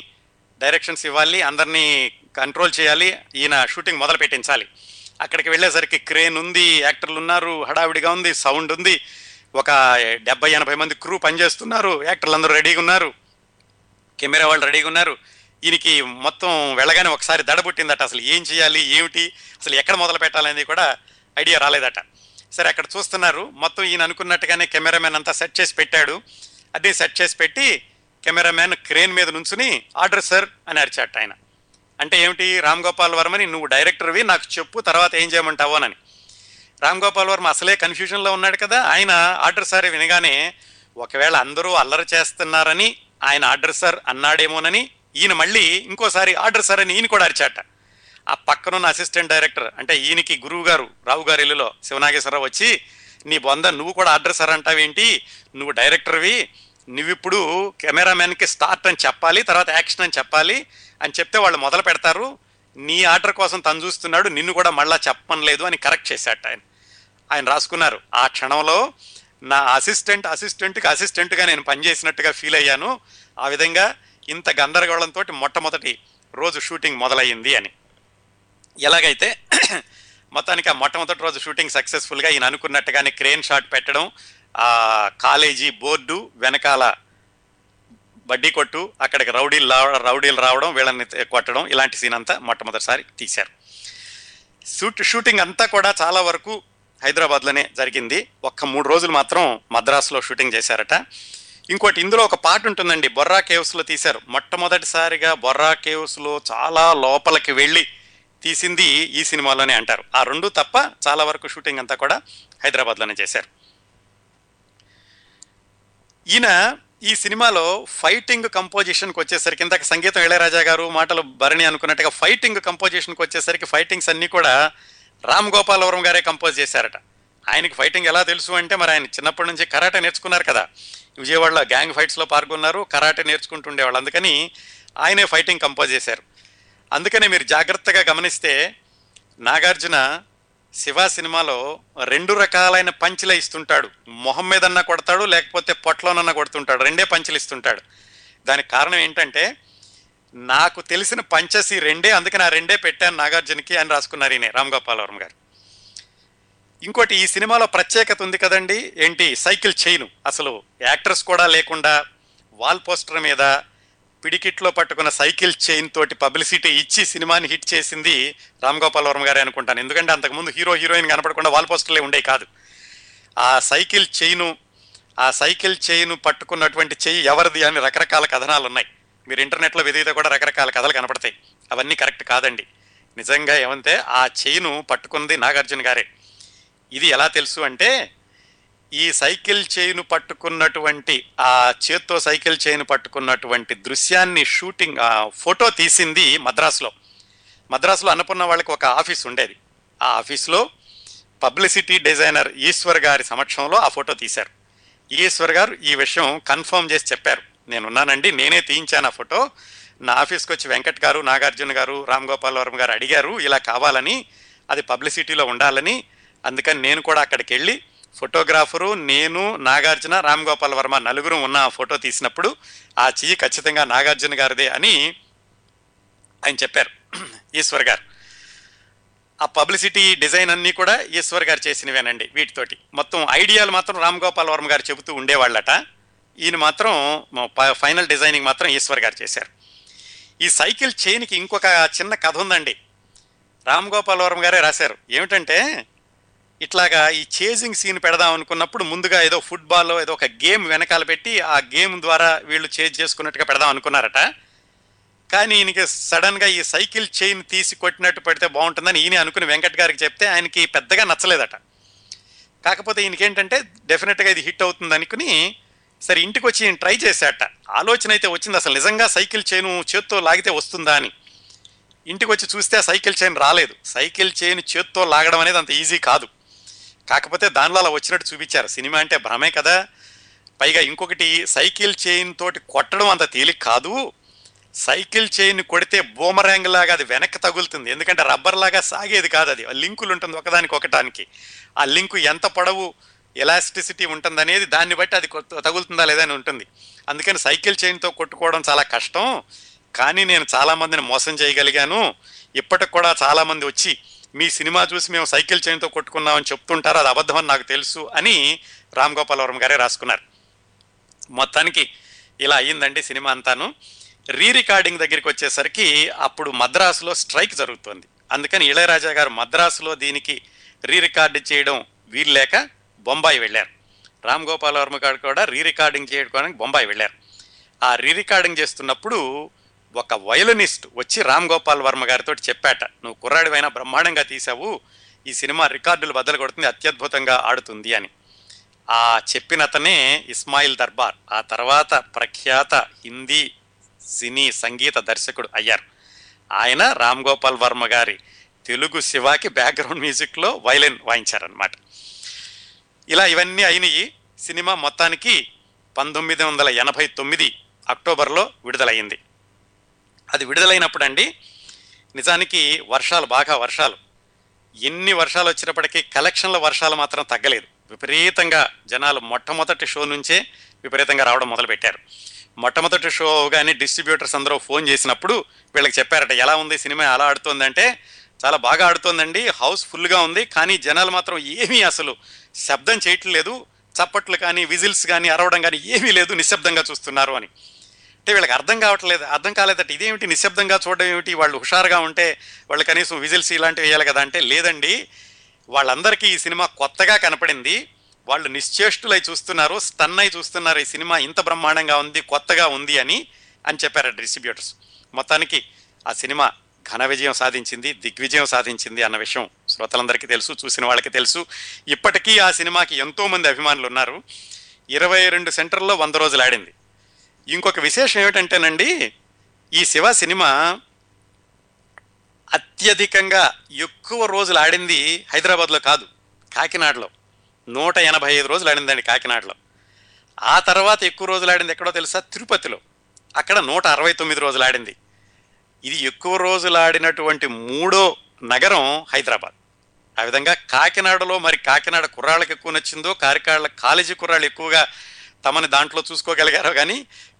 డైరెక్షన్స్ ఇవ్వాలి, అందరినీ కంట్రోల్ చేయాలి, ఈయన షూటింగ్ మొదలు పెట్టించాలి. అక్కడికి వెళ్ళేసరికి క్రేన్ ఉంది, యాక్టర్లు ఉన్నారు, హడావిడిగా ఉంది, సౌండ్ ఉంది, ఒక 70-80 మంది క్రూ పనిచేస్తున్నారు, యాక్టర్లు అందరూ రెడీగా ఉన్నారు, కెమెరా వాళ్ళు రెడీగా ఉన్నారు. ఈయనకి మొత్తం వెళ్ళగానే ఒకసారి దడబుట్టిందట. అసలు ఏం చేయాలి, ఏమిటి, అసలు ఎక్కడ మొదలు పెట్టాలనేది కూడా ఐడియా రాలేదట. సరే, అక్కడ చూస్తున్నారు మొత్తం ఈయన అనుకున్నట్టుగానే కెమెరామెన్ అంతా సెట్ చేసి పెట్టాడు. అది సెట్ చేసి పెట్టి కెమెరామెన్ క్రేన్ మీద నుంచుని ఆర్డర్ సార్ అని అరిచాట ఆయన. అంటే ఏమిటి, రామ్ గోపాల్ వర్మని నువ్వు డైరెక్టర్వి, నాకు చెప్పు తర్వాత ఏం చేయమంటావు అని. రామ్ గోపాల్ వర్మ అసలే కన్ఫ్యూజన్లో ఉన్నాడు కదా, ఆయన ఆర్డర్ సార్ వినగానే ఒకవేళ అందరూ అల్లరి చేస్తున్నారని ఆయన ఆర్డర్ సార్ అన్నాడేమోనని ఈయన మళ్ళీ ఇంకోసారి ఆర్డర్ సార్ అని ఈయన కూడా అరిచాట. ఆ పక్కనున్న అసిస్టెంట్ డైరెక్టర్ అంటే ఈయనకి గురువు గారు రావు గారి ఇల్లులో శివనాగేశ్వరరావు వచ్చి, నీ బొంద, నువ్వు కూడా ఆర్డర్ సార్ అంటావేంటి, నువ్వు డైరెక్టర్వి, నువ్విప్పుడు కెమెరామెన్కి స్టార్ట్ అని చెప్పాలి, తర్వాత యాక్షన్ అని చెప్పాలి అని చెప్తే వాళ్ళు మొదలు పెడతారు, నీ ఆర్డర్ కోసం తను చూస్తున్నాడు, నిన్ను కూడా మళ్ళీ చెప్పనలేదు అని కరెక్ట్ చేశాట ఆయన. ఆయన రాసుకున్నారు, ఆ క్షణంలో నా అసిస్టెంట్గా నేను పనిచేసినట్టుగా ఫీల్ అయ్యాను, ఆ విధంగా ఇంత గందరగోళంతో మొట్టమొదటి రోజు షూటింగ్ మొదలయ్యింది అని. ఎలాగైతే మొత్తానికి ఆ మొట్టమొదటి రోజు షూటింగ్ సక్సెస్ఫుల్గా ఈయన అనుకున్నట్టుగానే క్రేన్ షాట్ పెట్టడం, ఆ కాలేజీ బోర్డు వెనకాల బడ్డీ కొట్టు, అక్కడికి రౌడీలు రావడం, వీళ్ళని కొట్టడం, ఇలాంటి సీన్ అంతా మొట్టమొదటిసారి తీశారు. షూటింగ్ అంతా కూడా చాలా వరకు హైదరాబాద్లోనే జరిగింది. ఒక్క 3 రోజులు మాత్రం మద్రాసులో షూటింగ్ చేశారట. ఇంకోటి, ఇందులో ఒక పాట ఉంటుందండి, బొర్రా కేవ్స్లో తీశారు. మొట్టమొదటిసారిగా బొర్రా కేవ్స్లో చాలా లోపలికి వెళ్ళి తీసింది ఈ సినిమాలోనే అంటారు. ఆ రెండు తప్ప చాలా వరకు షూటింగ్ అంతా కూడా హైదరాబాద్లోనే చేశారు. ఈయన ఈ సినిమాలో ఫైటింగ్ కంపోజిషన్కి వచ్చేసరికి, ఇంతక సంగీతం ఇళయరాజా గారు, మాటలు భరణి అనుకున్నట్టుగా, ఫైటింగ్ కంపోజిషన్కి వచ్చేసరికి ఫైటింగ్స్ అన్నీ కూడా రామ్ గోపాల్ వర్మ గారే కంపోజ్ చేశారట. ఆయనకి ఫైటింగ్ ఎలా తెలుసు అంటే, మరి ఆయన చిన్నప్పటి నుంచి కరాటే నేర్చుకున్నారు కదా, విజయవాడలో గ్యాంగ్ ఫైట్స్లో పాల్గొన్నారు, కరాటే నేర్చుకుంటుండేవాళ్ళు, అందుకని ఆయనే ఫైటింగ్ కంపోజ్ చేశారు. అందుకనే మీరు జాగ్రత్తగా గమనిస్తే నాగార్జున శివ సినిమాలో 2 రకాలైన పంచులే ఇస్తుంటాడు. మొహం మీదన్నా కొడతాడు, లేకపోతే పొట్లోనన్నా కొడుతుంటాడు, 2 పంచులు ఇస్తుంటాడు. దానికి కారణం ఏంటంటే నాకు తెలిసిన పంచసి రెండే, అందుకని ఆ రెండే పెట్టాను నాగార్జునకి అని రాసుకున్నారు ఈయన రామ్ గోపాల్ వర్మ గారు. ఇంకోటి ఈ సినిమాలో ప్రత్యేకత ఉంది కదండి, ఏంటి సైకిల్ చైను, అసలు యాక్టర్స్ కూడా లేకుండా వాల్ పోస్టర్ మీద పిడికిట్లో పట్టుకున్న సైకిల్ చైన్ తోటి పబ్లిసిటీ ఇచ్చి సినిమాని హిట్ చేసింది రామ్ గోపాల్ వర్మ గారే అనుకుంటాను. ఎందుకంటే అంతకుముందు హీరో హీరోయిన్ కనపడకుండా వాల్ పోస్టర్లే ఉండేవి కాదు. ఆ సైకిల్ చైను పట్టుకున్నటువంటి చెయ్యి ఎవరిది అని రకరకాల కథనాలు ఉన్నాయి. మీరు ఇంటర్నెట్లో వెతికితే కూడా రకరకాల కథలు కనపడతాయి. అవన్నీ కరెక్ట్ కాదండి. నిజంగా ఏమంటే ఆ చైను పట్టుకున్నది నాగార్జున గారే. ఇది ఎలా తెలుసు అంటే, ఈ సైకిల్ చైను పట్టుకున్నటువంటి ఆ చేత్తో సైకిల్ చైను పట్టుకున్నటువంటి దృశ్యాన్ని షూటింగ్ ఫోటో తీసింది మద్రాసులో అన్నపూర్ణ వాళ్ళకి ఒక ఆఫీస్ ఉండేది. ఆ ఆఫీస్లో పబ్లిసిటీ డిజైనర్ ఈశ్వర్ గారి సమక్షంలో ఆ ఫోటో తీశారు. ఈశ్వర్ గారు ఈ విషయం కన్ఫర్మ్ చేసి చెప్పారు, నేనున్నానండి, నేనే తీయించాను ఆ ఫోటో. నా ఆఫీస్కి వచ్చి వెంకట్ గారు, నాగార్జున గారు, రామ్ గోపాల్ వర్మ గారు అడిగారు ఇలా కావాలని, అది పబ్లిసిటీలో ఉండాలని. అందుకని నేను కూడా అక్కడికి వెళ్ళి ఫోటోగ్రాఫరు, నేను, నాగార్జున, రామ్ గోపాల్ వర్మ నలుగురు ఉన్న ఆ ఫోటో తీసినప్పుడు ఆ చెయ్యి ఖచ్చితంగా నాగార్జున గారిదే అని ఆయన చెప్పారు ఈశ్వర్ గారు. ఆ పబ్లిసిటీ డిజైన్ అన్నీ కూడా ఈశ్వర్ గారు చేసినవేనండి. వీటితోటి మొత్తం ఐడియాలు మాత్రం రామ్ గోపాల్ వర్మ గారు చెబుతూ ఉండేవాళ్ళట. ఈయన మాత్రం ఫైనల్ డిజైనింగ్ మాత్రం ఈశ్వర్ గారు చేశారు. ఈ సైకిల్ చైన్కి ఇంకొక చిన్న కథ ఉందండి, రామ్ గోపాల్ వర్మ గారే రాశారు. ఏమిటంటే, ఇట్లాగా ఈ చేజింగ్ సీన్ పెడదాం అనుకున్నప్పుడు ముందుగా ఏదో ఫుట్బాల్ ఏదో ఒక గేమ్ వెనకాల పెట్టి ఆ గేమ్ ద్వారా వీళ్ళు చేజ్ చేసుకున్నట్టుగా పెడదాం అనుకున్నారట. కానీ ఈయనకి సడన్గా ఈ సైకిల్ చైన్ తీసి కొట్టినట్టు పెడితే బాగుంటుందని ఈయన అనుకుని వెంకట్ గారికి చెప్తే ఆయనకి పెద్దగా నచ్చలేదట. కాకపోతే ఈయనకేంటంటే డెఫినెట్గా ఇది హిట్ అవుతుంది అనుకుని సరే ఇంటికి వచ్చి ఈయన ట్రై చేశాట. ఆలోచన అయితే వచ్చింది, అసలు నిజంగా సైకిల్ చైన్ చేత్తో లాగితే వస్తుందా అని. ఇంటికి వచ్చి చూస్తే సైకిల్ చైన్ రాలేదు. సైకిల్ చైన్ చేత్తో లాగడం అనేది అంత ఈజీ కాదు. కాకపోతే దానిలో అలా వచ్చినట్టు చూపించారు. సినిమా అంటే భ్రమే కదా. పైగా ఇంకొకటి, సైకిల్ చైన్ తోటి కొట్టడం అంత తేలిక కాదు. సైకిల్ చైన్ కొడితే బూమరాంగ్ లాగా అది వెనక్కి తగులుతుంది, ఎందుకంటే రబ్బర్ లాగా సాగేది కాదు. అది లింకులు ఉంటుంది ఒకదానికి ఒకటానికి. ఆ లింకు ఎంత పొడవు, ఎలాస్టిసిటీ ఉంటుంది అనేది దాన్ని బట్టి అది తగులుతుందా లేదా అని ఉంటుంది. అందుకని సైకిల్ చైన్తో కొట్టుకోవడం చాలా కష్టం. కానీ నేను చాలామందిని మోసం చేయగలిగాను. ఇప్పటికి కూడా చాలామంది వచ్చి మీ సినిమా చూసి మేము సైకిల్ చైన్తో కొట్టుకున్నామని చెప్తుంటారు, అది అబద్ధం అని నాకు తెలుసు అని రామ్ గోపాల్ వర్మ గారే రాసుకున్నారు. మొత్తానికి ఇలా అయ్యిందండి సినిమా అంతాను. రీ రికార్డింగ్ దగ్గరికి వచ్చేసరికి అప్పుడు మద్రాసులో స్ట్రైక్ జరుగుతుంది. అందుకని ఇళయరాజా గారు మద్రాసులో దీనికి రీ రికార్డు చేయడం వీల్లేక బొంబాయి వెళ్ళారు. రామ్ గోపాల్ వర్మ గారు కూడా రీ రికార్డింగ్ చేయడానికి బొంబాయి వెళ్ళారు. ఆ రీ రికార్డింగ్ చేస్తున్నప్పుడు ఒక వయలనిస్ట్ వచ్చి రామ్ గోపాల్ వర్మ గారితో చెప్పాట, నువ్వు కుర్రాడివైనా బ్రహ్మాండంగా తీసావు, ఈ సినిమా రికార్డులు బద్దలు కొడుతుంది, అత్యద్భుతంగా ఆడుతుంది అని. ఆ చెప్పినతనే ఇస్మాయిల్ దర్బార్ ఆ తర్వాత ప్రఖ్యాత హిందీ సినీ సంగీత దర్శకుడు అయ్యారు. ఆయన రామ్ గోపాల్ వర్మ గారి తెలుగు శివాకి బ్యాక్గ్రౌండ్ మ్యూజిక్లో వయలిన్ వాయించారనమాట. ఇలా ఇవన్నీ అయినవి. సినిమా మొత్తానికి 1989 అక్టోబర్లో విడుదలయ్యింది. అది విడుదలైనప్పుడు అండి, నిజానికి వర్షాలు ఎన్ని వర్షాలు వచ్చినప్పటికీ కలెక్షన్ల వర్షాలు మాత్రం తగ్గలేదు. విపరీతంగా జనాలు మొట్టమొదటి షో నుంచే విపరీతంగా రావడం మొదలుపెట్టారు. మొట్టమొదటి షో కానీ డిస్ట్రిబ్యూటర్స్ అందరూ ఫోన్ చేసినప్పుడు వీళ్ళకి చెప్పారట, ఎలా ఉంది సినిమా, ఎలా ఆడుతుందంటే చాలా బాగా ఆడుతుందండి, హౌస్ ఫుల్గా ఉంది, కానీ జనాలు మాత్రం ఏమీ అసలు శబ్దం చేయట్లేదు, చప్పట్లు కానీ విజిల్స్ కానీ అరవడం కానీ ఏమీ లేదు, నిశ్శబ్దంగా చూస్తున్నారు అని. అంటే వీళ్ళకి అర్థం కాలేదట, ఇదేమిటి నిశ్శబ్దంగా చూడడం ఏమిటి, వాళ్ళు హుషారుగా ఉంటే వాళ్ళు కనీసం విజిల్స్ ఇలాంటివి వేయాలి కదా అంటే, లేదండి, వాళ్ళందరికీ ఈ సినిమా కొత్తగా కనపడింది, వాళ్ళు నిశ్చేష్టులై చూస్తున్నారు, స్టన్ అయి చూస్తున్నారు, ఈ సినిమా ఇంత బ్రహ్మాండంగా ఉంది, కొత్తగా ఉంది అని చెప్పారు డిస్ట్రిబ్యూటర్స్. మొత్తానికి ఆ సినిమా ఘన విజయం సాధించింది, దిగ్విజయం సాధించింది అన్న విషయం శ్రోతలందరికీ తెలుసు, చూసిన వాళ్ళకి తెలుసు. ఇప్పటికీ ఆ సినిమాకి ఎంతోమంది అభిమానులు ఉన్నారు. 22 సెంటర్లో 100 రోజులు ఆడింది. ఇంకొక విశేషం ఏమిటంటేనండి, ఈ శివ సినిమా అత్యధికంగా ఎక్కువ రోజులు ఆడింది హైదరాబాద్లో కాదు, కాకినాడలో 185 రోజులు ఆడిందండి కాకినాడలో. ఆ తర్వాత ఎక్కువ రోజులు ఆడింది ఎక్కడో తెలుసా, తిరుపతిలో, అక్కడ 169 రోజులు ఆడింది. ఇది ఎక్కువ రోజులు ఆడినటువంటి మూడో నగరం హైదరాబాద్. ఆ విధంగా కాకినాడలో, మరి కాకినాడ కుర్రాళ్ళకి ఎక్కువ నచ్చిందో, కాలేజీ కుర్రాళ్ళు ఎక్కువగా తమని దాంట్లో చూసుకోగలిగారో కానీ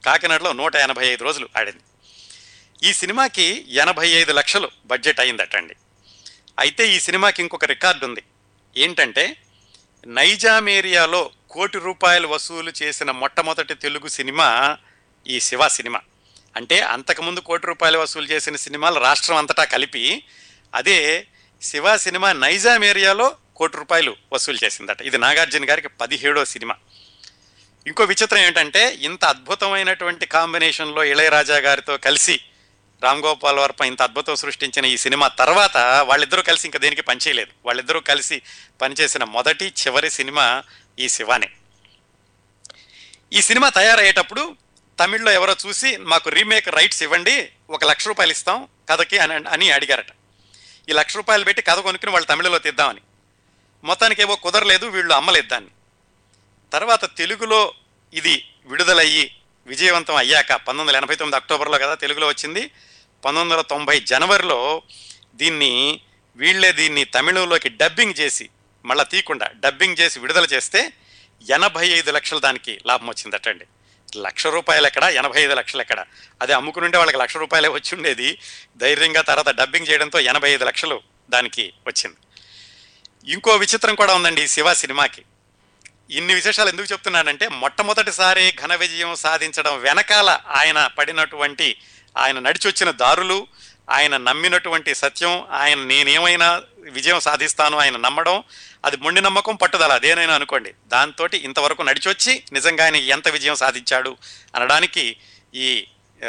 కాకినాడలో 185 రోజులు ఆడింది. ఈ సినిమాకి 85 లక్షలు బడ్జెట్ అయిందటండి. అయితే ఈ సినిమాకి ఇంకొక రికార్డు ఉంది. ఏంటంటే నైజామేరియాలో 1 కోటి రూపాయలు వసూలు చేసిన మొట్టమొదటి తెలుగు సినిమా ఈ శివ సినిమా. అంటే అంతకుముందు 1 కోటి రూపాయలు వసూలు చేసిన సినిమాలు రాష్ట్రం అంతటా కలిపి, అదే శివ సినిమా నైజామేరియాలో 1 కోటి రూపాయలు వసూలు చేసిందట. ఇది నాగార్జున గారికి 17వ సినిమా. ఇంకో విచిత్రం ఏంటంటే ఇంత అద్భుతమైనటువంటి కాంబినేషన్లో ఇళయరాజా గారితో కలిసి రామ్ గోపాల్ వర్మ ఇంత అద్భుతం సృష్టించిన ఈ సినిమా తర్వాత వాళ్ళిద్దరూ కలిసి ఇంకా దేనికి పనిచేయలేదు. వాళ్ళిద్దరూ కలిసి పనిచేసిన మొదటి చివరి సినిమా ఈ శివానే. ఈ సినిమా తయారయ్యేటప్పుడు తమిళ్లో ఎవరో చూసి మాకు రీమేక్ రైట్స్ ఇవ్వండి, 1 లక్ష రూపాయలు ఇస్తాం కథకి అని అడిగారట. ఈ 1 లక్ష రూపాయలు పెట్టి కథ కొనుక్కుని వాళ్ళు తమిళలో తీద్దామని. మొత్తానికి ఏవో కుదరలేదు, వీళ్ళు అమ్మలేదు దాన్ని. తర్వాత తెలుగులో ఇది విడుదలయ్యి విజయవంతం అయ్యాక 1989 అక్టోబర్లో కదా తెలుగులో వచ్చింది, 1990 జనవరిలో వీళ్ళే దీన్ని తమిళంలోకి డబ్బింగ్ చేసి మళ్ళీ తీయకుండా డబ్బింగ్ చేసి విడుదల చేస్తే 85 లక్షలు దానికి లాభం వచ్చిందటండి. 1 లక్ష రూపాయలు ఎక్కడ, 85 లక్షలు ఎక్కడ? అదే అమ్ముకునుంటే వాళ్ళకి 1 లక్ష రూపాయలే వచ్చి ఉండేది ధైర్యంగా. తర్వాత డబ్బింగ్ చేయడంతో 85 లక్షలు దానికి వచ్చింది. ఇంకో విచిత్రం కూడా ఉందండి ఈ శివ సినిమాకి. ఇన్ని విశేషాలు ఎందుకు చెప్తున్నానంటే మొట్టమొదటిసారి ఘన విజయం సాధించడం వెనకాల ఆయన పడినటువంటి, ఆయన నడిచొచ్చిన దారులు, ఆయన నమ్మినటువంటి సత్యం, ఆయన నేనేమైనా విజయం సాధిస్తాను ఆయన నమ్మడం, అది మొండి నమ్మకం, పట్టుదల, అదేనైనా అనుకోండి, దాంతో ఇంతవరకు నడిచొచ్చి నిజంగా ఆయన ఎంత విజయం సాధించాడు అనడానికి ఈ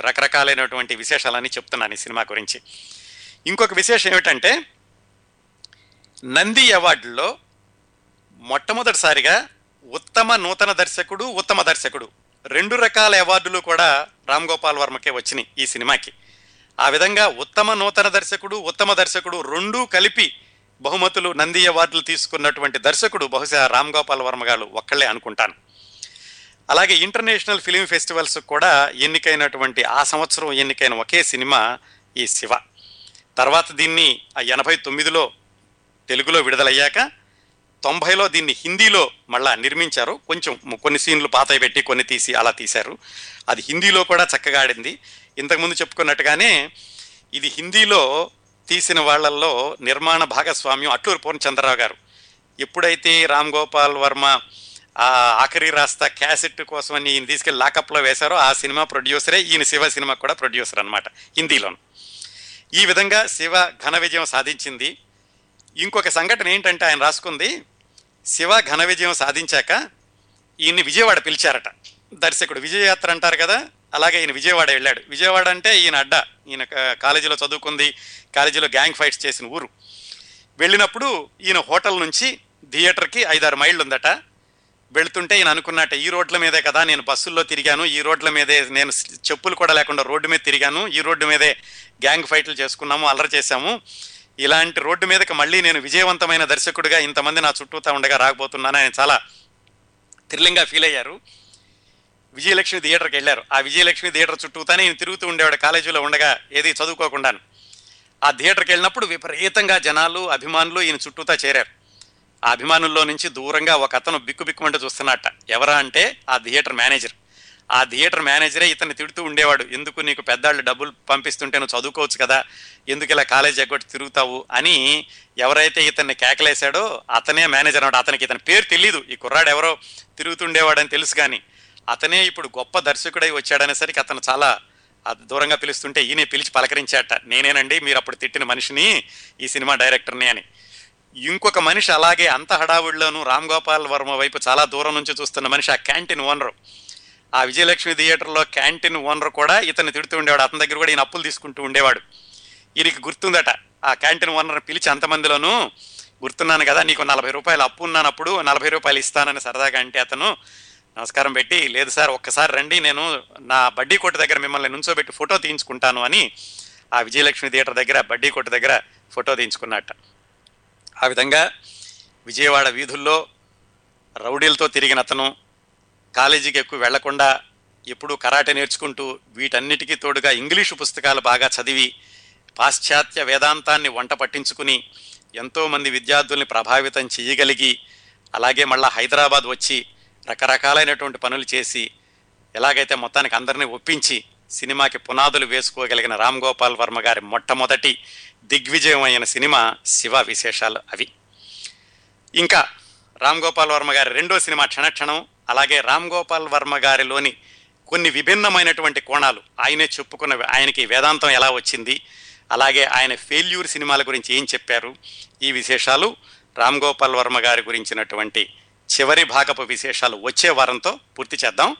రకరకాలైనటువంటి విశేషాలని చెప్తున్నాను ఈ సినిమా గురించి. ఇంకొక విశేషం ఏమిటంటే నంది అవార్డులో మొట్టమొదటిసారిగా ఉత్తమ నూతన దర్శకుడు, ఉత్తమ దర్శకుడు 2 రకాల అవార్డులు కూడా రామ్ గోపాల్ వర్మకే వచ్చినాయి ఈ సినిమాకి. ఆ విధంగా ఉత్తమ నూతన దర్శకుడు, ఉత్తమ దర్శకుడు 2 కలిపి బహుమతులు, నంది అవార్డులు తీసుకున్నటువంటి దర్శకుడు బహుశా రామ్ గోపాల్ వర్మ గారు ఒక్కళ్ళే అనుకుంటాను. అలాగే ఇంటర్నేషనల్ ఫిలిం ఫెస్టివల్స్ కూడా ఎన్నికైనటువంటి, ఆ సంవత్సరం ఎన్నికైన ఒకే సినిమా ఈ శివ. తర్వాత దీన్ని 89లో తెలుగులో విడుదలయ్యాక 90లో దీన్ని హిందీలో మళ్ళా నిర్మించారు. కొంచెం కొన్ని సీన్లు పాతయి పెట్టి కొన్ని తీసి అలా తీశారు. అది హిందీలో కూడా చక్కగా ఆడింది. ఇంతకుముందు చెప్పుకున్నట్టుగానే ఇది హిందీలో తీసిన వాళ్ళల్లో నిర్మాణ భాగస్వామ్యం అట్లూరి పూర్ణచంద్రరావు గారు. ఎప్పుడైతే రామ్ గోపాల్ వర్మ ఆఖరి రాస్తా క్యాసెట్ కోసం అని ఈయన తీసుకెళ్ళి లాకప్లో వేశారో ఆ సినిమా ప్రొడ్యూసరే, ఈయన శివ సినిమా కూడా ప్రొడ్యూసర్ అనమాట హిందీలోను. ఈ విధంగా శివ ఘన విజయం సాధించింది. ఇంకొక సంఘటన ఏంటంటే ఆయన రాసుకుంది, శివ ఘన విజయం సాధించాక ఈయన్ని విజయవాడ పిలిచారట. దర్శకుడు విజయయాత్ర అంటారు కదా, అలాగే ఈయన విజయవాడ వెళ్ళాడు. విజయవాడ అంటే ఈయన అడ్డ, ఈయన కాలేజీలో చదువుకుంది, కాలేజీలో గ్యాంగ్ ఫైట్స్ చేసిన ఊరు. వెళ్ళినప్పుడు ఈయన హోటల్ నుంచి థియేటర్కి 5-6 మైళ్ళు ఉందట. వెళుతుంటే ఈయన అనుకున్నట్ట, ఈ రోడ్ల మీదే కదా నేను బస్సుల్లో తిరిగాను, ఈ రోడ్ల మీదే నేను చెప్పులు కూడా లేకుండా రోడ్డు మీద తిరిగాను, ఈ రోడ్డు మీదే గ్యాంగ్ ఫైట్లు చేసుకున్నాము, అల్లరి చేశాము, ఇలాంటి రోడ్డు మీదకి మళ్ళీ నేను విజయవంతమైన దర్శకుడిగా ఇంతమంది నా చుట్టూతా ఉండగా రాకపోతున్నాను ఆయన చాలా థ్రిల్లింగ్గా ఫీల్ అయ్యారు. విజయలక్ష్మి థియేటర్కి వెళ్ళారు. ఆ విజయలక్ష్మి థియేటర్ చుట్టూతానే ఈయన తిరుగుతూ ఉండేవాడు కాలేజీలో ఉండగా, ఏది చదువుకోకుండాను. ఆ థియేటర్కి వెళ్ళినప్పుడు విపరీతంగా జనాలు, అభిమానులు ఈయన చుట్టూతా చేరారు. ఆ అభిమానుల్లో నుంచి దూరంగా ఒక అతను బిక్కుబిక్కుమంటూ చూస్తున్నట్ట. ఎవరా అంటే ఆ థియేటర్ మేనేజర్. ఆ థియేటర్ మేనేజరే ఇతన్ని తిడుతూ ఉండేవాడు, ఎందుకు నీకు పెద్దాళ్ళు డబ్బులు పంపిస్తుంటే నువ్వు చదువుకోవచ్చు కదా, ఎందుకు ఇలా కాలేజ్ ఎగ్గొట్టి తిరుగుతావు అని. ఎవరైతే ఇతన్ని కేకలేశాడో అతనే మేనేజర్ అన్నాడు. అతనికి ఇతని పేరు తెలియదు, ఈ కుర్రాడు ఎవరో తిరుగుతుండేవాడని తెలుసు, కానీ అతనే ఇప్పుడు గొప్ప దర్శకుడై వచ్చాడనేసరికి అతను చాలా దూరంగా పిలుస్తుంటే ఈయనే పిలిచి పలకరించాట, నేనేనండి మీరు అప్పుడు తిట్టిన మనిషిని, ఈ సినిమా డైరెక్టర్ని అని. ఇంకొక మనిషి అలాగే అంత హడావుడిలోనూ రామ్ గోపాల్ వర్మ వైపు చాలా దూరం నుంచి చూస్తున్న మనిషి ఆ క్యాంటీన్ ఓనరు. ఆ విజయలక్ష్మి థియేటర్లో క్యాంటీన్ ఓనర్ కూడా ఇతను తిడుతూ ఉండేవాడు. అతని దగ్గర కూడా ఈయన అప్పులు తీసుకుంటూ ఉండేవాడు. ఈయనకి గుర్తుందట, ఆ క్యాంటీన్ ఓనర్ పిలిచి అంతమందిలోనూ, గుర్తున్నాను కదా నీకు 40 రూపాయలు అప్పు ఉన్నానప్పుడు, 40 రూపాయలు ఇస్తానని సరదాగా అంటే, అతను నమస్కారం పెట్టి లేదు సార్ ఒక్కసారి రండి, నేను నా బడ్డీ కొట్టు దగ్గర మిమ్మల్ని నుంచోబెట్టి ఫోటో తీయించుకుంటాను అని ఆ విజయలక్ష్మి థియేటర్ దగ్గర బడ్డీ కొట్టు దగ్గర ఫోటో తీయించుకున్నట్ట. ఆ విధంగా విజయవాడ వీధుల్లో రౌడీలతో తిరిగిన అతను, కాలేజీకి ఎక్కువ వెళ్లకుండా ఎప్పుడూ కరాటే నేర్చుకుంటూ, వీటన్నిటికీ తోడుగా ఇంగ్లీషు పుస్తకాలు బాగా చదివి, పాశ్చాత్య వేదాంతాన్ని వంట పట్టించుకుని ఎంతోమంది విద్యార్థుల్ని ప్రభావితం చేయగలిగి, అలాగే మళ్ళా హైదరాబాద్ వచ్చి రకరకాలైనటువంటి పనులు చేసి ఎలాగైతే మొత్తానికి అందరినీ ఒప్పించి సినిమాకి పునాదులు వేసుకోగలిగిన రామ్ గోపాల్ వర్మ గారి మొట్టమొదటి దిగ్విజయం అయిన సినిమా శివ విశేషాలు అవి. ఇంకా రామ్ గోపాల్ వర్మ గారి రెండో సినిమా క్షణక్షణం, అలాగే రామ్ గోపాల్ వర్మ గారిలోని కొన్ని విభిన్నమైనటువంటి కోణాలు, ఆయనే చెప్పుకున్న ఆయనకి వేదాంతం ఎలా వచ్చింది, అలాగే ఆయన ఫెయిల్యూర్ సినిమాల గురించి ఏం చెప్పారు, ఈ విశేషాలు రామ్ గోపాల్ వర్మ గారి గురించినటువంటి చివరి భాగపు విశేషాలు వచ్చే వారంతో పూర్తి చేద్దాం.